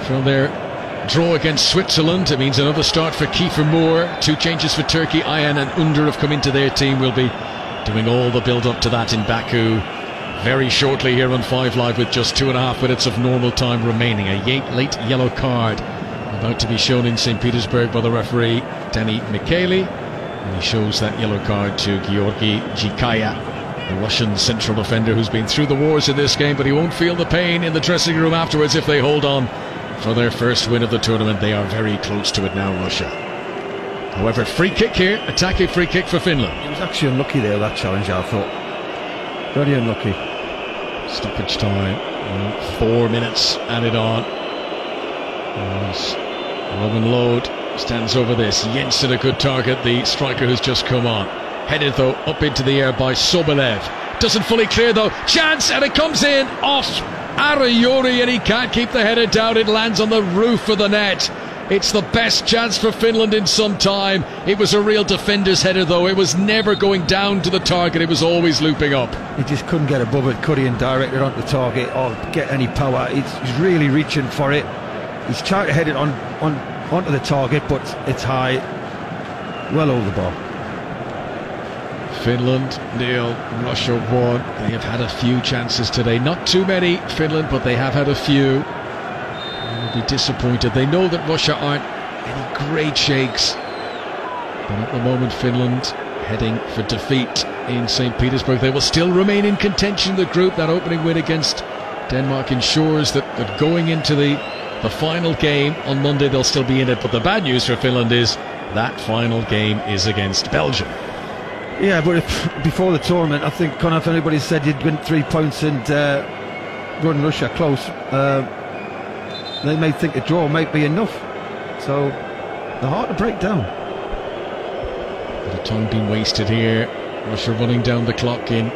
from their draw against Switzerland. It means another start for Kiefer Moore. Two changes for Turkey. Ayan and Under have come into their team. We'll be doing all the build-up to that in Baku very shortly here on Five Live with just two and a half minutes of normal time remaining. A late yellow card about to be shown in Saint Petersburg by the referee, Danny Michaeli. And he shows that yellow card to Georgi Zhikaya, the Russian central defender who's been through the wars in this game, but he won't feel the pain in the dressing room afterwards if they hold on for their first win of the tournament. They are very close to it now, Russia. However, free kick here, attacking free kick for Finland. He was actually unlucky there, that challenge, I thought. Very unlucky. Stoppage time, four minutes added on. As Robin Lode stands over this, Jensen a good target, the striker who's just come on. Headed though up into the air by Sobolev. Doesn't fully clear though, chance, and it comes in off Arayori, and he can't keep the header down. It lands on the roof of the net. It's the best chance for Finland in some time. It was a real defender's header though. It was never going down to the target, it was always looping up. He just couldn't get above it, could he, and direct it onto the target or get any power. He's really reaching for it. He's trying to head it on on onto the target, but it's high, well over the bar. Finland nil, Russia one. They have had a few chances today, not too many, Finland, but they have had a few. They'll be disappointed. They know that Russia aren't any great shakes, but at the moment Finland heading for defeat in Saint Petersburg. They will still remain in contention in the group. That opening win against Denmark ensures that, that going into the The final game on Monday, they'll still be in it, but the bad news for Finland is that final game is against Belgium. Yeah, but if, before the tournament, I think, Conor, if anybody said you'd win three points and uh, run Russia close, uh, they may think a draw might be enough. So, they're hard to break down. A bit of time being wasted here. Russia running down the clock in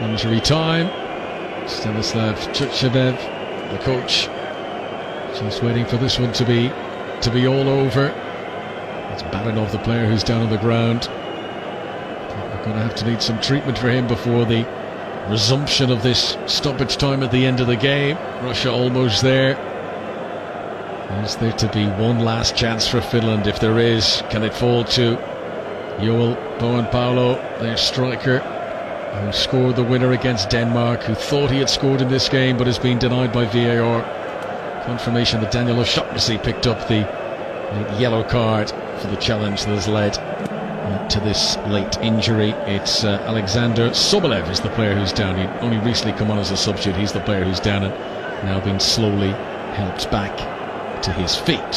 injury time. Stanislav Chuchev, the coach, Just waiting for this one to be to be all over. It's Baranov, the player who's down on the ground. We're going to have to need some treatment for him before the resumption of this stoppage time at the end of the game. Russia almost there. Is there to be one last chance for Finland? If there is, can it fall to Joel Bowen-Paolo, their striker, who scored the winner against Denmark, who thought he had scored in this game but has been denied by V A R. Confirmation that Daniel O'Shaughnessy picked up the yellow card for the challenge that has led to this late injury. It's uh, Alexander Sobolev is the player who's down. He only recently come on as a substitute. He's the player who's down and now been slowly helped back to his feet.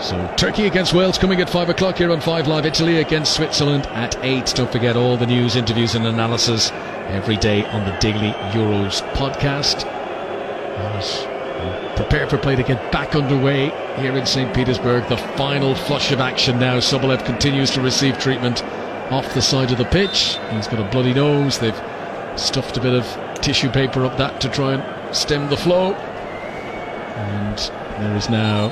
So Turkey against Wales coming at five o'clock here on five live. Italy against Switzerland at eight. Don't forget all the news, interviews and analysis every day on the Daily Euros podcast. And prepare for play to get back underway here in Saint Petersburg. The final flush of action now. Sobolev continues to receive treatment off the side of the pitch. He's got a bloody nose. They've stuffed a bit of tissue paper up that to try and stem the flow. And there is now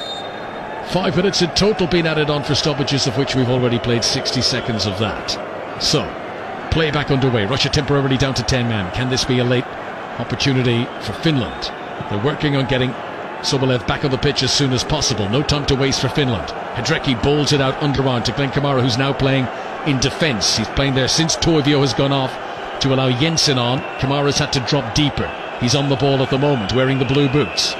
five minutes in total being added on for stoppages, of which we've already played sixty seconds of that. So, play back underway. Russia temporarily down to ten men. Can this be a late opportunity for Finland? They're working on getting Sobolev back on the pitch as soon as possible. No time to waste for Finland. Hedrecki bowls it out underarm to Glenn Kamara, who's now playing in defence. He's playing there since Toivio has gone off to allow Jensen on. Kamara's had to drop deeper. He's on the ball at the moment, wearing the blue boots.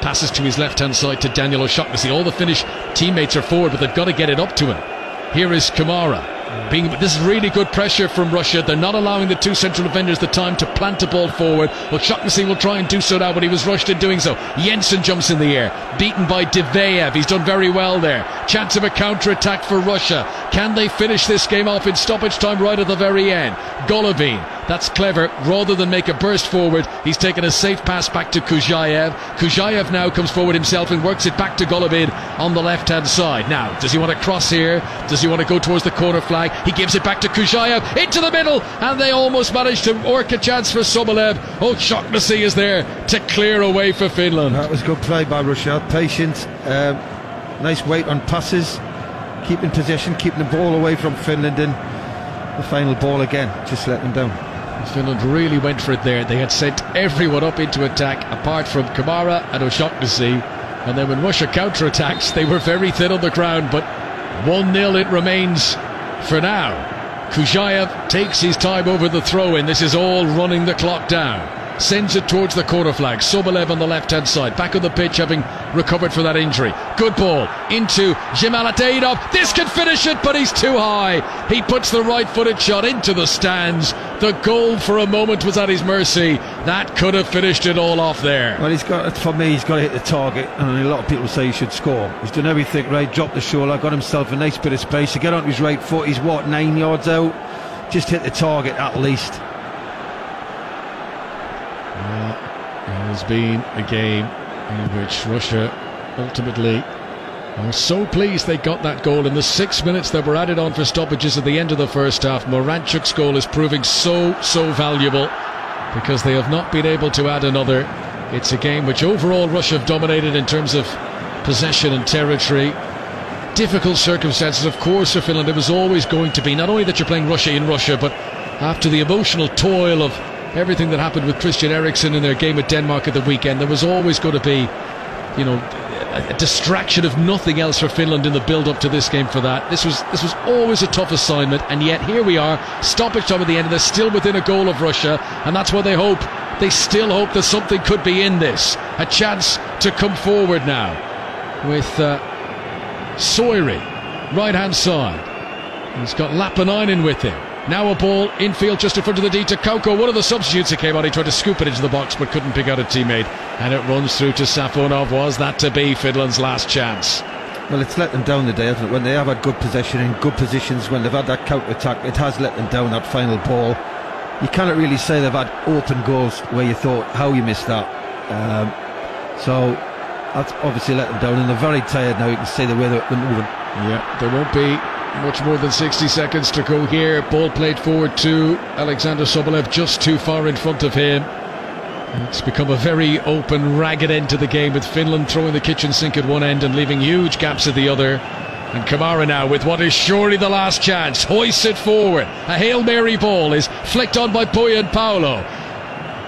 Passes to his left-hand side to Daniel O'Shaughnessy. All the Finnish teammates are forward, but they've got to get it up to him. Here is Kamara. Being, this is really good pressure from Russia. They're not allowing the two central defenders the time to plant the ball forward. O'Shaughnessy will try and do so now, but he was rushed in doing so. Jensen jumps in the air. Beaten by Diveyev. He's done very well there. Chance of a counter-attack for Russia. Can they finish this game off in stoppage time right at the very end? Golovin. That's clever. Rather than make a burst forward, he's taken a safe pass back to Kujaev. Kujaev now comes forward himself and works it back to Golovin on the left-hand side. Now, does he want to cross here? Does he want to go towards the corner flag? He gives it back to Kujaev. Into the middle, and they almost managed to work a chance for Sobolev. O'Shaughnessy is there to clear away for Finland. That was good play by Russia. Patient, um, nice weight on passes, keeping possession, keeping the ball away from Finland, and the final ball again, just let them down. Finland really went for it there. They had sent everyone up into attack apart from Kamara and O'Shaughnessy, and then when Russia counter-attacks they were very thin on the ground, but one nil it remains for now. Kujaev takes his time over the throw-in. This is all running the clock down. Sends it towards the corner flag. Sobolev on the left-hand side, back on the pitch, having recovered from that injury. Good ball into Jamal Ateidov. This can finish it, but he's too high. He puts the right-footed shot into the stands. The goal for a moment was at his mercy. That could have finished it all off there. Well, he's got, for me, he's got to hit the target, and a lot of people say he should score. He's done everything right. Dropped the shoulder, got himself a nice bit of space to get onto his right foot. He's what, nine yards out? Just hit the target at least. Has been a game in which Russia ultimately are so pleased they got that goal in the six minutes that were added on for stoppages at the end of the first half. Moranchuk's goal is proving so, so valuable because they have not been able to add another. It's a game which overall Russia have dominated in terms of possession and territory. Difficult circumstances, of course, for Finland. It was always going to be not only that you're playing Russia in Russia, but after the emotional toil of everything that happened with Christian Eriksen in their game at Denmark at the weekend, there was always going to be, you know, a distraction of nothing else for Finland in the build-up to this game for that. This was this was always a tough assignment, and yet here we are, stoppage time at the end, and they're still within a goal of Russia, and that's what they hope. They still hope that something could be in this. A chance to come forward now with uh, Soiri, right-hand side. He's got Lapanainen with him. Now a ball infield just in front of the D to Kauko. One of the substitutes who came on, he tried to scoop it into the box but couldn't pick out a teammate. And it runs through to Safonov. Was that to be Finland's last chance? Well, it's let them down today, hasn't it? When they have had good possession and good positions, when they've had that counter-attack, it has let them down, that final ball. You cannot really say they've had open goals where you thought, how you missed that. Um, so that's obviously let them down. And they're very tired now. You can see the way they're moving. Yeah, there won't be much more than sixty seconds to go here. Ball played forward to Alexander Sobolev, just too far in front of him. It's become a very open, ragged end to the game, with Finland throwing the kitchen sink at one end and leaving huge gaps at the other. And Kamara now with what is surely the last chance, hoists it forward. A Hail Mary ball is flicked on by Pujan Paolo.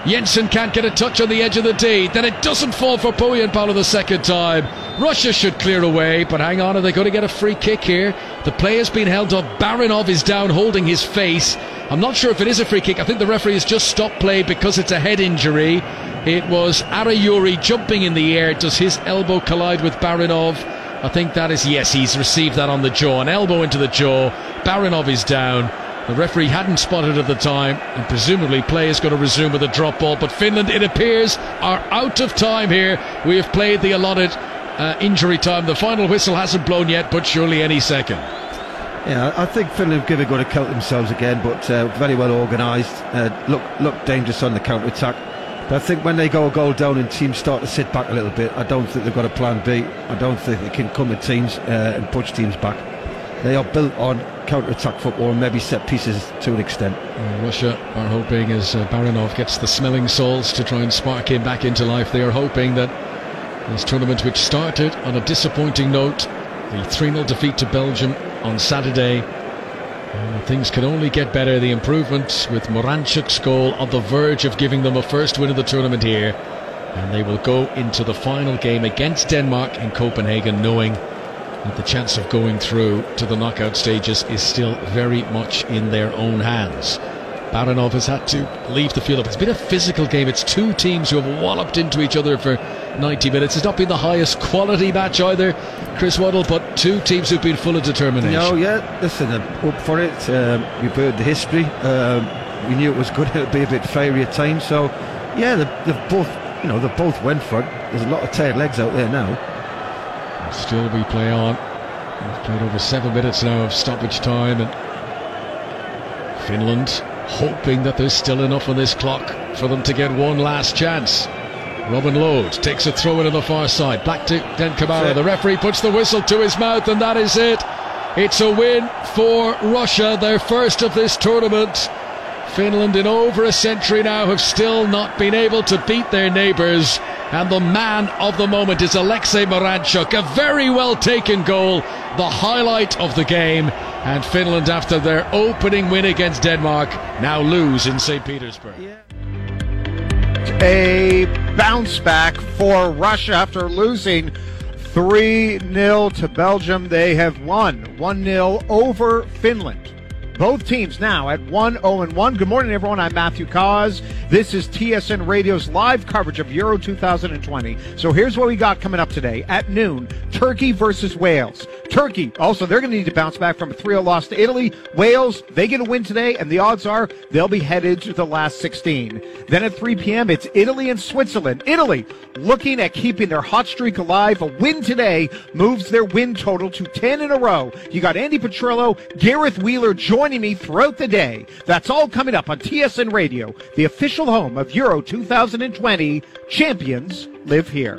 Jensen can't get a touch on the edge of the tee, then it doesn't fall for Pujan Paolo the second time. Russia should clear away, but hang on, are they going to get a free kick here? The play has been held up, Baranov is down holding his face. I'm not sure if it is a free kick, I think the referee has just stopped play because it's a head injury. It was Arayuri jumping in the air, does his elbow collide with Baranov? I think that is, yes, he's received that on the jaw, an elbow into the jaw, Baranov is down. The referee hadn't spotted at the time, and presumably play is going to resume with a drop ball, but Finland, it appears, are out of time here. We have played the allotted uh, injury time. The final whistle hasn't blown yet, but surely any second. Yeah, I think Finland have got to coat themselves again, but uh, very well organised, uh, look, look dangerous on the counter-attack. But I think when they go a goal down and teams start to sit back a little bit, I don't think they've got a plan B. I don't think they can come at teams uh, and push teams back. They are built on counter-attack football and maybe set pieces to an extent. Uh, Russia are hoping, as uh, Baranov gets the smelling salts to try and spark him back into life, they are hoping that this tournament, which started on a disappointing note, the three nil defeat to Belgium on Saturday, uh, things can only get better. The improvement with Moranchuk's goal on the verge of giving them a first win of the tournament here, and they will go into the final game against Denmark in Copenhagen knowing that the chance of going through to the knockout stages is still very much in their own hands. Baranov has had to leave the field up. It's been a physical game. It's two teams who have walloped into each other for ninety minutes. It's not been the highest quality match either, Chris Waddle, but two teams who've been full of determination. No, yeah, listen, I'm up for it. Um, we've heard the history. Um, we knew it was going to be a bit fiery at times. So, yeah, they've, they've both, you know, they both went for it. There's a lot of tired legs out there now. Still we play on. We've played over seven minutes now of stoppage time, and Finland hoping that there's still enough on this clock for them to get one last chance. Robin Lode takes a throw in on the far side, back to Den Kamara. The referee puts the whistle to his mouth, and that is it. It's a win for Russia, their first of this tournament. Finland in over a century now have still not been able to beat their neighbours, and the man of the moment is Alexei Moranchuk. A very well taken goal, the highlight of the game, and Finland, after their opening win against Denmark, now lose in Saint Petersburg. A bounce back for Russia after losing three nil to Belgium. They have won one nil over Finland. Both teams now at one oh one. Good morning, everyone. I'm Matthew Cause. This is T S N Radio's live coverage of Euro two thousand twenty. So here's what we got coming up today. At noon, Turkey versus Wales. Turkey, also, they're going to need to bounce back from a three nil loss to Italy. Wales, they get a win today, and the odds are they'll be headed to the last sixteen. Then at three p.m., it's Italy and Switzerland. Italy, looking at keeping their hot streak alive. A win today moves their win total to ten in a row. You got Andy Petrillo, Gareth Wheeler joining me throughout the day. That's all coming up on T S N Radio, the official home of Euro two thousand twenty. Champions live here.